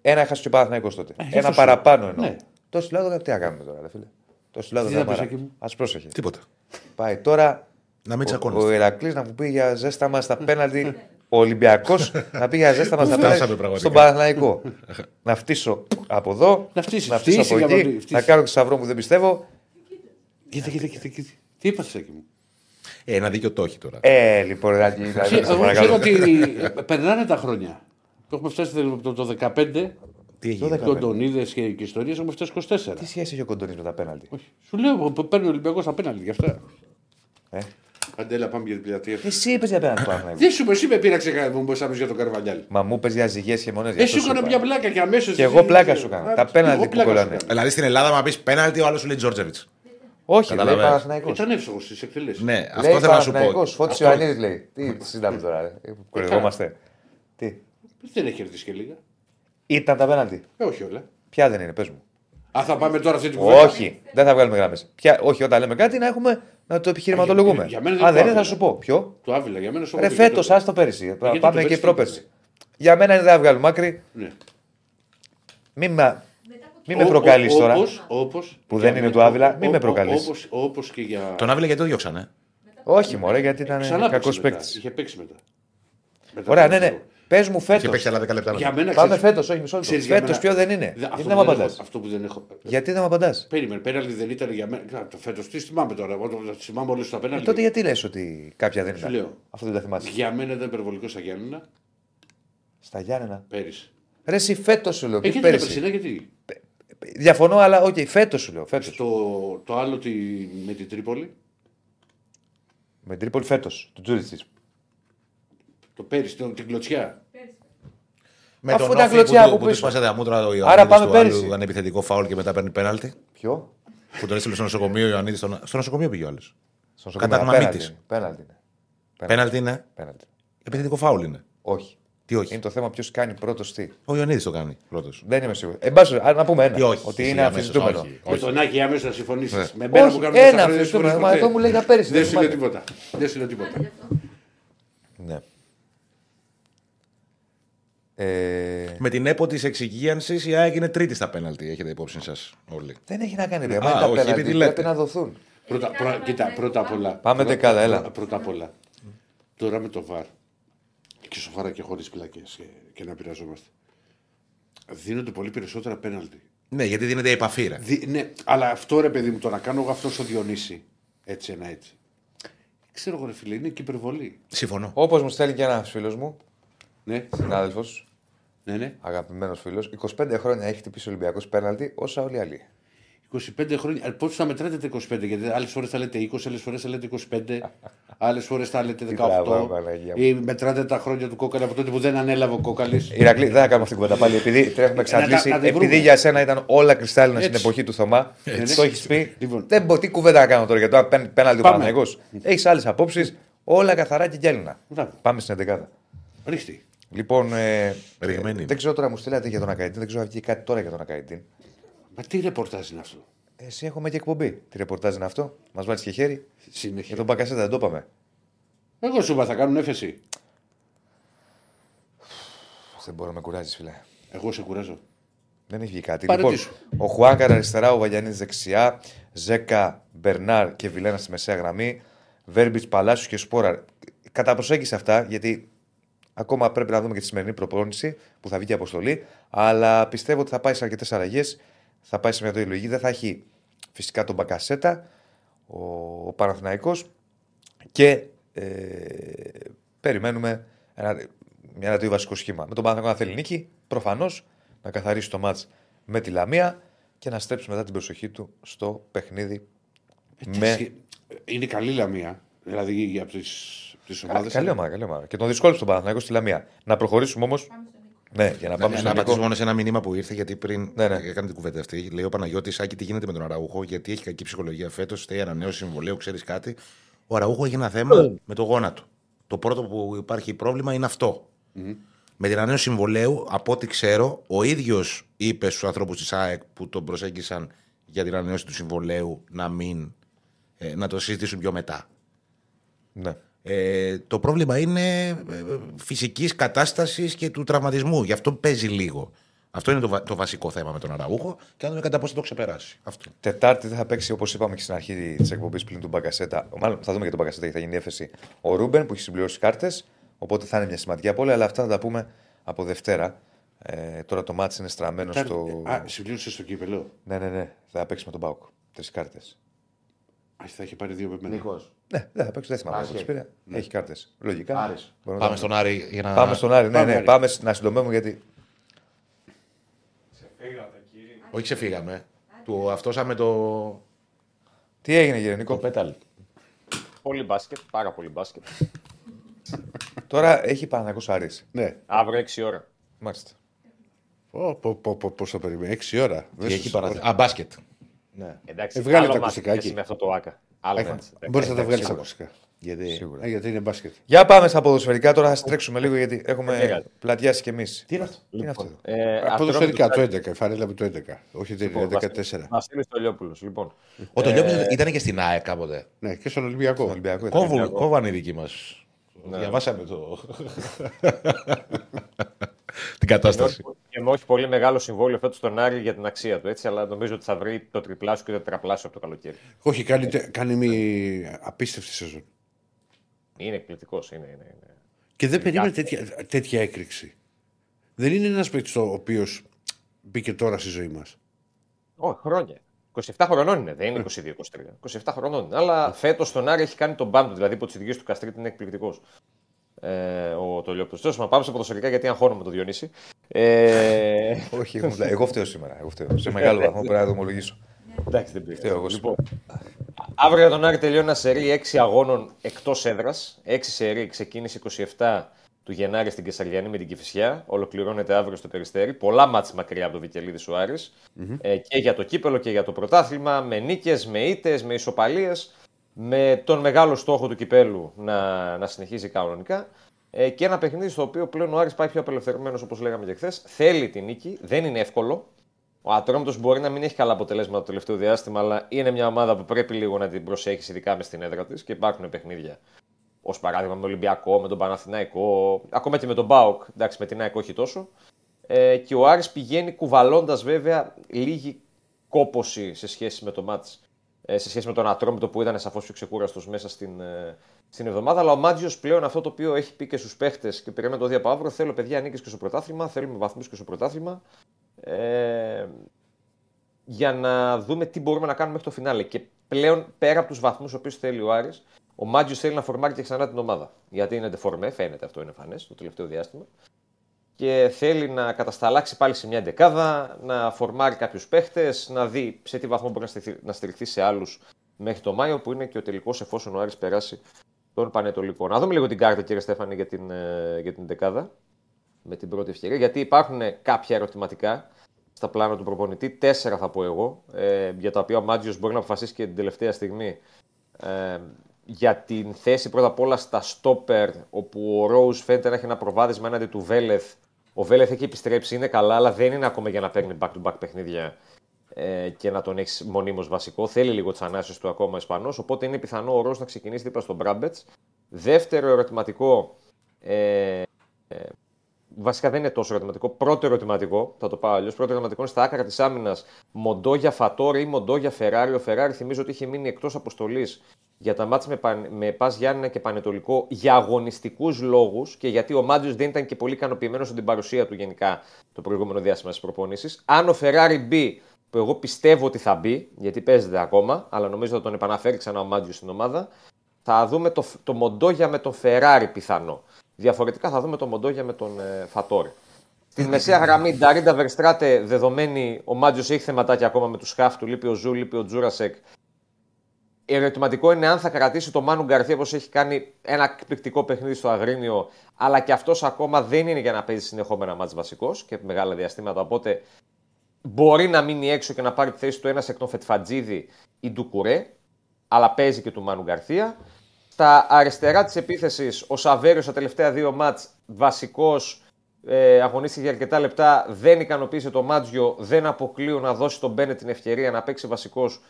Ένα έχασε και ο Παναθηναϊκός τότε. Ένα παραπάνω εννοώ. Το συλλάδο τι κάνουμε τώρα, φίλε. Το συλλάδο δεν ας πρόσεχε. Τίποτα. Πάει τώρα ο Ηρακλής να μου πει για ζέσταμα στα πέναλτι. Ο Ολυμπιακός να πήγε αζέσταμα στα πέναλτι στον Παναθηναϊκό. Να φτύσω από εδώ, να φτύσω από εκεί, να κάνω και σταυρό που δεν πιστεύω. Κοίτα. Τι είπα σε εκεί μου. Ένα δίκιο το έχει τώρα. Λοιπόν, ξέρω ότι περνάνε τα χρόνια. Το έχουμε φτάσει το 2015. Τι έγινε. Κοντονίδες και ιστορίες έχουμε φτάσει 24. Τι σχέση έχει ο Κοντονίδης με τα πέναλτι. Σου λέω παίρνει ο Ολυμπιακός τα πέναλτι γι' αυτά. Αντέλα, πάμε για την πλατεία. Εσύ είπε για πέναντι πάνω. Δεν σου είπε, πήραξε κάτι που μπορούσαμε για τον Καρβαλιάλ. Μα μου είπε για ζυγέ και μονέ. Εσύ σου έκανε μια πλάκα και αμέσω. Και εγώ πλάκα σου κάνω. Τα πέναντι που κολλάνε. Δηλαδή στην Ελλάδα, μα πει πέναντι, ο άλλο σου λέει Τζόρτζεβιτς. Όχι, λέει Παναθηναϊκός. Ήταν εύστοχο τη εκτελέση. Ναι, αυτό θέλω να σου πω. Φώτης Ιωαννίδης λέει. Τι συζητάμε τώρα. Κορυδευόμαστε. Τι. Δεν έχει κερδίσει και λίγα. Ήταν τα πέναντι. Όχι όλα. Ποια δεν είναι, πε μου. Α, θα πάμε τώρα αυτή την κουβέντα. Όχι, δεν θα βγάλουμε γράμμες. Όχι, όταν λέμε κάτι να έχουμε. Να το επιχειρηματολογούμε. Αν δεν είναι, θα σου πω. Ποιο? Το Άβυλα, για μένα σου πω. Φέτος, άστο πέρυσι. Πάμε και πρόπερσι. Για μένα είναι δεν βγάλουμε άκρη. Ναι. Μην με προκαλείς τώρα. Όπως. Που δεν είναι του Άβυλα, μην με προκαλείς. Όπως και για. Τον Άβυλα γιατί το διώξανε. Όχι, μωρέ, γιατί ήταν κακός παίκτης. Είχε παίξει μετά. Ωραία, ναι. Πες μου φέτος. Πάμε φέτος, όχι μισό λεπτό. Φέτος ποιο δεν είναι. Γιατί δεν μου απαντάς. Γιατί δεν μου απαντάς. Περίμενε, πέναλτι δεν ήταν για μένα. Το φέτος τι θυμάμαι τώρα. Εγώ το θυμάμαι όλες τα πέναλτι. Τότε γιατί λες ότι κάποια δεν ήταν. Αυτό δεν τα θυμάσαι. Για μένα ήταν υπερβολικό στα Γιάννενα. Στα Γιάννενα. Πέρυσι. Ρε εσύ φέτος σου λέω. Εκεί πέρυσι. Γιατί. Διαφωνώ, αλλά οκ, φέτος σου λέω. Το άλλο με την Τρίπολη. Με την Τρίπολη φέτος. Του Τζούριστη. Το πέρυσι, την κλωτσιά. Με αφού τον Όφη που της πάσατε αμούτρα ο Ιωαννίδης του άλλου ανεπιθετικό φάουλ και μετά παίρνει πέναλτι. Ποιο? Που τον έστειλε στο νοσοκομείο ο Ιωαννίδης. Στο νοσοκομείο πήγε ο άλλος. Καταγμαμίτης. Πέναλτι είναι. Πέναλτι είναι. Επιθετικό φάουλ είναι. Όχι. Τι όχι. Είναι το θέμα ποιος κάνει πρώτος τι. Ο Ιωαννίδης το κάνει πρώτος. Δεν είμαι σίγουρος. Εν πάση περιπτώσει, να πούμε ένα. Όχι, ότι είναι αμφισβητούμενο. Με τον Άκη αμέσως να συμφωνήσεις. Με μένα που κάνουμε ένα αμφισβητούμενο. Μα εδώ μου λέει να πέρυσι. Δεν σου λέω τίποτα. Ναι. Με την έπο της εξυγίανσης η ΑΕΚ είναι τρίτη στα πέναλτι, έχετε υπόψη σας όλοι. Δεν έχει να κάνει με τα πέναλτι, πρέπει να δοθούν. Κοίτα, πρώτα απ' όλα. Πάμε δεκάδα, έλα. Πρώτα απ' όλα. Τώρα με το VAR. Και σοφάρα και χωρίς πλακές και να πειραζόμαστε. Δίνονται πολύ περισσότερα πέναλτι. Ναι, γιατί δίνεται η επαφή, ρε. Ναι, αλλά αυτό ρε παιδί μου, το να κάνω εγώ αυτό στο Διονύση. Έτσι, ένα έτσι. Ξέρω εγώ, ρε φίλε, είναι και υπερβολή. Συμφωνώ. Όπως μου στέλνει και ένα φίλο μου. Ναι. Συνάδελφος. Ναι, ναι. Αγαπημένος φίλος, 25 χρόνια έχει χτυπήσει ο Ολυμπιακός πέναλτι όσα όλοι οι άλλοι. 25 χρόνια. Πότε θα μετράτε τα 25, γιατί άλλες φορές θα λέτε 20, άλλες φορές θα λέτε 25, άλλες φορές θα λέτε 18. Ή μετράτε τα χρόνια του Κόκαλη από τότε που δεν ανέλαβε ο Κόκαλης. Ηρακλή, δεν θα κάνουμε αυτή την κουβέντα πάλι, επειδή τρέχουμε εξαντλήσει. Επειδή για σένα ήταν όλα κρυστάλλινα στην εποχή του Θωμά. Το έχει πει. Δεν μπορεί, τι κουβέντα να κάνω τώρα για το πέναλτι του Παναγιώ. Έχει άλλες απόψεις, όλα καθαρά και γυάλινα. Πάμε στην 11. Ρίχτη. Λοιπόν, δεν ξέρω τώρα, μου στείλατε για τον Ακαϊντίν, δεν ξέρω αν βγει κάτι τώρα για τον Ακαϊντίν. Μα τι ρεπορτάζ είναι αυτό. Εσύ έχουμε και εκπομπή. Τι ρεπορτάζ είναι αυτό, μας βάλεις και χέρι. Συνέχεια. Για τον Μπακασέτα δεν το είπαμε. Εγώ σου είπα, θα κάνουν έφεση. Δεν μπορώ να με κουράζεις, φίλε. Εγώ σε κουράζω. Δεν έχει βγει κάτι. Λοιπόν, ο Χουάνκαρ αριστερά, ο Βαγιανής δεξιά, Ζέκα, Μπερνάρ και Βιλένα στη μεσαία γραμμή, Βέρμπιτς, Παλάσιο και Σπόραρ. Κατά προσέγγιση αυτά, γιατί. Ακόμα πρέπει να δούμε και τη σημερινή προπόνηση που θα βγει η αποστολή. Αλλά πιστεύω ότι θα πάει σε αρκετές αλλαγές. Θα πάει σε μια λογική. Δεν θα έχει φυσικά τον Μπακασέτα, ο Παναθηναϊκός. Και περιμένουμε ένα τέτοιο βασικό σχήμα. Με τον Παναθηναϊκό να θέλει νίκη, προφανώς, να καθαρίσει το μάτς με τη Λαμία και να στρέψει μετά την προσοχή του στο παιχνίδι. Είναι καλή Λαμία. Δηλαδή από τις ομάδες. Καλή ομάδα, καλή ομάδα. Και τον δυσκόλεψε τον Παναθηναϊκό στη Λαμία. Να προχωρήσουμε όμως. Ναι, για να πάμε στον Παναθηναϊκό. Να μόνο σε ένα μήνυμα που ήρθε, γιατί πριν έκανε την κουβέντα αυτή. Λέει ο Παναγιώτης, Άκη, τι γίνεται με τον Αραούχο, γιατί έχει κακή ψυχολογία φέτος. Θέλει ανανέωση συμβολαίου, ξέρεις κάτι. Ο Αραούχο έχει ένα θέμα με το γόνατο. Το πρώτο που υπάρχει πρόβλημα είναι αυτό. Με την ανανέωση συμβολαίου, από ό,τι ξέρω, ο ίδιος είπε στους ανθρώπους της ΑΕΚ που τον προσέγγισαν για την ανανέωση του συμβολαίου να το συζητήσουν πιο μετά. Ναι. Το πρόβλημα είναι φυσικής κατάστασης και του τραυματισμού. Γι' αυτό παίζει λίγο. Αυτό είναι το βασικό θέμα με τον Αραούχο. Και να δούμε κατά πόσο θα το ξεπεράσει. Αυτό. Τετάρτη δεν θα παίξει, όπως είπαμε και στην αρχή της εκπομπής πλην του Μπακασέτα. Μάλλον θα δούμε και τον Μπακασέτα γιατί θα γίνει η έφεση. Ο Ρούμπεν που έχει συμπληρώσει κάρτες. Οπότε θα είναι μια σημαντική απώλεια. Αλλά αυτά θα τα πούμε από Δευτέρα. Τώρα το μάτς είναι στραμμένο στο. Συμπλήρωσε στο κύπελο. Ναι. Θα παίξει με τον Μπάουκ. 3 κάρτες. Θα έχει πάρει 2 πεπμένες. Ναι, δεν θα παίξει, δεν θυμάμαι. Ναι. Έχει κάρτες. Λογικά. Άρης. Πάμε στον Άρη για να. Πάμε στον Άρη, ναι. Πάμε να συντομεύουμε γιατί. Ξεφύγατε, κύριε. Όχι, ξεφύγαμε. Αυτό με το. Τι έγινε, κύριε Νίκο? Πέταλ. Πολύ μπάσκετ, πάρα πολύ μπάσκετ. Τώρα έχει Παναθηναϊκός Άρης. Ναι. Αύριο 6 ώρα. Μάλιστα. Πώς θα περιμένει, 6 ώρα. Αμπάσκετ. Ναι. Βγάλε τα ακουστικά εκεί. Με αυτό το άκα. Μπορεί να τα βγάλει τα ακουστικά. Γιατί είναι μπάσκετ. Για πάμε στα ποδοσφαιρικά τώρα, θα τρέξουμε λίγο γιατί έχουμε πλατιάσει κι εμείς. Τι είναι αυτό. Ποδοσφαιρικά το 11, φανέλα με το 11. Όχι το 11, 14. Βασίλης Τολιόπουλος. Ο Τολιόπουλος ήταν και στην ΑΕΚ κάποτε. Ναι, και στον Ολυμπιακό. Κόβανε οι δικοί μας. Διαβάσαμε την κατάσταση. Και με όχι πολύ μεγάλο συμβόλαιο φέτος στον Άρη για την αξία του, έτσι, αλλά νομίζω ότι θα βρει το τριπλάσιο και το τετραπλάσιο από το καλοκαίρι. Όχι, κάνει μια απίστευτη σεζόν. Είναι εκπληκτικός. Και δεν περίμενε τέτοια έκρηξη. Δεν είναι ένας παίκτης ο οποίος μπήκε τώρα στη ζωή μας. Όχι, χρόνια. 27 χρονών είναι, δεν είναι 22-23. 27 χρονών είναι. Αλλά φέτος τον Άρη έχει κάνει τον μπάμπτο, δηλαδή από τις ειδικές του Καστρίτη είναι εκπληκτικός. Ο Τολιόπτος. Τέλος, πάμε στα ποδοσφαιρικά γιατί αγχώνομαι τον Διονύση. Όχι, εγώ φταίω σήμερα. Σε μεγάλο βαθμό πρέπει να το ομολογήσω. Εντάξει, δεν πειράζει. Αύριο για τον Άρη τελειώνει ένα σερί 6 αγώνων εκτός έδρας. 6 σερί ξεκίνησε 27 του Γενάρη στην Κεσαριανή με την Κηφισιά. Ολοκληρώνεται αύριο στο Περιστέρι. Πολλά μάτς μακριά από το Βικελίδης ο Άρης. Και για το κύπελο και για το πρωτάθλημα. Με νίκες, με ήττες, με ισοπαλίες. Με τον μεγάλο στόχο του κυπέλου να συνεχίζει κανονικά. Και ένα παιχνίδι στο οποίο πλέον ο Άρης πάει πιο απελευθερωμένος, όπως λέγαμε και χθες. Θέλει την νίκη, δεν είναι εύκολο. Ο Ατρόμητος μπορεί να μην έχει καλά αποτελέσματα το τελευταίο διάστημα, αλλά είναι μια ομάδα που πρέπει λίγο να την προσέχει, ειδικά μες στην έδρα της. Και υπάρχουν παιχνίδια, ως παράδειγμα με τον Ολυμπιακό, με τον Παναθηναϊκό, ακόμα και με τον ΠΑΟΚ. Εντάξει, με την ΑΕΚ όχι τόσο. Και ο Άρης πηγαίνει κουβαλώντας βέβαια λίγη κόπωση σε σχέση με το μάτς. Σε σχέση με τον Ατρόμητο που ήταν σαφώς πιο ξεκούραστος μέσα στην εβδομάδα. Αλλά ο Μάτζιος πλέον αυτό το οποίο έχει πει και στους παίχτες και περιμένω το δει από αύριο. Θέλω παιδιά νίκες και στο πρωτάθλημα, θέλουμε βαθμούς και στο πρωτάθλημα. Για να δούμε τι μπορούμε να κάνουμε μέχρι το φινάλε. Και πλέον πέρα από τους βαθμούς οποίους θέλει ο Άρης, ο Μάτζιος θέλει να φορμάρει και ξανά την ομάδα. Γιατί είναι ντεφορμέ, φαίνεται αυτό, είναι φανές το τελευταίο διάστημα. Και θέλει να κατασταλάξει πάλι σε μια δεκάδα, να φορμάρει κάποιους παίχτες, να δει σε τι βαθμό μπορεί να στηριχθεί σε άλλους μέχρι το Μάιο, που είναι και ο τελικός εφόσον ο Άρης περάσει τον Πανετολικό. Να δούμε λίγο την κάρτα, κύριε Στέφανη, για την δεκάδα, με την πρώτη ευκαιρία. Γιατί υπάρχουν κάποια ερωτηματικά στα πλάνα του προπονητή, 4 θα πω εγώ, για τα οποία ο Μάτζιος μπορεί να αποφασίσει και την τελευταία στιγμή. Για την θέση πρώτα απ' όλα στα στόπερ, όπου ο Ρόους φαίνεται να έχει ένα προβάδισμα έναντι του Βέλεθ. Ο Βέλεθ έχει επιστρέψει, είναι καλά, αλλά δεν είναι ακόμα για να παίρνει back-to-back παιχνίδια και να τον έχει μονίμως βασικό. Θέλει λίγο τις ανάσεις του ακόμα ο Ισπανός, οπότε είναι πιθανό ο Ρόους να ξεκινήσει δίπλα στον Μπράμπετς. Δεύτερο ερωτηματικό, βασικά δεν είναι τόσο ερωτηματικό, πρώτο ερωτηματικό, θα το πάω αλλιώς. Πρώτο ερωτηματικό είναι στα άκρα της άμυνας, Μοντόγια Φατόρη ή Μοντόγια Φεράρι. Ο Φεράρι θυμίζω ότι είχε μείνει εκτός αποστολής για τα μάτς με Πας Γιάννηνα και Πανετολικό για αγωνιστικούς λόγους και γιατί ο Μάτζιος δεν ήταν και πολύ ικανοποιημένος από την παρουσία του γενικά το προηγούμενο διάστημα στις προπονήσεις. Αν ο Φεράρι μπει, που εγώ πιστεύω ότι θα μπει, γιατί παίζεται ακόμα, αλλά νομίζω θα τον επαναφέρει ξανά ο Μάτζιος στην ομάδα, θα δούμε το Μοντόγια με τον Φεράρι πιθανό. Διαφορετικά θα δούμε το Μοντόγια με τον Φατόρη. Στην μεσαία γραμμή, Νταρίντα Βερστράτε, δεδομένη ο Μάτζιος έχει θεματάκια ακόμα με τους χαφ του, λείπει ο Ζου, λείπει ο Τζούρασεκ. Ερωτηματικό είναι αν θα κρατήσει το Μάνου Γκαρσία, όπως έχει κάνει ένα εκπληκτικό παιχνίδι στο Αγρίνιο, αλλά και αυτός ακόμα δεν είναι για να παίζει συνεχόμενα μάτς βασικός και μεγάλα διαστήματα. Οπότε μπορεί να μείνει έξω και να πάρει τη θέση του ένα Εκνοφετφατζίδη ή Ντουκουρέ, αλλά παίζει και του Μάνου Γκαρσία. Στα αριστερά της επίθεσης, ο Σαβέριος στα τελευταία 2 μάτς βασικός, αγωνίστηκε για αρκετά λεπτά, δεν ικανοποίησε το Μάτζιο, δεν αποκλείω να δώσει τον Μπένε την ευκαιρία να παίξει βασικός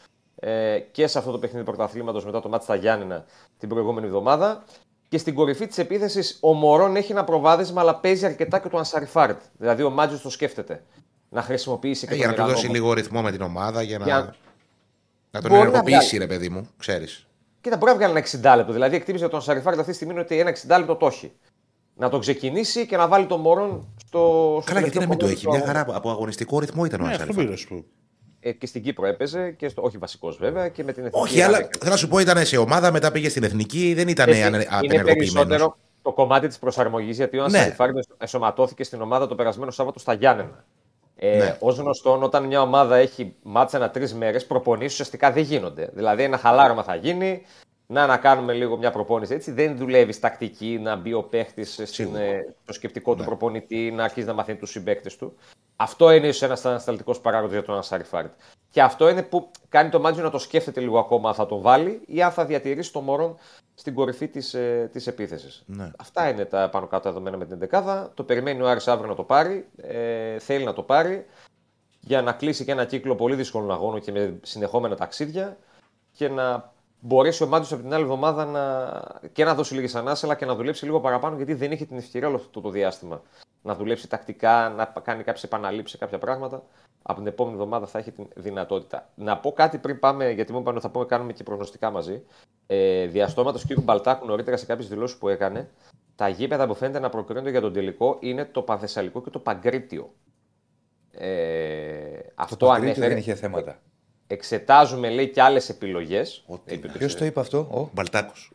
και σε αυτό το παιχνίδι πρωταθλήματος μετά το μάτς στα Γιάννηνα την προηγούμενη εβδομάδα. Και στην κορυφή της επίθεσης ο Μωρόν έχει ένα προβάδισμα, αλλά παίζει αρκετά και το Ανσαριφάρτ. Δηλαδή ο Μάτζιος το σκέφτεται να χρησιμοποιήσει και για τον να του δώσει λίγο ρυθμό με την ομάδα, για να τον ενεργοποιήσει, ρε παιδί μου, ξέρεις. Κοίτα, μπορεί να βγάλει ένα 60 λεπτό. Δηλαδή, εκτίμησε τον Σαριφάρντ αυτή τη στιγμή ότι ένα 60 λεπτό το έχει. Να τον ξεκινήσει και να βάλει τον Μωρόν στο. Καλά, γιατί να μην το έχει. Μια χαρά από αγωνιστικό ρυθμό ήταν ο Σαριφάρντ. Και στην Κύπρο έπαιζε. Και στο... Όχι βασικός βέβαια. Και με την εθνική. Όχι, αλλά θα σου πω, ήταν σε ομάδα, μετά πήγε στην εθνική, δεν ήταν απενεργοποιημένο. Το κομμάτι τη προσαρμογή, γιατί ο Σαριφάρντ ενσωματώθηκε στην ομάδα το περασμένο Σάββατο στα Γιάννενα. Ως γνωστόν, όταν μια ομάδα έχει μάτσα ανά 3 μέρες, προπονήσεις ουσιαστικά δεν γίνονται. Δηλαδή, ένα χαλάρωμα θα γίνει, να κάνουμε λίγο μια προπόνηση έτσι. Δεν δουλεύει τακτική, να μπει ο παίχτης στο σκεπτικό του προπονητή, να αρχίσει να μαθαίνει τους συμπαίκτες του. Αυτό είναι ίσως ένας ανασταλτικός παράγοντας για τον Ανσαριφάρντ. Και αυτό είναι που κάνει το Μάντζιο να το σκέφτεται λίγο ακόμα, αν θα τον βάλει ή αν θα διατηρήσει το Μωρόν στην κορυφή της επίθεσης. Ναι. Αυτά είναι τα πάνω κάτω δεδομένα με την 11. Το περιμένει ο Άρης αύριο να το πάρει. Θέλει να το πάρει για να κλείσει και ένα κύκλο πολύ δύσκολων αγώνων και με συνεχόμενα ταξίδια και να μπορέσει ο Μάντζιος από την άλλη εβδομάδα να δώσει λίγες ανάσες, αλλά και να δουλέψει λίγο παραπάνω, γιατί δεν είχε την ευκαιρία όλο αυτό το διάστημα να δουλέψει τακτικά, να κάνει κάποιες επαναλήψεις, κάποια πράγματα. Από την επόμενη εβδομάδα θα έχει την δυνατότητα. Να πω κάτι πριν πάμε, γιατί μου είπαν ότι θα πούμε, κάνουμε και προγνωστικά μαζί. Διαστόματος κ. Μπαλτάκου νωρίτερα σε κάποιες δηλώσεις που έκανε, τα γήπεδα που φαίνεται να προκρίνονται για τον τελικό είναι το Πανθεσσαλικό και το Παγκρίτιο. Αυτό το Παγκρίτιο δεν είχε θέματα. Εξετάζουμε, λέει, και άλλες επιλογές. Ποιος το είπε αυτό, ο Μπαλτάκος.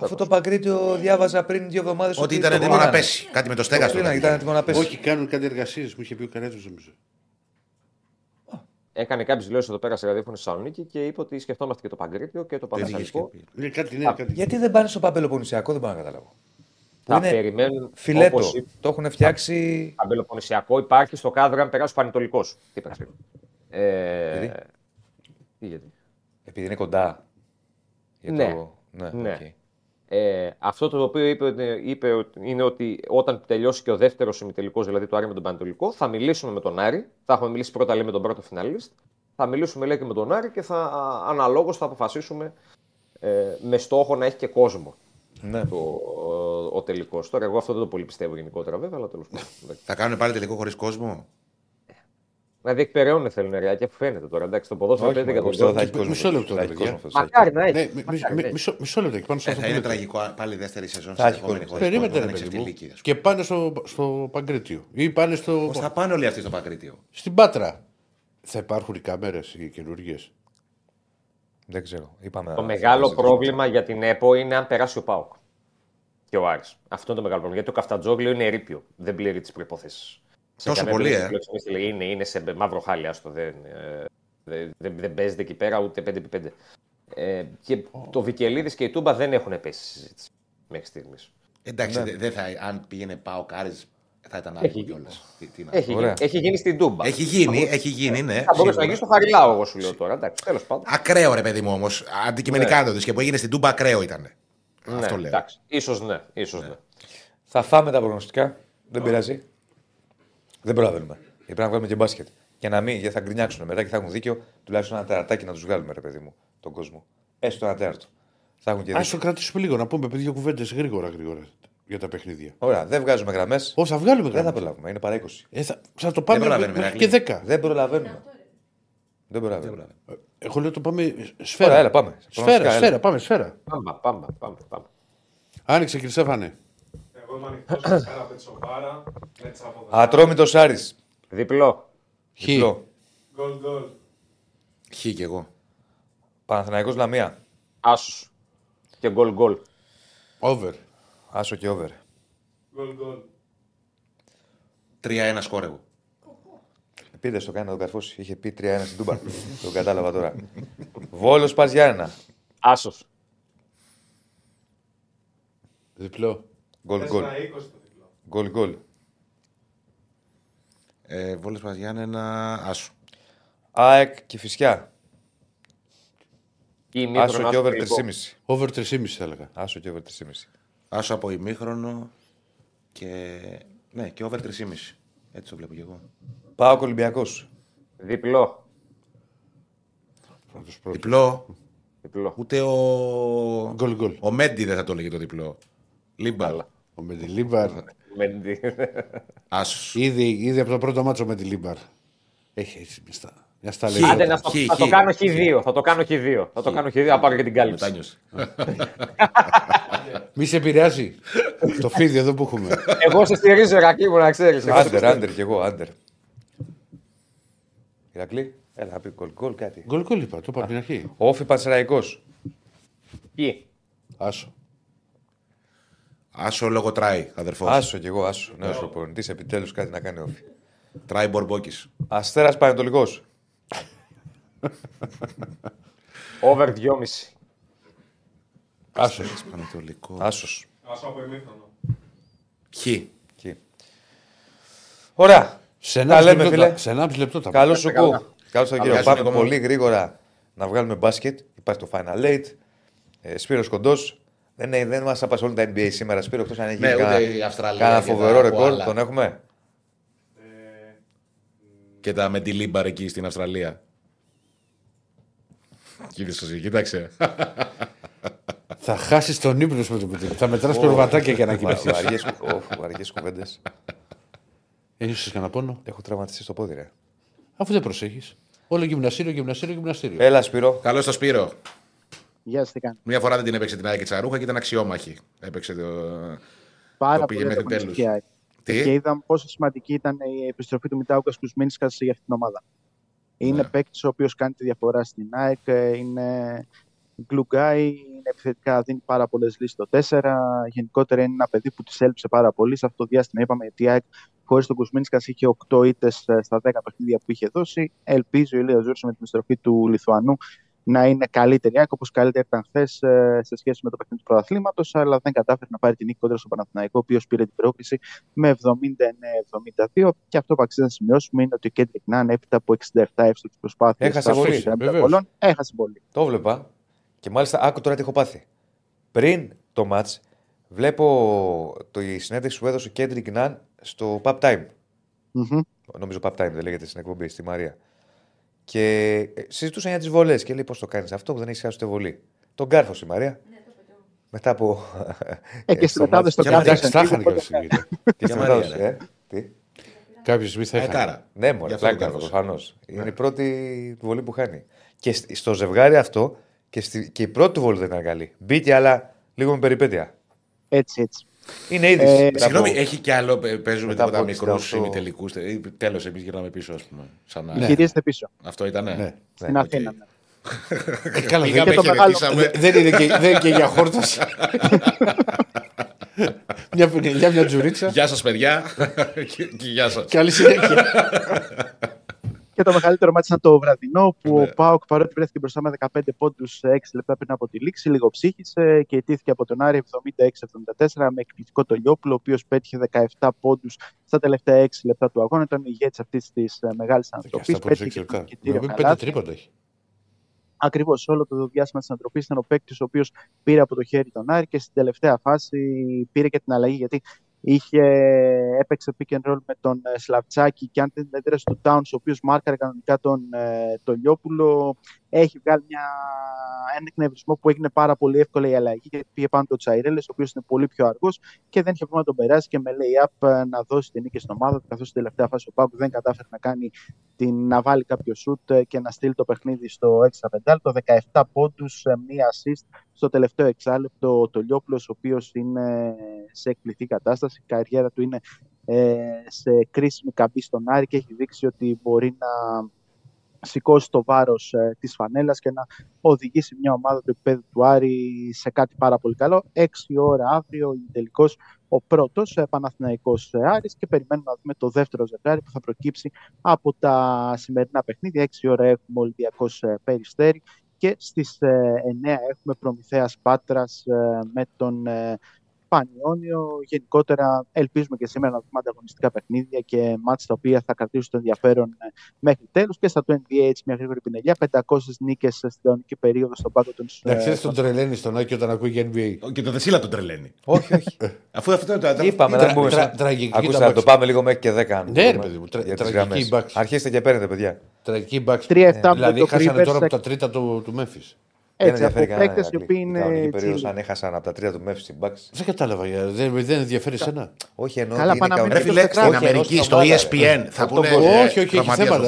Αυτό το Παγκρίτιο διάβαζα πριν 2 εβδομάδες. Ότι ήταν έτοιμο να πέσει. Κάτι με το στέγαστο. Όχι, κάνουν κάτι εργασίες, μου είχε πει ο Καρέζος, νομίζω. Έκανε κάποιες δηλώσεις εδώ πέρα σε ραδιόφωνο στη Θεσσαλονίκη και είπε ότι σκεφτόμαστε και το Παγκρίτιο και το Πανθεσσαλικό. Γιατί δεν πάνε στο Παπελοποννησιακό, δεν μπορώ να καταλάβω. Θα περιμένουν. Φιλέτο. Το έχουν φτιάξει. Παπελοποννησιακό υπάρχει στο κάδρο αν περάσει ο Πανετολικός. Επειδή είναι κοντά. Ναι. Το... ναι. Okay. Αυτό το οποίο είπε είναι ότι όταν τελειώσει και ο δεύτερος ημιτελικός, δηλαδή το Άρη με τον Πανετολικό, θα μιλήσουμε με τον Άρη. Θα έχουμε μιλήσει πρώτα, λέει, με τον πρώτο φιναλίστ. Θα μιλήσουμε, λέει, και με τον Άρη και θα αναλόγως θα αποφασίσουμε με στόχο να έχει και κόσμο. Ναι. Ο τελικός. Τώρα, εγώ αυτό δεν το πολύ πιστεύω γενικότερα, βέβαια, αλλά τέλος πάντων. Θα κάνουν πάλι τελικό χωρίς κόσμο. Να διεκπεραιώνουν θεληνεριά και φαίνεται τώρα. Εντάξει, το ποδόσφαιρο δεν είναι. Μισό λεπτό. Μακάρι να έχει. Μισό λεπτό. Θα είναι τραγικό πάλι η δεύτερη σεζόν. Περίμενε να εξελίξει. Και πάνε στο Παγκρίτιο. Πώς θα πάνε όλοι αυτοί στο Παγκρίτιο. Στην Πάτρα. Θα υπάρχουν οι κάμερες οι καινούργιες. Δεν ξέρω. Το μεγάλο πρόβλημα για την ΕΠΟ είναι αν περάσει ο ΠΑΟΚ και ο Άρης. Αυτό είναι το μεγάλο πρόβλημα. Γιατί το Καφτατζόγλιο είναι ερείπιο. Δεν πληρεί τις προϋποθέσεις. Τόσο πολύ, είναι σε μαύρο χάλι, άστο. Δεν παίζεται εκεί πέρα ούτε 5x5. Και το Βικελίδης και η Τούμπα δεν έχουν πέσει συζήτηση μέχρι στιγμής. Εντάξει, ναι. Αν πήγαινε πάω Κάρις, θα ήταν άλλο κιόλας. Έχει γίνει στην Τούμπα. Έχει γίνει, ναι. Θα μπορούσε να γίνει στο Χαριλάου, εγώ σου λέω τώρα. Εντάξει, τέλος πάντων. Ακραίο, ρε παιδί μου, όμως. Αντικειμενικά να το δεις, και που έγινε στην Τούμπα, ακραίο ήταν. Ναι, αυτό λέω. Εντάξει, ίσως ναι. Θα φάμε τα προγνωστικά. Δεν πειράζει. Δεν προλαβαίνουμε. Πρέπει να βγάλουμε και μπάσκετ. Και να μην, γιατί θα γκρινιάξουν μετά και θα έχουν δίκιο, τουλάχιστον ένα ταρατάκι να του βγάλουμε, ρε παιδί μου, τον κόσμο. Έστω ένα τέταρτο. Ας το κρατήσουμε λίγο, να πούμε παιδιά κουβέντες γρήγορα για τα παιχνίδια. Ωραία, δεν βγάζουμε γραμμές. Όχι, θα βγάλουμε γραμμές. Δεν θα προλάβουμε, είναι παρά 20. Θα το πάμε μέχρι και 10. Δεν προλαβαίνουμε. Εγώ λέω το πάμε σφαίρα. Έλα, πάμε. Σφαίρα. Πάμε. Άνοιξε, κύριε Στέφανε. Ατρόμητος Άρης. Διπλό. Χ και εγώ. Παναθηναϊκός Λαμία. Άσος. Και γκολ. Over. Άσο και over. Γκολ. 3-1 σκόρ εγώ. Πείτε στο κάνει να τον καρφώσει. Είχε πει 3-1 στην Τούμπα. Το κατάλαβα τώρα. Βόλος Πας Γιάννενα. Άσος. Διπλό. Γκολ. Βόλες Παζιάννενα, άσο. ΑΕΚ και Κηφισιά. Άσο και over 3,5. Over 3,5 θα έλεγα. Άσο και over 3,5. Άσο από ημίχρονο και... ναι, και over 3,5. Έτσι το βλέπω κι εγώ. Πάω Ολυμπιακός. Διπλό. Ούτε ο... Γκολ. Ο Μέντι δεν θα το λέγει το διπλό. Λίμπαλα. Ο Μεντιλίμπαρ. Ήδη από το πρώτο μάτσο ο Μεντιλίμπαρ. Έχει μια σταλή. Θα το κάνω Χ2. Θα πάρω και την κάλυψη. Μη σε επηρεάζει το φίδι εδώ που έχουμε. Εγώ σε στηρίζω, Ηρακλή μου, να ξέρεις. Άντερ κι εγώ, άντερ. Ηρακλή, έλα, πει γκολ κάτι. Γκολ είπα, το είπα την αρχή. Όφι Πανσεραϊκός. Ποιοι. Άσο. Άσο λόγω τράει, αδερφός. Άσο κι εγώ, άσο. Νέος προπονητής, επιτέλους κάτι να κάνει όφι. Τράει Μπορμπόκης. Αστέρας Πανετολικός. Over 2,5. Άσος. Πανετολικός. Άσος. Άσο από ημίχρονο. Χι. Ωραία. Σε 1,5 λεπτό τα πάμε. Καλώς σου πω. Καλώς τον κύριο. Πάμε πολύ γρήγορα να βγάλουμε μπάσκετ. Υπάρχει το Final 8. Σπύρος Κοντός. Δεν μας απασχολούν τα NBA σήμερα, Σπύρο, εκτός αν έχει κανένα φοβερό ρεκόρ, τον έχουμε. Και τα Μεντιλίμπαρ εκεί στην Αυστραλία. Κύριε Σωσή, κοίταξε. Θα χάσεις τον ύπνο σου με το Μεντιλίμπαρ. Θα μετράς προβατάκια για να κοιμηθείς. Βαριές κουβέντες. Έχεις κανένα πόνο. Έχω τραυματιστεί στο πόδι, ρε. Αφού δεν προσέχεις. Όλο γυμναστήριο. Έλα, Σπύρο. Καλώς το Σπύρο. Μια φορά δεν την έπαιξε την Άκη Τσαρούχα και ήταν αξιόμαχη. Έπαιξε Πάρα πολύ ανταγωνιστική. Και είδαμε πόσο σημαντική ήταν η επιστροφή του Μιτάουκας Κουσμίνσκα για αυτήν την ομάδα. Είναι παίκτης ο οποίος κάνει τη διαφορά στην ΑΕΚ, είναι γκλουγκάι, είναι επιθετικά, δίνει πάρα πολλές λύσεις στο 4. Γενικότερα είναι ένα παιδί που της έλειψε πάρα πολύ. Σε αυτό το διάστημα είπαμε ότι η ΑΕΚ χωρίς τον Κουσμίνσκα είχε 8 ήττες στα 10 παιχνίδια που είχε δώσει. Ελπίζω η Λέα Ζούρση με την επιστροφή του Λιθουανού να είναι καλύτερη ΑΕΚ, όπως καλύτερη ήταν χθες σε σχέση με το παιχνίδι του πρωταθλήματος, αλλά δεν κατάφερε να πάρει την νίκη κόντρα στο Παναθηναϊκό, ο οποίος πήρε την πρόκληση με 79-72. Και αυτό που αξίζει να σημειώσουμε είναι ότι ο Κέντρικ Ναν έπειτα από 67 εύστοχες προσπάθειες. Έχασε πολύ. Το βλέπα. Και μάλιστα άκου τώρα τι έχω πάθει. Πριν το match, βλέπω τη συνέντευξη που έδωσε ο Κέντρικ Ναν στο Pub Time. Mm-hmm. Νομίζω Pub Time δεν λέγεται στην εκπομπή, στη Μαρία. Και συζητούσαν για τις βολές και λέει πώς το κάνεις αυτό που δεν έχεις χάσει ούτε βολή. Τον κάρφωσε η Μαρία. Μετά από. Και στη μετάδοση το κάρφωσε. Στάχανε και στη Μαρία. Τι. Κάποια στιγμή θα έχανε. Ναι, μωρέ, πλάκα προφανώς. Είναι η πρώτη βολή που χάνει. Και στο ζευγάρι αυτό και η πρώτη βολή δεν ήταν καλή. Μπήκε αλλά λίγο με περιπέτεια. Έτσι. Είναι είδηση. Συγγνώμη, έχει κι άλλο. Παίζουμε τίποτα μικρούς ημιτελικούς. Τέλος, εμείς γυρνάμε πίσω, ας πούμε. Γυρίζετε πίσω. Αυτό ήτανε. Στην Αθήνα. Καλά, δεν είναι και για χόρταση. Μια τζουρίτσα. Γεια σας, παιδιά. Καλή συνέχεια. Και το μεγαλύτερο μάτι ήταν το βραδινό που ο ΠΑΟΚ παρότι βρέθηκε μπροστά με 15 πόντους 6 λεπτά πριν από τη λήξη, λίγο ψύχησε και ιτήθηκε από τον Άρη 76-74 με εκπληκτικό το Λιόπουλο, ο οποίος πέτυχε 17 πόντους στα τελευταία 6 λεπτά του αγώνα. Ήταν ηγέτης αυτής της μεγάλης ανατροπής. Πέτυχε το κυτήριο χαλάτι. Ακριβώς, όλο το διάστημα της ανατροπής ήταν ο παίκτης ο οποίος πήρε από το χέρι τον Άρη και στην τελευταία φάση πήρε και την αλλαγή γιατί. Έπαιξε pick and roll με τον Σλαβτσάκη και αν δεν έντρεσε του Towns, ο οποίος μάρκαρε κανονικά τον Λιόπουλο, έχει βγάλει ένα εκνευρισμό που έγινε πάρα πολύ εύκολα η αλλαγή γιατί πήγε πάνω το Τσαϊρέλες, ο οποίος είναι πολύ πιο αργός και δεν είχε πρόβλημα να τον περάσει και με lay-up να δώσει την νίκη στην ομάδα, καθώς στην τελευταία φάση ο Πάγκου δεν κατάφερε να κάνει να βάλει κάποιο σουτ και να στείλει το παιχνίδι στο 6-5, το 17 πόντους, μία assist στο τελευταίο εξάλεπτο το Λιόπουλος, ο οποίος είναι σε εκπληκτική κατάσταση. Η καριέρα του είναι σε κρίσιμη καμπή στον Άρη και έχει δείξει ότι μπορεί να σηκώσει το βάρος της φανέλας και να οδηγήσει μια ομάδα του επίπεδου του Άρη σε κάτι πάρα πολύ καλό. 6 ώρα αύριο τελικώς ο πρώτος Παναθηναϊκός Άρης και περιμένουμε να δούμε το δεύτερο ζευγάρι που θα προκύψει από τα σημερινά παιχνίδια. 6 ώρα έχουμε Ολυμπιακός Περιστέρι και στις 9 έχουμε Προμηθέας Πάτρας με τον Πανιόνιο. Γενικότερα ελπίζουμε και σήμερα να δούμε ανταγωνιστικά παιχνίδια και μάτς τα οποία θα κρατήσουν το ενδιαφέρον μέχρι τέλος. Και στα του NBA έτσι μια γρήγορη πινελιά. 500 νίκες στην κανονική περίοδο στον πάγκο των Ισραήλ. Να ξέρεις τον τρελαίνει στον Άκη όταν ακούει και NBA. Και τον Δεσίλα τον τρελαίνει. Όχι. Αφού αυτό ήταν. Είπαμε να πούμε. Ακούστε να το πάμε λίγο μέχρι και 10. Ναι, παιδί μου. Αρχίστε και παίρνετε, παιδιά. Τραγική μπαξ. Δηλαδή χάσανε τώρα από τα τρίτα του Μέμφυ. Έτσι, από παίκτες οι οποίοι είναι. Κανονική περίοδος, αν έχασαν από τα τρία του Μέφη στην Μπάξ. Δεν κατάλαβα, δεν ενδιαφέρει σένα. Όχι, εννοώ. Καλά, πανεπιστήμια. Στην Αμερική, στο ESPN θα πούνε. Όχι, έχουν θέματα.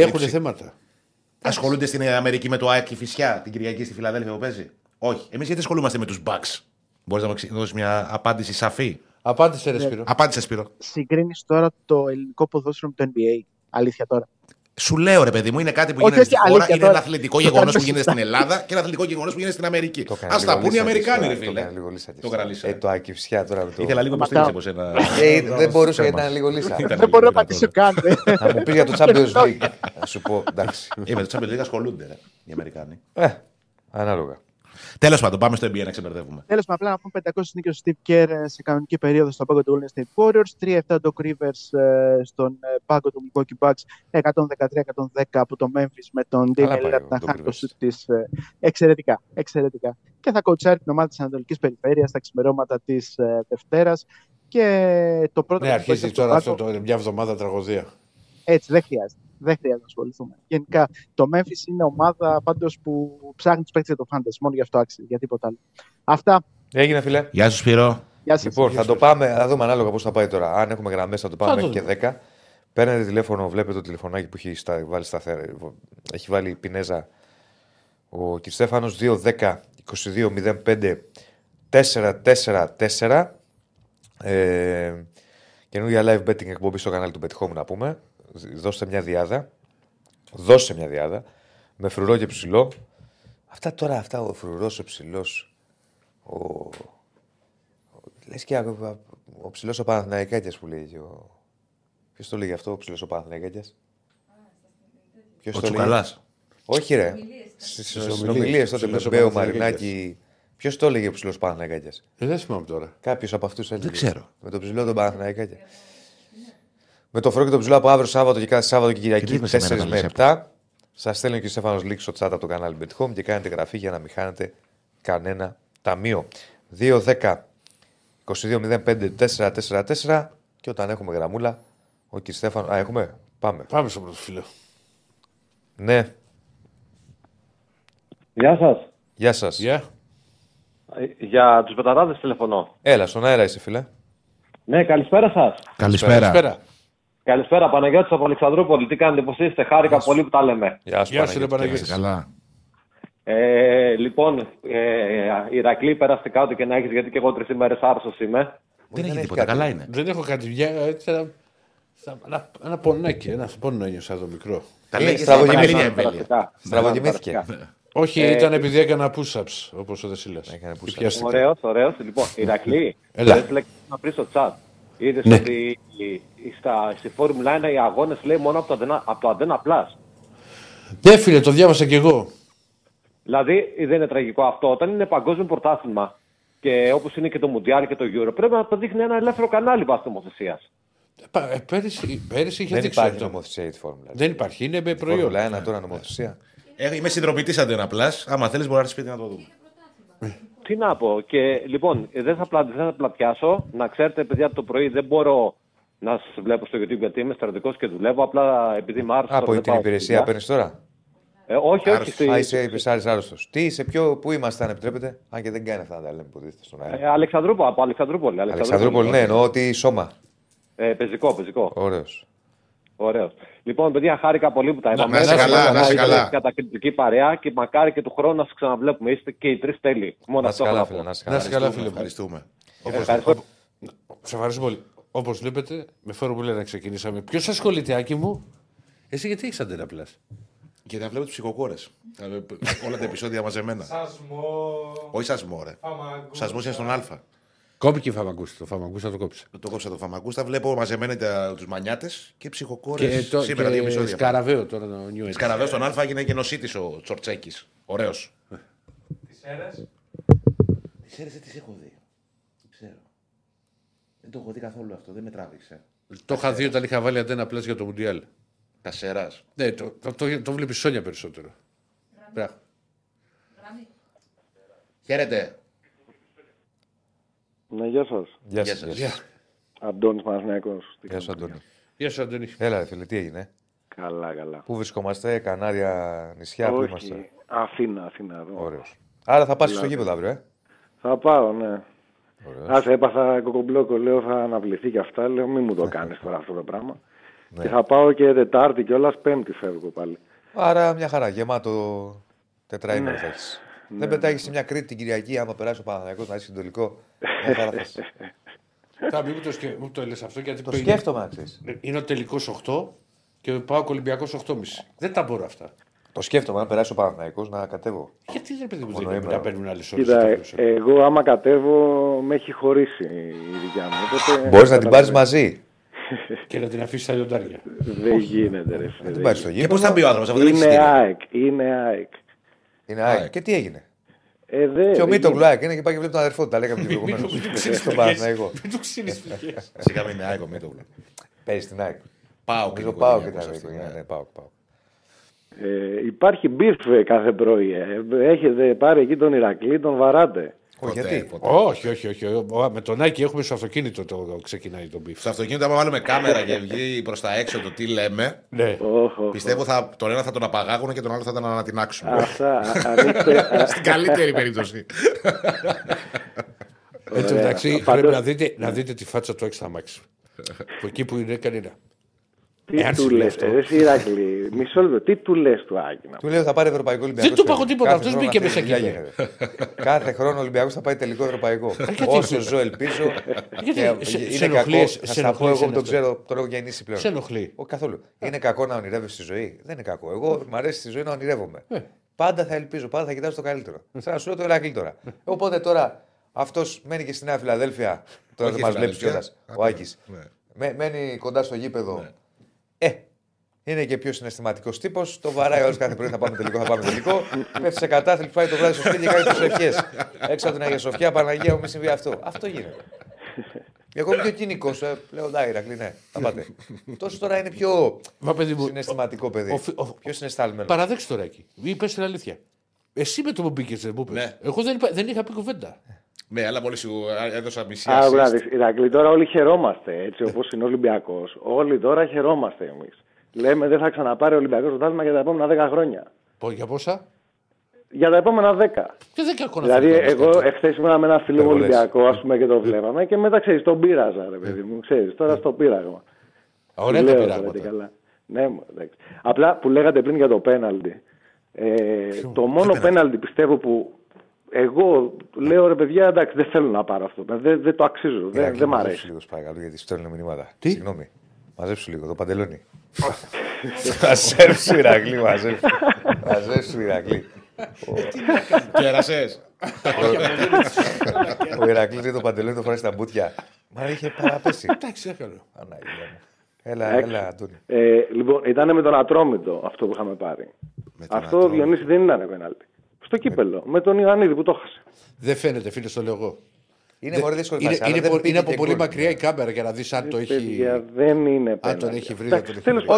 Έχουν θέματα. Ασχολούνται στην Αμερική με το Άκη Φυσιά την Κυριακή στη Φιλαδέλφια που παίζει. Όχι. Εμείς γιατί ασχολούμαστε με τους Μπάξ. Μπορείς να μου δώσεις μια απάντηση σαφή. Απάντησε, Σπύρο. Συγκρίνεις τώρα το ελληνικό ποδόσφαιρο με το NBA. Αλήθεια τώρα. Σου λέω ρε παιδί μου, είναι κάτι που γίνεται στη χώρα, είναι ένα αθλητικό γεγονός που γίνεται στην Ελλάδα και ένα αθλητικό γεγονός που γίνεται στην Αμερική. Ας τα πούνε οι Αμερικάνοι, ρε φίλε. Το γραλίσατε. Το Ακυφσιά τώρα. Ήθελα λίγο να στήριξε από σένα. Δεν μπορούσα γιατί ήταν λίγο λύσα. Δεν μπορώ να πατήσω καν. Θα μου πει για το Champions League. Θα σου πω εντάξει. Με το Champions League ασχολούνται οι Αμερικάνοι. Ανάλογα. Τέλος πάντων, πάμε στο NBA να ξεπερδεύουμε. Τέλος πάντων, απλά να πούμε 500 νίκες στο Steve Kerr σε κανονική περίοδο στον πάγκο του Golden State Warriors, 3-7 Doc Rivers στον πάγκο του Milwaukee Bucks, 113-110 από το Memphis με τον Damian Lillard να χάνει το σουτ της εξαιρετικά. Και θα κοουτσάρει την ομάδα της Ανατολικής Περιφέρειας στα ξημερώματα της Δευτέρας. Και το πρώτο. Ναι, αρχίζει τώρα αυτό μια εβδομάδα τραγωδία. Έτσι, δεν χρειάζεται να ασχοληθούμε. Γενικά, το Memphis είναι ομάδα πάντως που ψάχνει τους παίκτες για το Fantasy. Μόνο γι' αυτό άξιζε, για τίποτα άλλο. Αυτά. Έγινε, φίλε. Γεια σου, Σπύρο. Λοιπόν, θα το πάμε, θα δούμε ανάλογα πώς θα πάει τώρα. Αν έχουμε γραμμές, θα το πάμε μέχρι και 10. Παίρνετε τηλέφωνο, βλέπετε το τηλεφωνάκι που έχει βάλει έχει βάλει η Πινέζα ο Κριστέφανος 210 2205 4-4-4. Καινούργια live betting εκπομπή στο κανάλι του Πετυχόμου, να πούμε. Δώστε μια διάδα. Δώσε μια διάδα. Με φρουρό και ψηλό. Αυτά τώρα, αυτά ο φρουρός, ο ψηλός. Λες και ο ψηλός ο Παναθηναϊκάκιας που λέει. Ποιος το λέει αυτό, ο ψηλός ο Παναθηναϊκάκιας? Ο Τσουκαλάς. Όχι ρε. Στις ομιλίες τότε με Μπέο Μαρινάκη. Ποιος το έλεγε ο ψηλός Παναθηναϊκάκιας? Δεν θυμάμαι τώρα. Κάποιος από αυτούς έλεγε. Δεν ξέρω. Με τον ψηλό τον Παναθηναϊκάκια. Με το φρόκι τον ψηλό από αύριο Σάββατο και κάθε Σάββατο και Κυριακή 4 με 7. Σας στέλνει και ο Στέφανος Λίξ στο chat από το κανάλι Bet Home και κάνετε γραφή για να μην χάνετε κανένα ταμείο. 2-10-22-05-444 και όταν έχουμε γραμμούλα, ο κ. Στέφανος... Α, έχουμε. Πάμε. Πάμε στο πρώτο φίλο. Ναι. Γεια σας. Γεια σας. Yeah. Για τους πεταράδες τηλεφωνώ. Έλα, στον αέρα είσαι φίλε. Ναι, καλησπέρα σας. Καλησπέρα. Καλησπέρα, Παναγιώτης από Αλεξανδρόπουλο. Τι κάνετε, πώς είστε? Χάρηκα πολύ που τα λέμε. Γεια σου, Παναγιώτη. Καλά. Λοιπόν, Ηρακλή, πέραστε κάτω και να έχεις, γιατί και εγώ 3 ημέρες άρρωστος είμαι. Δεν έχει τίποτα, καλά είναι. Δεν έχω κάτι, έτσι, ένα πονάκι, ένα πόνο ένιωσα εδώ μικρό. Τα λέει, στραβοκυμήθηκε. Όχι, ήταν επειδή έκανα push-ups, όπως ο Δεσίλας. Ωραίος, ωραίος. Λοιπόν, Ηρακλή, δεν λέξεις να πεις στο chat. Είδες ότι στη Φόρμουλα 1 οι αγώνες λέει μόνο από το Αντένα Πλάς. Ναι, φίλε, το διάβασα κι εγώ. Δηλαδή δεν είναι τραγικό αυτό? Όταν είναι παγκόσμιο πρωτάθλημα και όπως είναι και το Μουντιάλ και το Euro, πρέπει να το δείχνει ένα ελεύθερο κανάλι βάσει νομοθεσίας. Πέρυσι είχε δείξει. Δεν υπάρχει νομοθεσία για τη Φόρμουλα. Δεν υπάρχει, είναι με προϊόν. Φόρμουλα 1 τώρα νομοθεσία. Είμαι συνδρομητής Αντένα Πλάς. Άμα θέλεις, μπορεί να έρθεις να το δούμε. Τι να πω, και λοιπόν, δεν θα πιάσω. Να ξέρετε, παιδιά, το πρωί δεν μπορώ να σας βλέπω στο YouTube γιατί είμαι στρατηγός και δουλεύω. Απλά επειδή είμαι άρρωστος. Από την υπηρεσία παίρνει τώρα. Όχι, όχι. Είσαι άρρωστος. Τι, σε ποιο, πού είμαστε, αν επιτρέπετε, αν και δεν κάνει αυτά να τα λέμε που δείτε στον αέρα. Από Αλεξανδρούπολη. Αλεξανδρούπολη, ναι, εννοώ ότι σώμα. Πεζικό. Ωραίος. Λοιπόν, παιδιά, χάρηκα πολύ που τα είπαμε. Να είσαι καλά, να είσαι καλά. Κατακριτική παρέα και μακάρι και του χρόνου να σας ξαναβλέπουμε. Είστε και οι τρεις τέλειοι. Μόνο αυτό θα πω. Να είσαι καλά, φίλε. Ευχαριστούμε. Σας ευχαριστώ πολύ. Όπως βλέπετε, με Φόρμουλα 1 ξεκινήσαμε. Ποιος ασχολείται, Άκη μου? Εσύ γιατί έχεις Αντένα Πλας? Και τα βλέπω τους ψυχοκόρες. Όλα τα επεισόδια μαζεμένα. Σασμό. Όχι σασμό, ρε. Σασμός είναι στον Α. Κόπηκε η Φαμαγκούστα. Το Φαμαγκούστα το κόψα. Το κόψα το Φαμαγκούστα. Βλέπω μαζεμένα τους μανιάτες και ψυχοκόρες. Σήμερα δύο επεισόδια. Σκαραβαίο τώρα το Νιουέτ. Σκαραβαίο στον Α έγινε και νοσίτης ο Τσορτσέκης. Ωραίος. Τις αίρες. Τις αίρες δεν τις έχω δει. Δεν ξέρω. Δεν το έχω δει καθόλου αυτό. Δεν με τράβηξε. Το είχα δει όταν είχα βάλει Αντένα Πλας για το Μουντιάλ. Τα σέρας. Ναι, το βλέπεις Σόνια περισσότερο. Μπράβο. Χαίρετε. Ναι, γεια σας. Γεια σας. Αντώνης Παναθηναϊκός. Γεια σου, Αντώνη. Έλα, φίλε, τι έγινε? Καλά. Πού βρισκόμαστε, Κανάρια, νησιά, πού είμαστε? Αθήνα εδώ. Ωραίος. Άρα θα πας στο γήπεδο αύριο, Θα πάω, ναι. Άσε, έπαθα κοκομπλόκο, λέω, θα αναβληθεί και αυτά. Λέω, μη μου το κάνεις τώρα αυτό το πράγμα. Ναι. Και θα πάω και Τετάρτη κιόλας, Πέμπτη φεύγω πάλι. Άρα μια χαρά, γεμάτο τετραήμερο θα έχεις. Ναι. Δεν πετάγεις σε μια Κρήτη την Κυριακή, άμα περάσει ο Παναθηναϊκός να είσαι συντολικό. Μια χαρά θα είσαι. Μου το έλεγες αυτό γιατί το σκέφτομαι να ξέρεις. Είναι ο τελικός 8 και πάω Ολυμπιακός 8,5. Δεν τα μπορώ αυτά. Το σκέφτομαι, αν περάσει ο Παναθηναϊκός να κατέβω. Γιατί δεν πρέπει να παίρνουν άλλες ώρες? Εγώ άμα κατέβω με έχει χωρίσει η δικιά μου. Μπορείς να την πάρεις μαζί. Και να την αφήσει στα λιοντάρια. Δεν γίνεται, ρε φίλε. Και πώς θα μπει ο άνθρωπος? Είναι ΑΕΚ. Και τι έγινε? Και ο Μίτογλου ΑΕΚ είναι και πάει και βλέπει τον αδερφό του. Τα λέγαμε και προηγουμένως. Μην του ξύνεις πηγές. Σιγά μην είναι ΑΕΚ ο Μίτογλου. Παίζει την ΑΕΚ. Πάω και πάω. Υπάρχει μπιφ κάθε πρωί. Έχετε πάρει εκεί τον Ηρακλή, τον βαράτε. Όχι. Με τον Άκη έχουμε στο αυτοκίνητο το ξεκινάει το μπιφ. Στο αυτοκίνητο, άμα βάλουμε κάμερα και βγει προς τα έξω το τι λέμε, ναι. Πιστεύω τον ένα θα τον απαγάγουν και τον άλλο θα τον ανατινάξουν. Αυτά. Στην καλύτερη περίπτωση. Εντάξει, πρέπει να δείτε τη φάτσα του έξω στα μάξι. Εκεί που είναι κανένα. Τι του λε, εσύ Ηρακλή, μισό λεπτό, τι του λε του Άγινα. Του λέω θα πάρει ευρωπαϊκό Ολυμπιακό. Δεν του είπα τίποτα, αυτό μπήκε μέσα εκεί. Κάθε χρόνο ο Ολυμπιακός θα πάει τελικό ευρωπαϊκό. Όσο ζω, ελπίζω. Είναι κακό. Θα πω εγώ που τον ξέρω, το λόγο για ενίσχυση πλέον. Σε ενοχλεί. Καθόλου. Είναι κακό να ονειρεύεσαι τη ζωή. Δεν είναι κακό. Εγώ μου αρέσει τη ζωή να ονειρεύομαι. Πάντα θα ελπίζω, πάντα θα κοιτάζω το καλύτερο. Σαν να σου λέω το Ηρακλή τώρα. Οπότε τώρα αυτό μένει και στην Νέα Φιλαδέλφια. Τώρα δεν μα βλέπει κιόλα ο Άκη. Μένει κοντά στο γήπεδο. Είναι και πιο συναισθηματικό τύπο. Το βαράει όλο κάθε πρωί. Θα πάμε τελικό, θα πάμε τελικό. Πέφτει σε κατάθλιψη, πάει το βράδυ στο σπίτι και κάνει προσευχέ. Έξω από την Αγία Σοφιά, Παναγία μου, μη συμβεί αυτό. Αυτό γίνεται. Εγώ είμαι πιο κοινικό. Λέω ντά, Ηρακλή, ναι, θα πάτε. Τόσο τώρα είναι πιο συναισθηματικό παιδί. Πιο συναισθαλμένο. Παραδέξτε τώρα εκεί. Ή πε την αλήθεια. Εσύ με το που μπήκε, δεν μου είπε. Εγώ δεν είχα πει κουβέντα. Ναι, αλλά μόλις έδωσα μισή ασίστ. Ηρακλή, τώρα όλοι χαιρόμαστε, έτσι όπως είναι ο Ολυμπιακός. Όλοι τώρα χαιρόμαστε εμείς. Λέμε δεν θα ξαναπάρει ο Ολυμπιακός το τάσμα για τα επόμενα 10 χρόνια. Για πόσα? Για τα επόμενα 10. Και 10 ακόμα. Δηλαδή, εγώ εχθές ήμουν με ένα φίλο μου Ολυμπιακό, ας πούμε, και το βλέπαμε και μετά ξέρεις, τον πείραζα, ρε παιδί μου. Ξέρεις, τώρα στο πείραγμα. Ωραία, το πείραγμα. Ναι, εντάξει. Απλά που λέγατε πριν για το πέναλτι. Το μόνο πέναλτι πιστεύω που. Εγώ λέω ρε παιδιά, εντάξει, δεν θέλω να πάρω αυτό. Δεν το αξίζω. Δεν μ' αρέσει. Μαζέψου λίγο, παρακαλώ, γιατί στέλνω μηνύματα. Τι? Συγγνώμη. Μαζέψου λίγο το παντελόνι. Μαζέψου, Ηρακλή, μαζέψου. Μαζέψου, Ηρακλή. Κέρασες. Ο Ηρακλής λέει το παντελόνι, το φοράει στα μπουτια. Μα είχε παραπέσει. Εντάξει, έκανε. Έλα, Αντώνη. Λοιπόν, ήταν με τον Ατρόμητο αυτό που είχαμε πάρει. Αυτό ο Διονύση δεν ήταν πέναλτι. Στο κύπελο, με τον Ιωαννίδη που το έχασε. Δεν φαίνεται, φίλε, το λέω εγώ. Είναι πολύ δύσκολο να είναι από πολύ μακριά η κάμερα για να δει αν το έχει. Δεν είναι πέναλτι. Αν τον έχει βρει,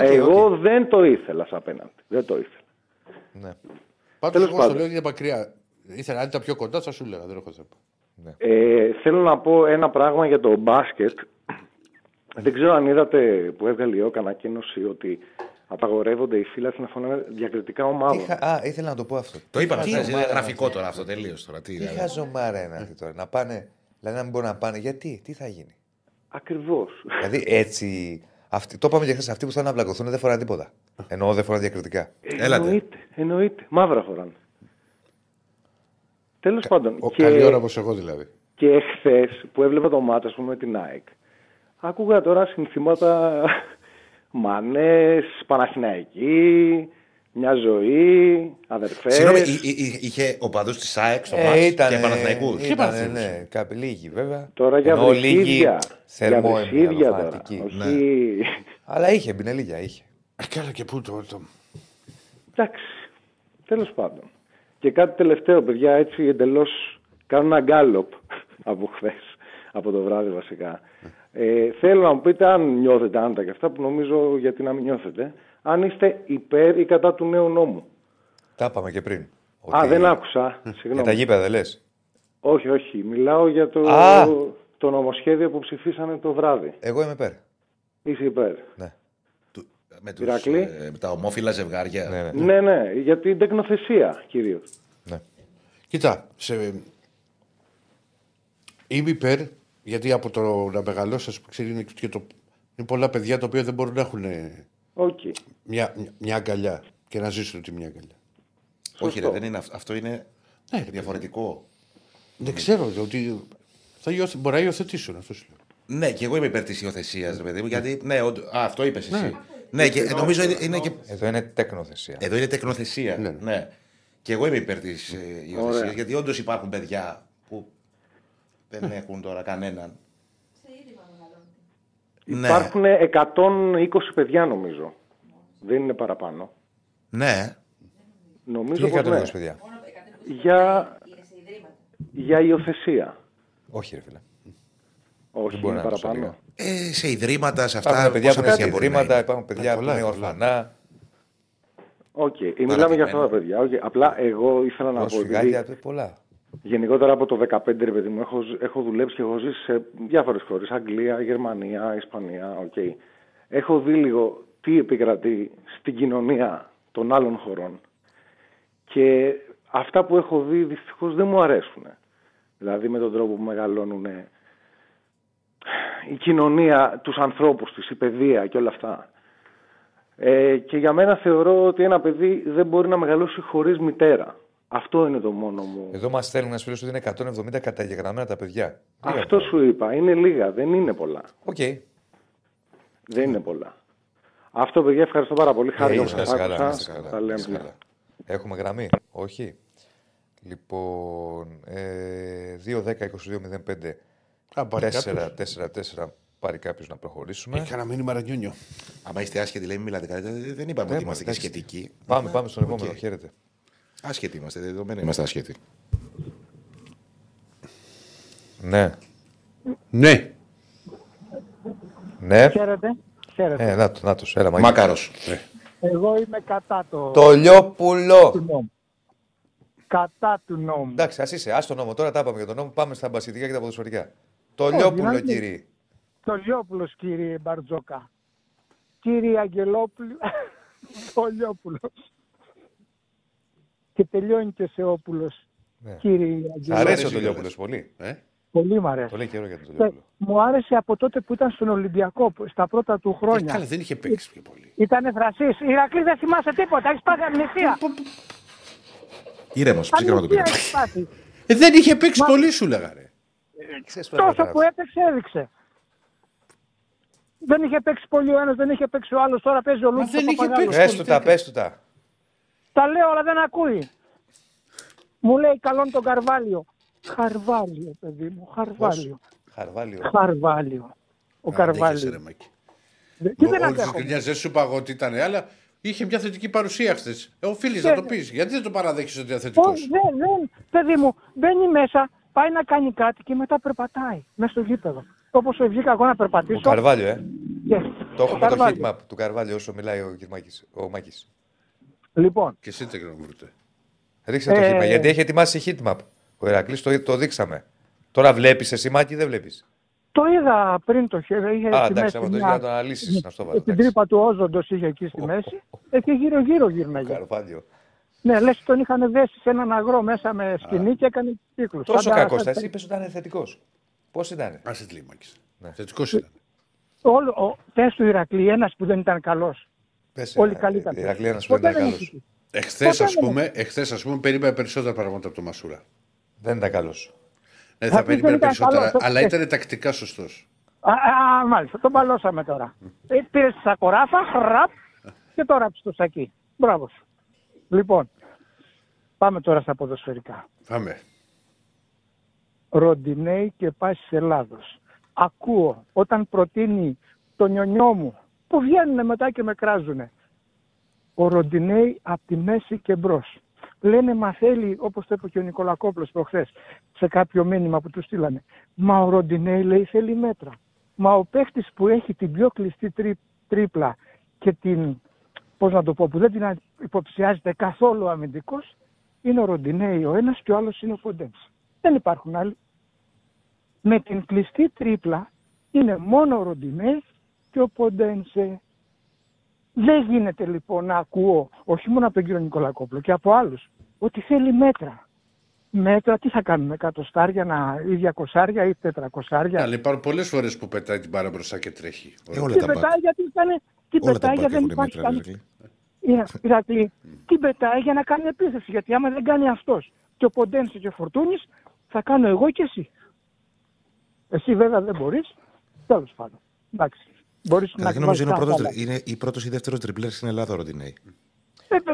εγώ δεν το ήθελα σαν πέναλτι. Δεν το ήθελα. Πάντω εγώ το λέω ότι είναι μακριά. Ήθελα να ήταν πιο κοντά, θα σου έλεγα. Δεν έχω θέμα. Θέλω να πω ένα πράγμα για το μπάσκετ. Δεν ξέρω αν είδατε που έβγαλε η ΟΚΑ ανακοίνωση ότι. Απαγορεύονται οι φύλαθλοι να φωνάνε διακριτικά ομάδων. Ήθελα να το πω αυτό. Το είπαμε. Είναι γραφικό τώρα αυτό, τελείως τώρα. Τι χαζομάρα είναι αυτή τώρα. Να πάνε, δηλαδή να μην μπορούν να πάνε. Γιατί, τι θα γίνει. Ακριβώς. Δηλαδή έτσι. Αυτοί, το είπαμε και χθες. Αυτοί που θα αναπλακωθούν δεν φοράνε τίποτα. Εννοώ δεν φοράνε διακριτικά. Εννοείται. Μαύρα φοράνε. Τέλος πάντων. Καλή ώρα όπως εγώ δηλαδή. Και χθες που έβλεπα το μάτι, ας πούμε, με την ΑΕΚ. Άκουγα τώρα συνθήματα. Μανές, Παναθηναϊκή, Μια Ζωή, Αδερφές. Συγγνώμη, είχε οπαδούς της ΑΕΚ στο μάτς και Παναθηναϊκούς. Ναι, κάποιοι λίγοι βέβαια. Τώρα για βρυσίδια. Θερμοεμφανιστική. Τώρα. Όχι. Ναι. Αλλά είχε, μπινελίγια είχε. Καλά και πού το. Εντάξει, τέλος πάντων. Και κάτι τελευταίο, παιδιά, έτσι εντελώς κάνω ένα γκάλοπ από χθες, από το βράδυ βασικά. Θέλω να μου πείτε αν νιώθετε άντα και αυτά που νομίζω γιατί να μην νιώθετε, αν είστε υπέρ ή κατά του νέου νόμου. Τα είπαμε και πριν. Δεν άκουσα. Συγγνώμη. Για τα γήπεδα λες. Όχι. Μιλάω για το νομοσχέδιο που ψηφίσανε το βράδυ. Εγώ είμαι υπέρ. Είσαι υπέρ. Ναι. Με τα ομόφυλα ζευγάρια. Ναι, για την τεκνοθεσία κυρίως. Ναι. Κοίτα, είμαι υπέρ. Γιατί από το να μεγαλώσεις, ξέρει, είναι πολλά παιδιά τα οποία δεν μπορούν να έχουν μια αγκαλιά και να ζήσουν τη μια αγκαλιά. Όχι, δεν είναι αυτό. Είναι διαφορετικό. Δεν ξέρω, ότι μπορεί να υιοθετήσουν αυτό. Ναι, και εγώ είμαι υπέρ της υιοθεσίας, ρε παιδί μου, γιατί. Ναι, αυτό είπες εσύ. Ναι, και νομίζω είναι και. Εδώ είναι τεκνοθεσία. Ναι. Και εγώ είμαι υπέρ της υιοθεσίας, γιατί όντως υπάρχουν παιδιά που. Δεν έχουν τώρα κανέναν. Σε ίδρυμα μεγαλώνουν. Υπάρχουν 120 παιδιά νομίζω. Δεν είναι παραπάνω. Ναι. Νομίζω πως ναι. Παιδιά. Για υιοθεσία. Όχι ρε φίλε. Όχι, δεν μπορεί να παραπάνω. Σε ιδρύματα, σε αυτά. Υπάρχουν παιδιά που είναι σε ιδρύματα, υπάρχουν παιδιά που είναι ορφανά. Οκ, μιλάμε για αυτά τα παιδιά. Απλά εγώ ήθελα να πω. Πολλά. Γενικότερα από το 2015, ρε παιδί μου, έχω δουλέψει και έχω ζήσει σε διάφορες χώρες. Αγγλία, Γερμανία, Ισπανία, οκ. Έχω δει λίγο τι επικρατεί στην κοινωνία των άλλων χωρών. Και αυτά που έχω δει δυστυχώς δεν μου αρέσουν. Δηλαδή με τον τρόπο που μεγαλώνουν η κοινωνία, τους ανθρώπους τους, η παιδεία και όλα αυτά. Και για μένα θεωρώ ότι ένα παιδί δεν μπορεί να μεγαλώσει χωρίς μητέρα. Αυτό είναι το μόνο μου. Εδώ μας στέλνουν να σου ότι είναι 170 καταγεγραμμένα τα παιδιά. Αυτό σου είπα. Είναι λίγα. Δεν είναι πολλά. Okay. Δεν είναι πολλά. Αυτό, παιδιά, ευχαριστώ πάρα πολύ. Χάρη μου. Καλά. Έχουμε γραμμή. Όχι. Λοιπόν, 2-10-22-05-4-4-4. Πάρει κάποιο να προχωρήσουμε. Έχει ένα μήνυμα Ρανιούνιο. Αν είστε άσχετοι, λέει, μιλάτε καλά. Δεν είπαμε ότι είμαστε σχετικοί. Πάμε στον επόμενο. Χαίρετε. Άσχετοι είμαστε, δεδομένοι είμαστε άσχετοι. Ναι. Χαίρετε. Νάτος, έλα μαγείρε. Μάκαρος. Εγώ είμαι κατά το... Το Λιόπουλο. Κατά του νόμου. Εντάξει, ας είσαι, ας το νόμο. Τώρα τα είπαμε για τον νόμο, πάμε στα μπασιτικά και τα ποδοσφαιρικά. Το Λιόπουλο, κύριε. Το Λιόπουλος, κύριε Μπαρτζόκα. Κύριε Αγγελόπουλο, το Λιόπουλος. Και τελειώνει και σε Όπουλος, κύριε Αγγελόπουλο. Αρέσει ο Τελειόπουλος πολύ. Πολύ μ' αρέσει. Πολύ καιρό για τον Τελειόπουλο. Μου άρεσε από τότε που ήταν στον Ολυμπιακό, στα πρώτα του χρόνια. Καλά, δεν είχε παίξει πιο πολύ. Ήτανε Θρασής. Ηρακλή, δεν θυμάσαι τίποτα. Έχεις πάθει αμνησία. Ήρεμος, ψυχρά το πήρα. Δεν είχε παίξει πολύ, σου λέγανε. Τόσο που έπαιξε, έδειξε. Δεν είχε παίξει πολύ ο ένας, δεν είχε παίξει ο άλλος. Τώρα παίζει ο Λούκος. Πες του τα. Τα λέω, αλλά δεν ακούει. Μου λέει καλόν τον Καρβάλιο. Καρβάλιο, παιδί μου, Καρβάλιο. Καρβάλιο. Ο Καρβάλιο. Δεν σου είπα εγώ ότι ήταν, αλλά είχε μια θετική παρουσία χθες. Οφείλεις να το πεις. Γιατί δεν το παραδέχεις ότι είναι θετικός? Δεν. Παιδί μου, μπαίνει μέσα, πάει να κάνει κάτι και μετά περπατάει μέσα στο γήπεδο. Όπως βγήκα εγώ να περπατήσω. Ο Καρβάλιο, Το έχουμε το heat map του Καρβάλιο όσο μιλάει ο Μάκης. Λοιπόν. Και εσύ δεν γνωρίζετε. Ρίξε το heatmap. Γιατί έχει ετοιμάσει heatmap. Ο Ηρακλής το δείξαμε. Τώρα βλέπεις εσύ, Μάκη, δεν βλέπεις. Το είδα πριν το heatmap. Εντάξει, άμα το είδα να το αναλύσεις. Την τρύπα του Όζοντος είχε εκεί στη μέση. Και γύρω-γύρω γύρναγε. Καρβάλιο. Ναι, λες τον είχαν δέσει σε έναν αγρό μέσα με σκηνή και έκανε κύκλους. Τόσο κακός. Θα είπες ότι ήταν θετικός. Πώς ήταν? Άσχετη, Μάκη. Θετικός ήταν. Τες του Ηρακλή, ένας που δεν ήταν καλός. Όλοι καλοί ήταν. Εχθές, ας πούμε, περίμενα περισσότερα πράγματα από το Μασούρα. Δεν ήταν καλός. Ναι, θα περίμενα περισσότερα, αλλά ήταν τακτικά σωστός. Μάλιστα, τον παλώσαμε τώρα. Πήρε στη σακοράφα, χραπ, και τώρα στο σακί. Μπράβο σου. Λοιπόν, πάμε τώρα στα ποδοσφαιρικά. Πάμε. Ροντινέη και Πάσης Ελλάδος. Ακούω όταν προτείνει τον νιονιό μου, που βγαίνουν μετά και με κράζουνε. Ο Ροντινέη από τη μέση και μπρος. Λένε, μα θέλει, όπως το είπε και ο Νικολακόπλος προχθές, σε κάποιο μήνυμα που του στείλανε. Μα ο Ροντινέη, λέει, θέλει μέτρα. Μα ο παίχτης που έχει την πιο κλειστή τρίπλα και την, πώς να το πω, που δεν την υποψιάζεται καθόλου αμυντικός, είναι ο Ροντινέη ο ένας και ο άλλος είναι ο Ποντένσε. Δεν υπάρχουν άλλοι. Με την κλειστή τρίπλα είναι μόνο ο Ροντινέη και ο Ποντένσε. Δεν γίνεται λοιπόν να ακούω, όχι μόνο από τον κύριο Νικολακόπλο και από άλλους, ότι θέλει μέτρα. Μέτρα, τι θα κάνουμε, 100 στάρια, ή 200 ή 400? Αλλά υπάρχουν πολλές φορές που πετάει την μπάλα μπροστά και τρέχει. Τι πετάει, δεν υπάρχει κανένα. Ηρακλή, τι πετάει για να κάνει επίθεση? Γιατί άμα δεν κάνει αυτός και ο Ποντένσε και ο Φορτούνης, θα κάνω εγώ και εσύ. Εσύ βέβαια δεν μπορείς, τέλος πάντων. Εντάξει. Νομίζω είναι η πρώτος ή δεύτερος τριπλέρ στην Ελλάδα, Ροντινέη.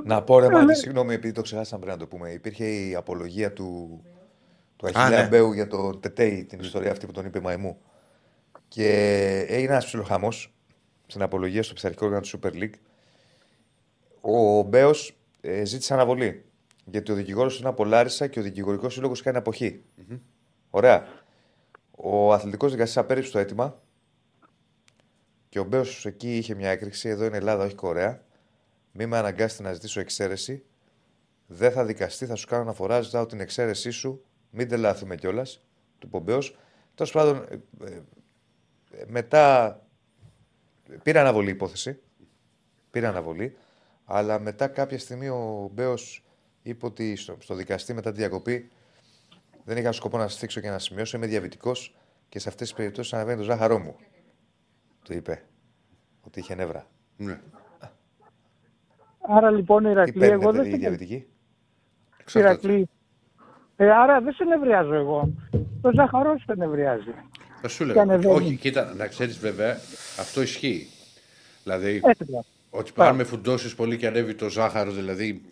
Να πω ρε Μάκη, συγγνώμη, επειδή το ξεχάσαμε πριν να το πούμε. Υπήρχε η απολογία του Αχιλλέα Μπέου για τον Τετέι, την ιστορία αυτή που τον είπε Μαϊμού. Και έγινε ένας ψιλοχαμός στην απολογία στο ψαρχικό όργανο του Super League. Ο Μπέος ζήτησε αναβολή. Γιατί ο δικηγόρος είναι από Λάρισα και ο δικηγορικός σύλλογος κάνει αποχή. Ωραία. Ο αθλητικός δικαστής απέρριψε το αίτημα. Και ο Μπέος εκεί είχε μια έκρηξη, εδώ είναι Ελλάδα, όχι Κορέα. Μη με αναγκάσετε να ζητήσω εξαίρεση. Δεν θα δικαστεί, θα σου κάνω αναφορά. Ζητάω την εξαίρεσή σου. Μην τελάθουμε κιόλας. Του Πομπέος. Τέλος πάντων, μετά πήρε αναβολή η υπόθεση. Αλλά μετά κάποια στιγμή ο Μπέος είπε ότι στο δικαστή μετά τη διακοπή δεν είχα σκοπό να στήξω και να σημειώσω. Είμαι διαβητικός και σε αυτές τις περιπτώσεις αναβαίνει το ζάχαρό μου. Του είπε ότι είχε νεύρα. Ναι. Άρα λοιπόν η Ηρακλή, εγώ δεν Ηρακλή. Άρα δεν σε νευριάζω εγώ. Το Ζαχαρός σε νευριάζει. Θα σου λέω. Όχι, κοίτα, να ξέρεις βέβαια, αυτό ισχύει. Δηλαδή, ότι αν με φουντώσεις πολύ και ανέβει το ζάχαρο, δηλαδή.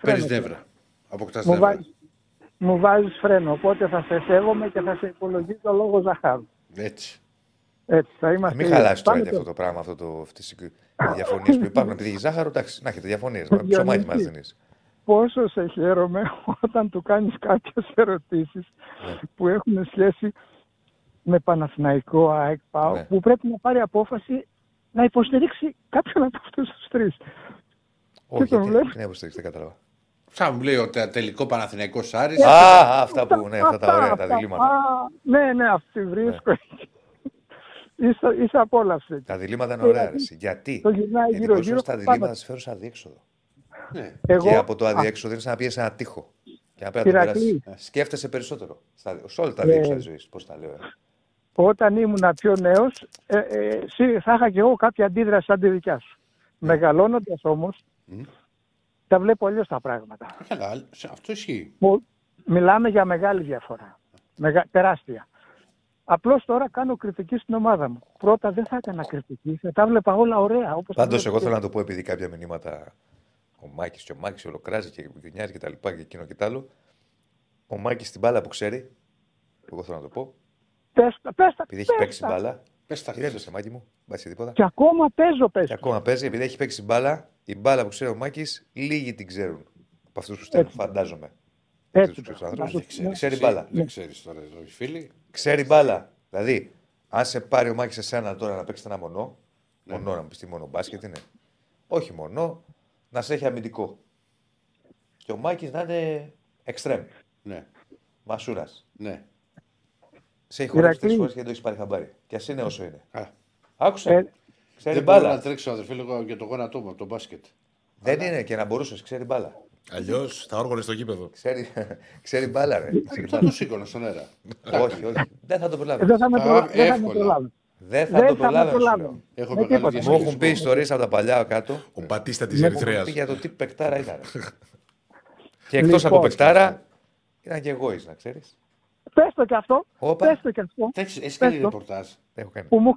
Παίρνεις νεύρα. Αποκτάς νεύρα. Μου βάζεις φρένο. Οπότε θα σε σέβομαι και θα σε υπολογίζω λόγω ζαχάρου. Έτσι. Έτσι, θα είμαστε. Μην χαλάσει τώρα αυτό το πράγμα, αυτές οι διαφωνίες που υπάρχουν. Επειδή έχει ζάχαρο, εντάξει, να έχετε διαφωνίες. Ψωμάκι μας δεν είσαι. Πόσο σε χαίρομαι όταν του κάνεις κάποιες ερωτήσεις που έχουν σχέση με Παναθηναϊκό, ΑΕΚ, ΠΑΟ, που πρέπει να πάρει απόφαση να υποστηρίξει κάποιον από αυτούς τους τρεις. Όχι, να υποστηρίξει, δεν καταλαβαίνω. Σαν μου λέει ότι τελικό Παναθηναϊκό Άρης. Αυτά που, ναι, αυτά τα ωραία, τα διλήμματα. Ναι, αυτή βρίσκω. Είσαι απόλαυση. Τα διλήμματα είναι ωραία, αρέσει. Γιατί όσο τα διλήμματα σας φέρω σαν διέξοδο. Και από το αδιέξοδο είναι σαν να πιέσει ένα τείχο. Και να πέρα να τον σκέφτεσαι περισσότερο. Σε όλα τα αδιέξοδα της ζωής, πώς τα λέω. Όταν ήμουν πιο νέος, θα είχα και εγώ κάποια αντίδραση σαν τη δικιά σου. Μεγαλώνοντας όμως, τα βλέπω αλλιώς τα πράγματα. Αυτό ισχύει. Μιλάμε για μεγάλη διαφορά. Τεράστια. Απλώς τώρα κάνω κριτική στην ομάδα μου. Πρώτα δεν θα έκανα κριτική, θα τα βλέπα όλα ωραία. Πάντως, εγώ θέλω να το πω επειδή κάποια μηνύματα. Ο Μάκης και ο Μάκης ολοκράζει και γκρινιάζει και τα λοιπά και εκείνο και τ' άλλο. Ο Μάκης την μπάλα που ξέρει, εγώ θέλω να το πω. Πες τα. Επειδή έχει παίξει μπάλα. Πες τα. Κυρία το Μάκη μου, μπάσει τίποτα. Και ακόμα παίζω. Και ακόμα παίζει, επειδή έχει παίξει μπάλα, η μπάλα που ξέρει ο Μάκης, λίγοι την ξέρουν. Από αυτούς που στέλνουν, φαντάζομαι. Έτσι. Ξέρει μπάλα. Δεν ξέρει τώρα, φίλοι. Ξέρει μπάλα. Δηλαδή, αν σε πάρει ο Μάκης εσένα τώρα να παίξει ένα μονό, μονό να μου πει τι μόνο μπάσκετ είναι. Όχι μονό. Να σε έχει αμυντικό. Και ο Μάκης να είναι εξτρέμ. Ναι. Μασούρας. Ναι. Σε έχει χωρίσει τρεις φορές και δεν το έχει πάρει χαμπάρι. Και ας είναι όσο είναι. Άκουσε. Ξέρει μπάλα. Δεν μπορώ να τρέξω, αδερφέ, λίγο για το γόνατό μου από το μπάσκετ. Δεν είναι και να μπορούσες. Ξέρει μπάλα. Αλλιώς θα όργωνε στο γήπεδο. Ξέρει μπάλα, ρε. Θα το σήκωνε στον αέρα. Όχι. Δεν θα το προλάβει. Δεν θα το προλάβω. Μου έχουν πει ιστορίες από τα παλιά κάτω. Ο Πατίστα της Ερυθρέας. Μου για το τι παικτάρα ήταν. Και εκτός από παικτάρα, ήταν και εγώης, να ξέρεις. Πες το κι αυτό. Έχεις κάνει ρεπορτάζ. Που μου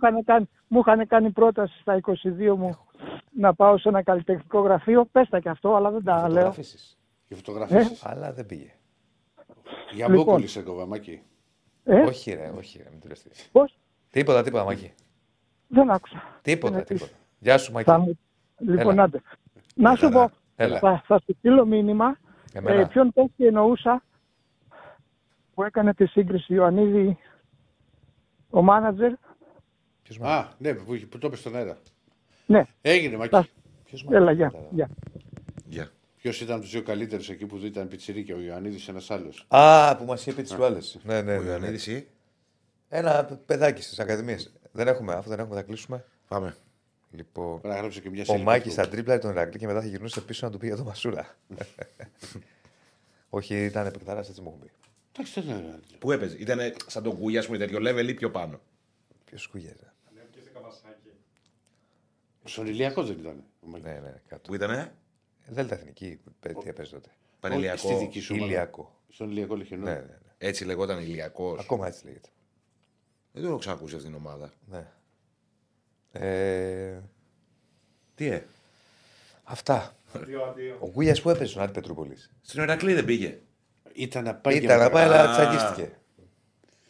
είχαν κάνει πρόταση στα 22 μου να πάω σε ένα καλλιτεχνικό γραφείο. Πες τα κι αυτό, αλλά δεν τα λέω. Και φωτογραφίσεις. Αλλά δεν πήγε. Για μπόκουλη σε κοβαμάκι. Όχι ρε, μην το λες. Τίποτα, Μάκη. Δεν άκουσα. Τίποτα. Γεια σου, Μάκη. Λοιπόν, άντε. Να σου πω, θα σου στείλω μήνυμα. Ποιον παίκτη εννοούσα που έκανε τη σύγκριση Ιωαννίδη, ο μάνατζερ. Ναι, που το είπε στον αέρα. Ναι. Έγινε, Μάκη. Έλα, γεια. Ποιος ήταν τους δύο καλύτερους εκεί που ήταν πιτσιρίκια, ο Ιωαννίδης ένας άλλος. Που μας είπε τις άλλες. Ναι, ο Ιωαννίδης ή. Ένα παιδάκι στις ακαδημίες. Δεν έχουμε, αφού δεν έχουμε, θα κλείσουμε. Πάμε. Λοιπόν, ο Μάκης θα τρίπλαρε τον Ηρακλή και μετά θα γυρνούσε πίσω να του πει για το Μασούρα. Όχι, ήταν επεκταράς, έτσι μου έχουν πει. Εντάξει, δεν είναι. Πού έπαιζε, ήταν σαν τον Κούγια, α πούμε, τέτοιο level ή πιο πάνω. Ποιο Κούγια ήταν. Ανέβηκε σε Καβασάκι. Σοριλιακός δεν ήταν. Ναι, κάτω. Πού ήτανε. Δέλτα Εθνική, τι έπαιζε τότε. Πανηλιακό. Ηλιακό. Στον Ηλιακό Λιχενό. Έτσι λεγόταν Ηλιακός. Ακόμα έτσι λέγεται. Δεν τον έχω ξανακούσει αυτήν την ομάδα. Ναι. Αυτά. Ο Γκούγιας που έπαιζε στον Άρη Πετρούπολης. Στην Ηρακλή δεν πήγε. Ήταν να πάει, αλλά τσακίστηκε.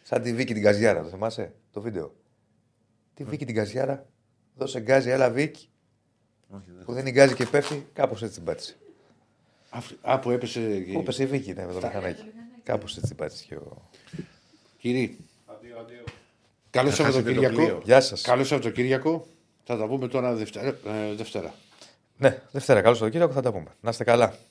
Σαν τη Βίκη την Καζιάρα, το θυμάσαι το βίντεο. Τη Βίκη την Καζιάρα, δώσε γκάζι, έλα Βίκη. Που δεν γκάζει και πέφτει, κάπως έτσι την πάτησε. Που έπεσε η Βίκη, ναι, με το μηχανάκι. Κάπως έτσι την πάτησε και ο. Κύριε. Καλό Σαββατοκύριακο. Γεια σας. Καλό Σαββατοκύριακο. Θα τα πούμε τώρα Δευτέρα. Ναι, Δευτέρα. Καλό Σαββατοκύριακο θα τα πούμε. Να είστε καλά.